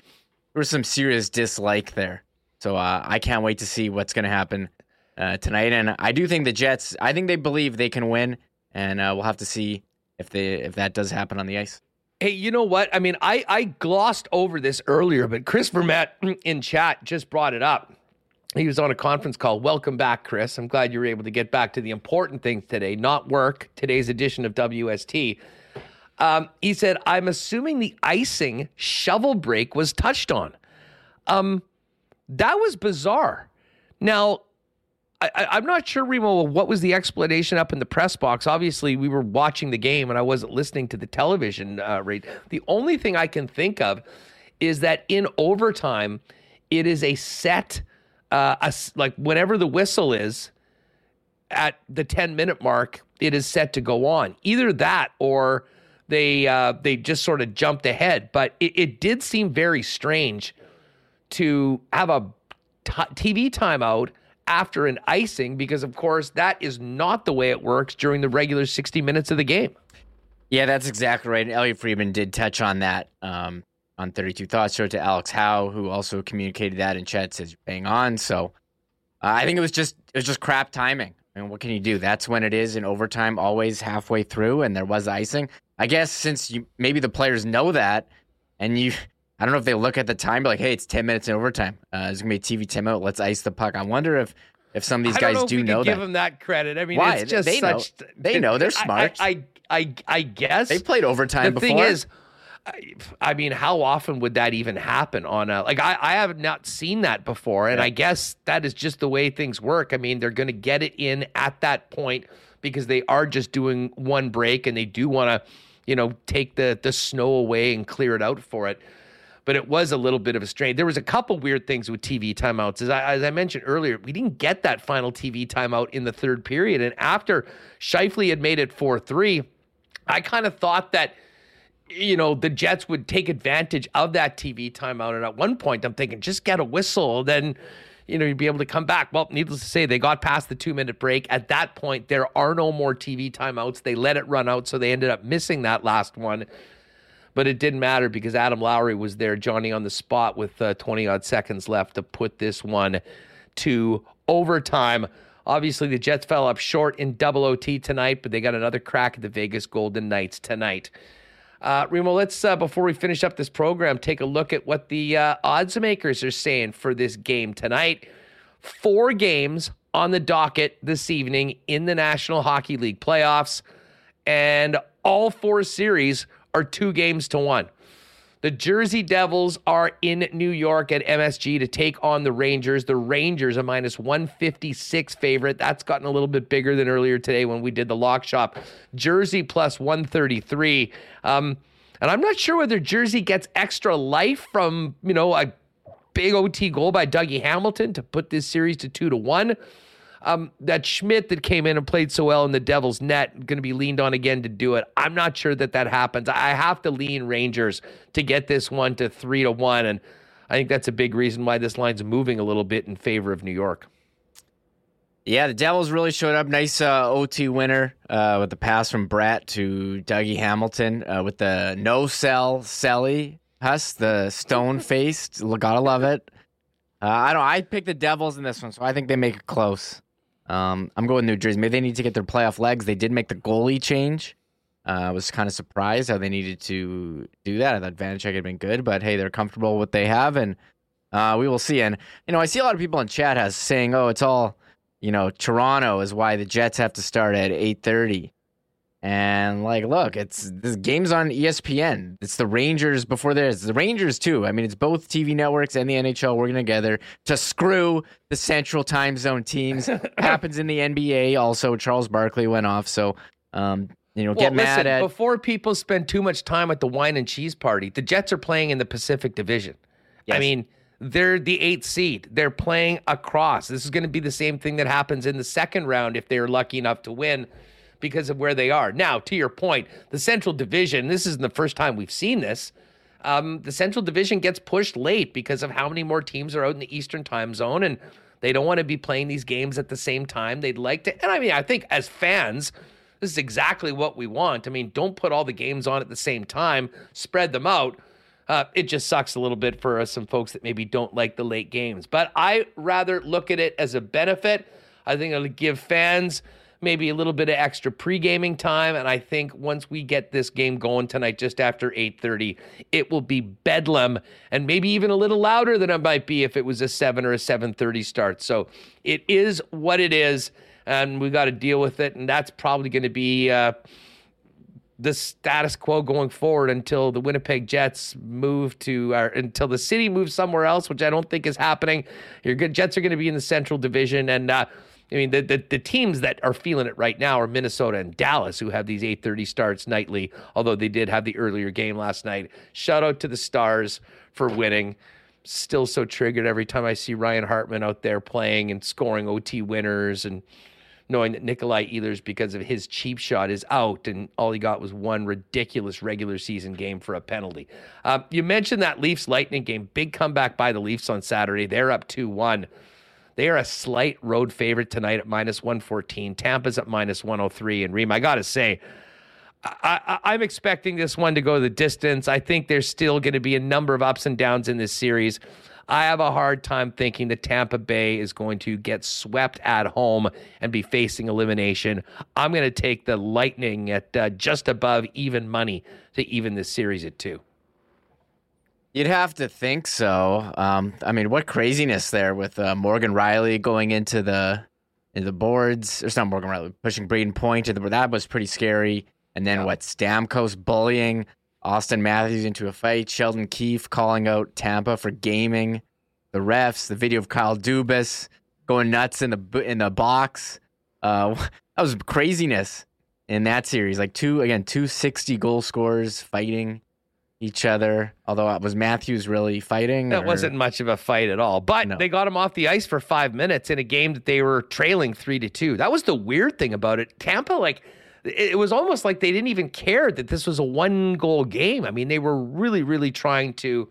was some serious dislike there. So I can't wait to see what's going to happen tonight. And I do think the Jets, I think they believe they can win. And we'll have to see if that does happen on the ice. Hey, you know what? I mean, I glossed over this earlier, but Chris Vermette in chat just brought it up. He was on a conference call. Welcome back, Chris. I'm glad you were able to get back to the important things today, not work, today's edition of WST. He said, I'm assuming the icing shovel break was touched on. That was bizarre. Now, I'm not sure, Remo, what was the explanation up in the press box. Obviously, we were watching the game and I wasn't listening to the television rate. The only thing I can think of is that in overtime, it is a set, like whenever the whistle is at the 10-minute mark, it is set to go on. Either that or they just sort of jumped ahead. But it did seem very strange to have a TV timeout after an icing, because of course that is not the way it works during the regular 60 minutes of the game. Yeah, that's exactly right. And Elliot Friedman did touch on that on 32 Thoughts. Show to Alex Howe, who also communicated that in chat, says bang on. So I think it was just crap timing. I mean, what can you do? That's when it is in overtime, always halfway through, and there was icing. I guess since maybe the players know that, and I don't know if they look at the time, but like, hey, it's 10 minutes in overtime. It's going to be a TV timeout. Let's ice the puck. I wonder if some of these guys do know that. I don't know if we can give them that credit. I mean, why? It's just They know. They're smart. I guess. They played overtime before. The thing is, I mean, how often would that even happen on a... Like, I have not seen that before, and yeah. I guess that is just the way things work. I mean, they're going to get it in at that point because they are just doing one break, and they do want to, take the snow away and clear it out for it. But it was a little bit of a strain. There was a couple weird things with TV timeouts. As I mentioned earlier, we didn't get that final TV timeout in the third period. And after Scheifele had made it 4-3, I kind of thought that, the Jets would take advantage of that TV timeout. And at one point, I'm thinking, just get a whistle, then you'd be able to come back. Well, needless to say, they got past the 2-minute break. At that point, there are no more TV timeouts. They let it run out, so they ended up missing that last one. But it didn't matter because Adam Lowry was there, Johnny on the spot, with 20-odd seconds left to put this one to overtime. Obviously, the Jets fell up short in double OT tonight, but they got another crack at the Vegas Golden Knights tonight. Remo, let's, before we finish up this program, take a look at what the odds makers are saying for this game tonight. 4 games on the docket this evening in the National Hockey League playoffs, and all 4 series are 2-1. The Jersey Devils are in New York at MSG to take on the Rangers. The Rangers are -156 favorite. That's gotten a little bit bigger than earlier today when we did the lock shop. Jersey +133. And I'm not sure whether Jersey gets extra life from, a big OT goal by Dougie Hamilton to put this series to 2-1. That Schmidt that came in and played so well in the Devil's net, going to be leaned on again to do it. I'm not sure that happens. I have to lean Rangers to get this one to 3-1, and I think that's a big reason why this line's moving a little bit in favor of New York. Yeah, the Devils really showed up. Nice OT winner with the pass from Bratt to Dougie Hamilton with the no-sell Selly Huss, the stone-faced. Gotta love it. I picked the Devils in this one, so I think they make it close. I'm going New Jersey. Maybe they need to get their playoff legs. They did make the goalie change. I was kind of surprised how they needed to do that. I thought Vanacek had been good, but hey, they're comfortable with what they have, and we will see. And, I see a lot of people in chat has saying, oh, it's all, Toronto is why the Jets have to start at 8:30. And, look, this game's on ESPN. It's the Rangers before theirs. The Rangers, too. I mean, it's both TV networks and the NHL working together to screw the Central Time Zone teams. Happens in the NBA also. Charles Barkley went off. So, get mad at... Before people spend too much time at the wine and cheese party, the Jets are playing in the Pacific Division. Yes. I mean, they're the 8th seed. They're playing across. This is going to be the same thing that happens in the second round if they're lucky enough to win, because of where they are. Now, to your point, the Central Division, this isn't the first time we've seen this, the Central Division gets pushed late because of how many more teams are out in the Eastern Time Zone, and they don't want to be playing these games at the same time. They'd like to, and I mean, I think as fans, this is exactly what we want. I mean, don't put all the games on at the same time, spread them out. It just sucks a little bit for some folks that maybe don't like the late games. But I rather look at it as a benefit. I think it'll give fans maybe a little bit of extra pre-gaming time. And I think once we get this game going tonight, just after 8:30, it will be bedlam, and maybe even a little louder than it might be if it was a 7 or a 7:30 start. So it is what it is, and we got to deal with it. And that's probably going to be the status quo going forward until the Winnipeg Jets move to, or until the city moves somewhere else, which I don't think is happening. Your good Jets are going to be in the Central Division, and I mean, the teams that are feeling it right now are Minnesota and Dallas, who have these 8:30 starts nightly, although they did have the earlier game last night. Shout out to the Stars for winning. Still so triggered every time I see Ryan Hartman out there playing and scoring OT winners, and knowing that Nikolai Ehlers, because of his cheap shot, is out, and all he got was one ridiculous regular season game for a penalty. You mentioned that Leafs-Lightning game. Big comeback by the Leafs on Saturday. They're up 2-1. They are a slight road favorite tonight at -114. Tampa's at -103. And Reem, I got to say, I'm expecting this one to go the distance. I think there's still going to be a number of ups and downs in this series. I have a hard time thinking that Tampa Bay is going to get swept at home and be facing elimination. I'm going to take the Lightning at just above even money to even this series at 2. You'd have to think so. I mean, what craziness there with Morgan Rielly going into the boards. It's not Morgan Rielly, pushing Brayden Point. That was pretty scary. And then what, Stamkos bullying Austin Matthews into a fight. Sheldon Keefe calling out Tampa for gaming the refs. The video of Kyle Dubas going nuts in the box. That was craziness in that series. Like two 60-goal scorers fighting each other, although it was Matthews really fighting. That wasn't much of a fight at all, but no. They got him off the ice for 5 minutes in a game that they were trailing 3-2. That was the weird thing about it. Tampa, like, it was almost like they didn't even care that this was a 1-goal game. I mean, they were really, really trying to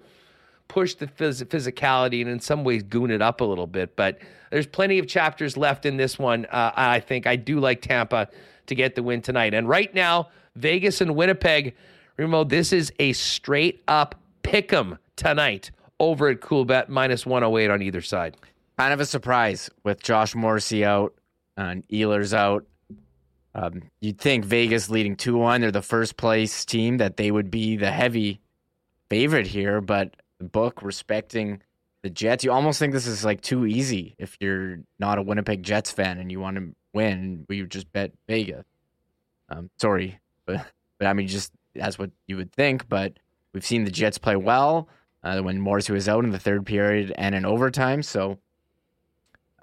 push the physicality and in some ways goon it up a little bit, but there's plenty of chapters left in this one. I think I do like Tampa to get the win tonight. And right now, Vegas and Winnipeg, Remo, this is a straight-up pick'em tonight over at Cool Bet, -108 on either side. Kind of a surprise with Josh Morrissey out and Ehlers out. You'd think Vegas leading 2-1, they're the first-place team, that they would be the heavy favorite here, but the book respecting the Jets, you almost think this is like too easy if you're not a Winnipeg Jets fan and you want to win. We just bet Vegas. Sorry, but I mean, just... that's what you would think, but we've seen the Jets play well when Morrissey was out in the third period and in overtime, so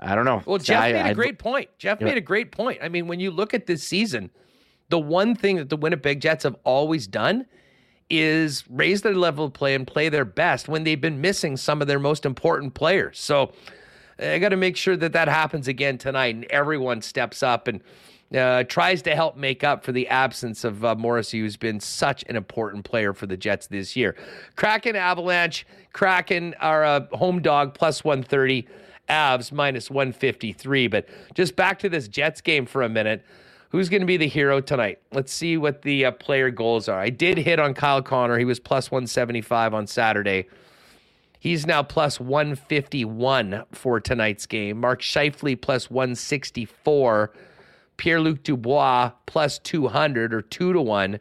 I don't know. Well, Jeff made a great point. Jeff made a great point. I mean, when you look at this season, the one thing that the Winnipeg Jets have always done is raise their level of play and play their best when they've been missing some of their most important players. So I got to make sure that that happens again tonight and everyone steps up and tries to help make up for the absence of Morrissey, who's been such an important player for the Jets this year. Kraken Avalanche. Kraken are a home dog, +130. Avs, -153. But just back to this Jets game for a minute. Who's going to be the hero tonight? Let's see what the player goals are. I did hit on Kyle Connor. He was +175 on Saturday. He's now +151 for tonight's game. Mark Scheifele, +164. Pierre-Luc Dubois, +200 or 2-1.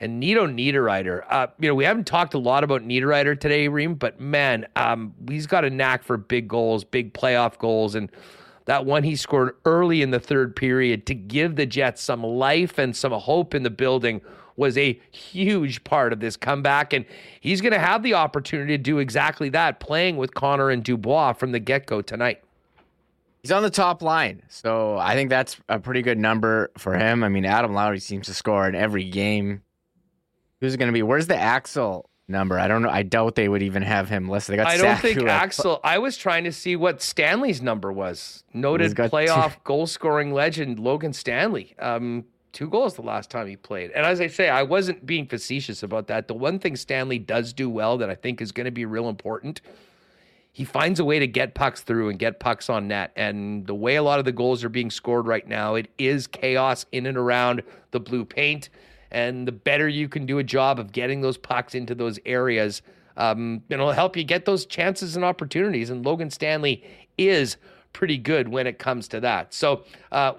And Nito Niederreiter. We haven't talked a lot about Niederreiter today, Reem, but man, he's got a knack for big goals, big playoff goals. And that one he scored early in the third period to give the Jets some life and some hope in the building was a huge part of this comeback. And he's going to have the opportunity to do exactly that, playing with Connor and Dubois from the get-go tonight. He's on the top line, so I think that's a pretty good number for him. I mean, Adam Lowry seems to score in every game. Who's it going to be? Where's the Axel number? I don't know. I doubt they would even have him listed. I don't think Axel. I was trying to see what Stanley's number was. Noted playoff goal-scoring legend Logan Stanley. 2 goals the last time he played. And as I say, I wasn't being facetious about that. The one thing Stanley does do well that I think is going to be real important, he finds a way to get pucks through and get pucks on net. And the way a lot of the goals are being scored right now, it is chaos in and around the blue paint. And the better you can do a job of getting those pucks into those areas, it'll help you get those chances and opportunities. And Logan Stanley is pretty good when it comes to that. So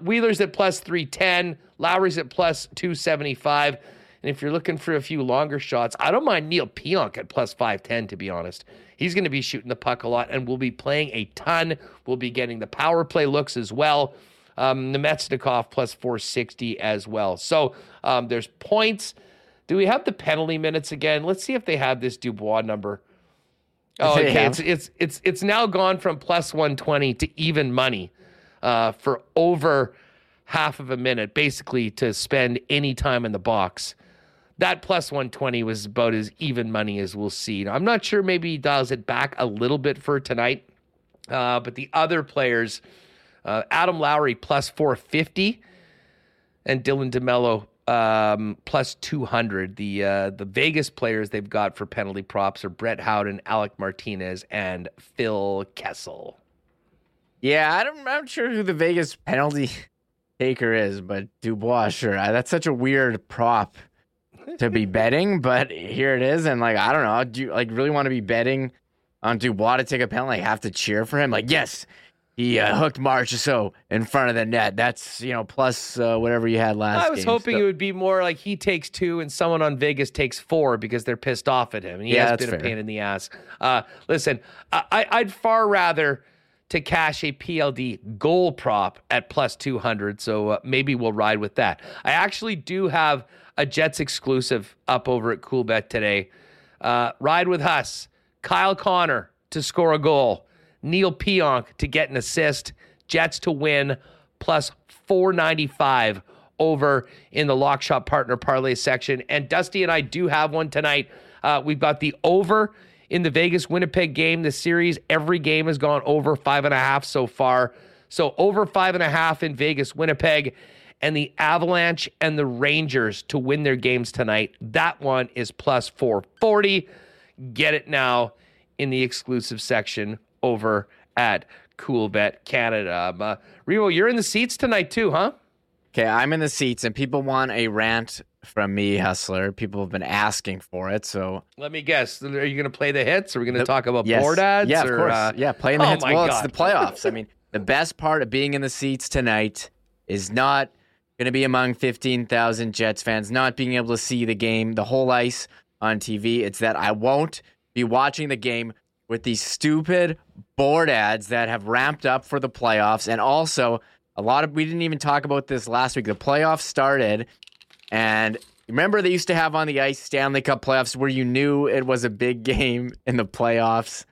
Wheeler's at plus 310. Lowry's at plus 275. And if you're looking for a few longer shots, I don't mind Neil Pionk at plus 510, to be honest. He's going to be shooting the puck a lot and will be playing a ton. We'll be getting the power play looks as well. Namestnikov plus 460 as well. So there's points. Do we have the penalty minutes again? Let's see if they have this Dubois number. Oh, okay. It's now gone from plus 120 to even money for over half of a minute, basically to spend any time in the box. That plus 120 was about as even money as we'll see. Now, I'm not sure. Maybe he dials it back a little bit for tonight. But the other players, Adam Lowry plus 450 and Dylan DeMello plus 200. The Vegas players they've got for penalty props are Brett Howden, Alec Martinez, and Phil Kessel. Yeah, I'm not sure who the Vegas penalty taker is, but Dubois, sure. That's such a weird prop to be betting, but here it is. And like, I don't know, do you like really want to be betting on Dubois to take a penalty? Like, have to cheer for him? Like, yes, he hooked Marchessault in front of the net. That's, you know, plus whatever you had last. I was hoping it would be more like he takes two and someone on Vegas takes four because they're pissed off at him. And he has been a pain in the ass. Listen, I'd far rather to cash a PLD goal prop at plus 200. So maybe we'll ride with that. I actually do have a Jets exclusive up over at Cool Bet today. Ride with us. Kyle Connor to score a goal. Neil Pionk to get an assist. Jets to win plus 495 over in the Lock Shop Partner Parlay section. And Dusty and I do have one tonight. We've got the over in the Vegas-Winnipeg game. The series, every game has gone over 5.5 so far. So over 5.5 in Vegas-Winnipeg. And the Avalanche and the Rangers to win their games tonight. That one is plus 440. Get it now in the exclusive section over at Cool Bet Canada. Remo, you're in the seats tonight too, huh? Okay, I'm in the seats, and people want a rant from me, Hustler. People have been asking for it, so let me guess. Are you going to play the hits? Are we going to talk about board ads? Yeah, of course. Playing the hits. Well, God, it's the playoffs. I mean, the best part of being in the seats tonight is not going to be among 15,000 Jets fans, not being able to see the game, the whole ice on TV. It's that I won't be watching the game with these stupid board ads that have ramped up for the playoffs. And also, we didn't even talk about this last week. The playoffs started, and remember they used to have on the ice Stanley Cup playoffs where you knew it was a big game in the playoffs.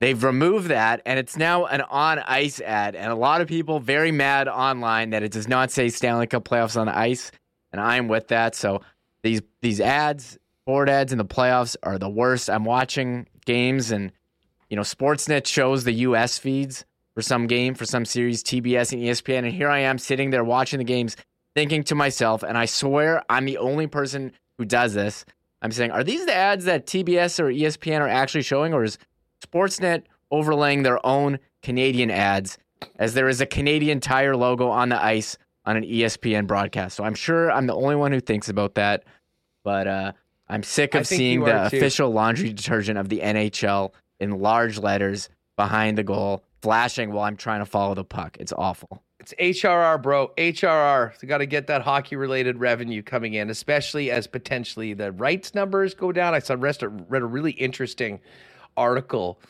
They've removed that, and it's now an on-ice ad. And a lot of people very mad online that it does not say Stanley Cup playoffs on ice, and I'm with that. So these ads, board ads in the playoffs are the worst. I'm watching games, and you know, Sportsnet shows the U.S. feeds for some game, for some series, TBS and ESPN. And here I am sitting there watching the games, thinking to myself, and I swear I'm the only person who does this. I'm saying, are these the ads that TBS or ESPN are actually showing, or is Sportsnet overlaying their own Canadian ads, as there is a Canadian Tire logo on the ice on an ESPN broadcast? So I'm sure I'm the only one who thinks about that. But I'm sick of seeing the official laundry detergent of the NHL in large letters behind the goal, flashing while I'm trying to follow the puck. It's awful. It's HRR, bro. HRR. They got to get that hockey-related revenue coming in, especially as potentially the rights numbers go down. I read a really interesting article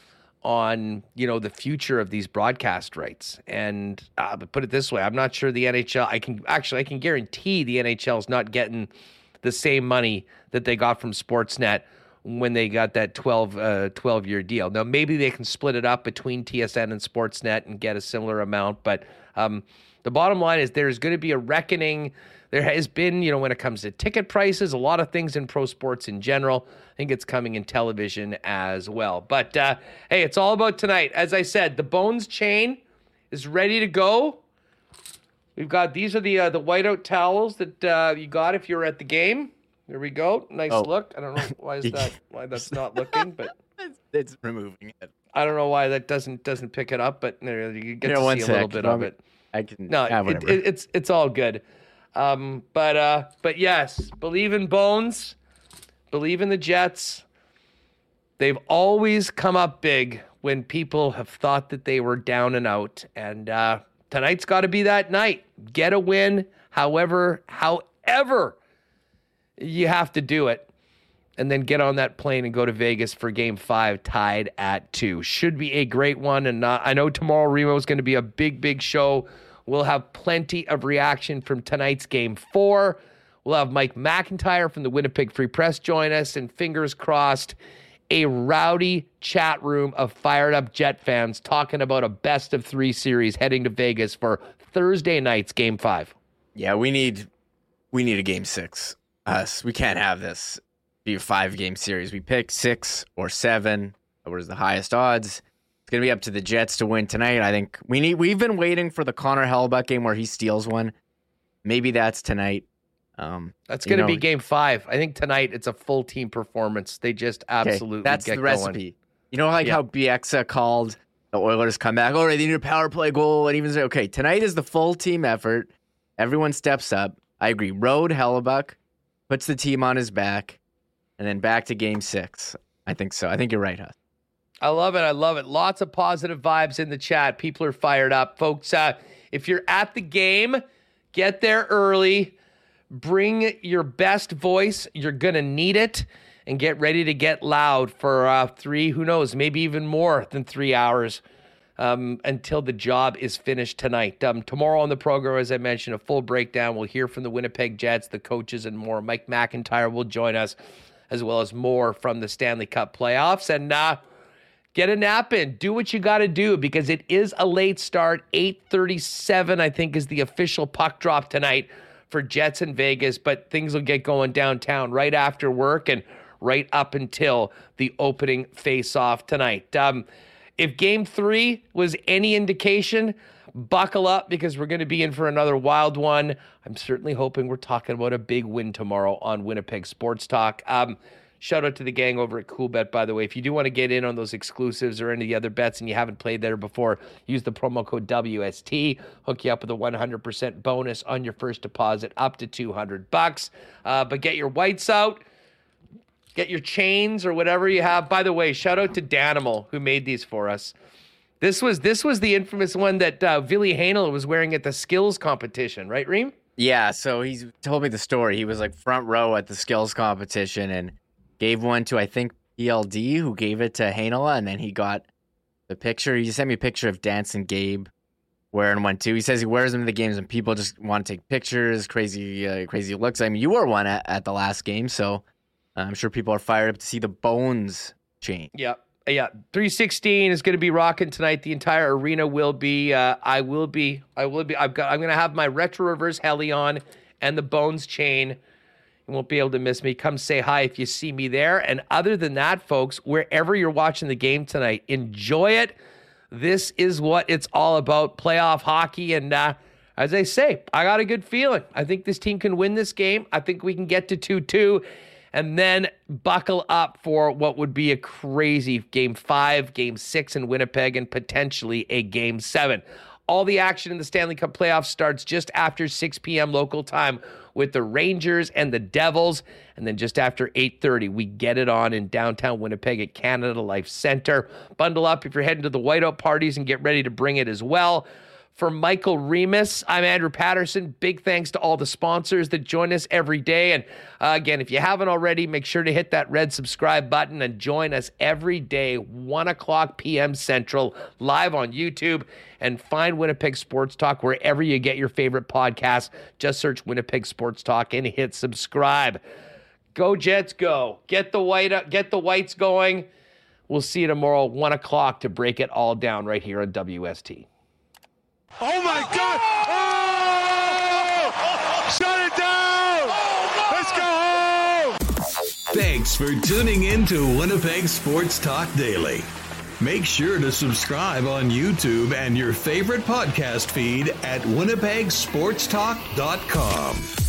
on, you know, the future of these broadcast rights. And but put it this way, I'm not sure the NHL. I can guarantee the NHL is not getting the same money that they got from Sportsnet when they got that 12-year deal. Now, maybe they can split it up between TSN and Sportsnet and get a similar amount, but the bottom line is there's going to be a reckoning. There has been, you know, when it comes to ticket prices, a lot of things in pro sports in general. I think it's coming in television as well. But, hey, it's all about tonight. As I said, the Bones chain is ready to go. We've got, these are the whiteout towels that you got if you were at the game. There we go. Nice look. I don't know why that's not looking, but it's removing it. I don't know why that doesn't pick it up, but you get to see a little bit of it. I can. No, it's all good. But yes, believe in Bones, believe in the Jets. They've always come up big when people have thought that they were down and out. And tonight's got to be that night. Get a win, however you have to do it. And then get on that plane and go to Vegas for Game 5 tied at 2. Should be a great one. And I know tomorrow Remo is going to be a big, big show. We'll have plenty of reaction from tonight's Game 4. We'll have Mike McIntyre from the Winnipeg Free Press join us. And fingers crossed, a rowdy chat room of fired-up Jet fans talking about a best-of-3 series heading to Vegas for Thursday night's Game 5. Yeah, we need a Game 6. We can't have this be a 5-game series. We pick 6 or 7. Where's the highest odds? It's going to be up to the Jets to win tonight. I think we've been waiting for the Connor Hellebuyck game where he steals one. Maybe that's tonight. That's going to be Game 5. I think tonight it's a full team performance. They just absolutely that's get the recipe. Going. You know, how Bieksa called the Oilers come back. All right, they need a power play goal. And even say, okay, tonight is the full team effort. Everyone steps up. I agree. Road Hellebuyck puts the team on his back. And then back to Game 6. I think so. I think you're right, Huss. I love it. Lots of positive vibes in the chat. People are fired up. Folks, if you're at the game, get there early. Bring your best voice. You're going to need it. And get ready to get loud for 3, who knows, maybe even more than 3 hours until the job is finished tonight. Tomorrow on the program, as I mentioned, a full breakdown. We'll hear from the Winnipeg Jets, the coaches, and more. Mike McIntyre will join us, as well as more from the Stanley Cup playoffs. And get a nap in. Do what you got to do, because it is a late start. 8:37, I think, is the official puck drop tonight for Jets in Vegas. But things will get going downtown right after work and right up until the opening face-off tonight. If Game 3 was any indication, buckle up, because we're going to be in for another wild one. I'm certainly hoping we're talking about a big win tomorrow on Winnipeg Sports Talk. Shout out to the gang over at Cool Bet, by the way. If you do want to get in on those exclusives or any of the other bets and you haven't played there before, use the promo code WST. Hook you up with a 100% bonus on your first deposit, up to $200. But get your whites out. Get your chains or whatever you have. By the way, shout out to Danimal, who made these for us. This was the infamous one that Ville Hanel was wearing at the skills competition, right, Reem? Yeah, so he told me the story. He was like front row at the skills competition and gave one to, I think, PLD, who gave it to Hanel, and then he got the picture. He sent me a picture of Dancing Gabe wearing one, too. He says he wears them in the games, and people just want to take pictures, crazy looks. I mean, you wore one at the last game, so I'm sure people are fired up to see the bones change. Yeah. 316 is going to be rocking tonight. The entire arena will be. I will be. I'm going to have my retro reverse heli on and the bones chain. You won't be able to miss me. Come say hi if you see me there. And other than that, folks, wherever you're watching the game tonight, enjoy it. This is what it's all about: playoff hockey. And as I say, I got a good feeling. I think this team can win this game. I think we can get to 2-2. And then buckle up for what would be a crazy Game 5, Game 6 in Winnipeg, and potentially a Game 7. All the action in the Stanley Cup playoffs starts just after 6 p.m. local time with the Rangers and the Devils. And then just after 8:30, we get it on in downtown Winnipeg at Canada Life Center. Bundle up if you're heading to the whiteout parties and get ready to bring it as well. For Michael Remis, I'm Andrew Patterson. Big thanks to all the sponsors that join us every day. And again, if you haven't already, make sure to hit that red subscribe button and join us every day, 1 o'clock p.m. Central, live on YouTube. And find Winnipeg Sports Talk wherever you get your favorite podcasts. Just search Winnipeg Sports Talk and hit subscribe. Go Jets, go. Get the whites going. We'll see you tomorrow, 1 o'clock, to break it all down right here on WST. Oh, my God! Oh! Shut it down! Oh, no! Let's go home! Thanks for tuning in to Winnipeg Sports Talk Daily. Make sure to subscribe on YouTube and your favorite podcast feed at winnipegsportstalk.com.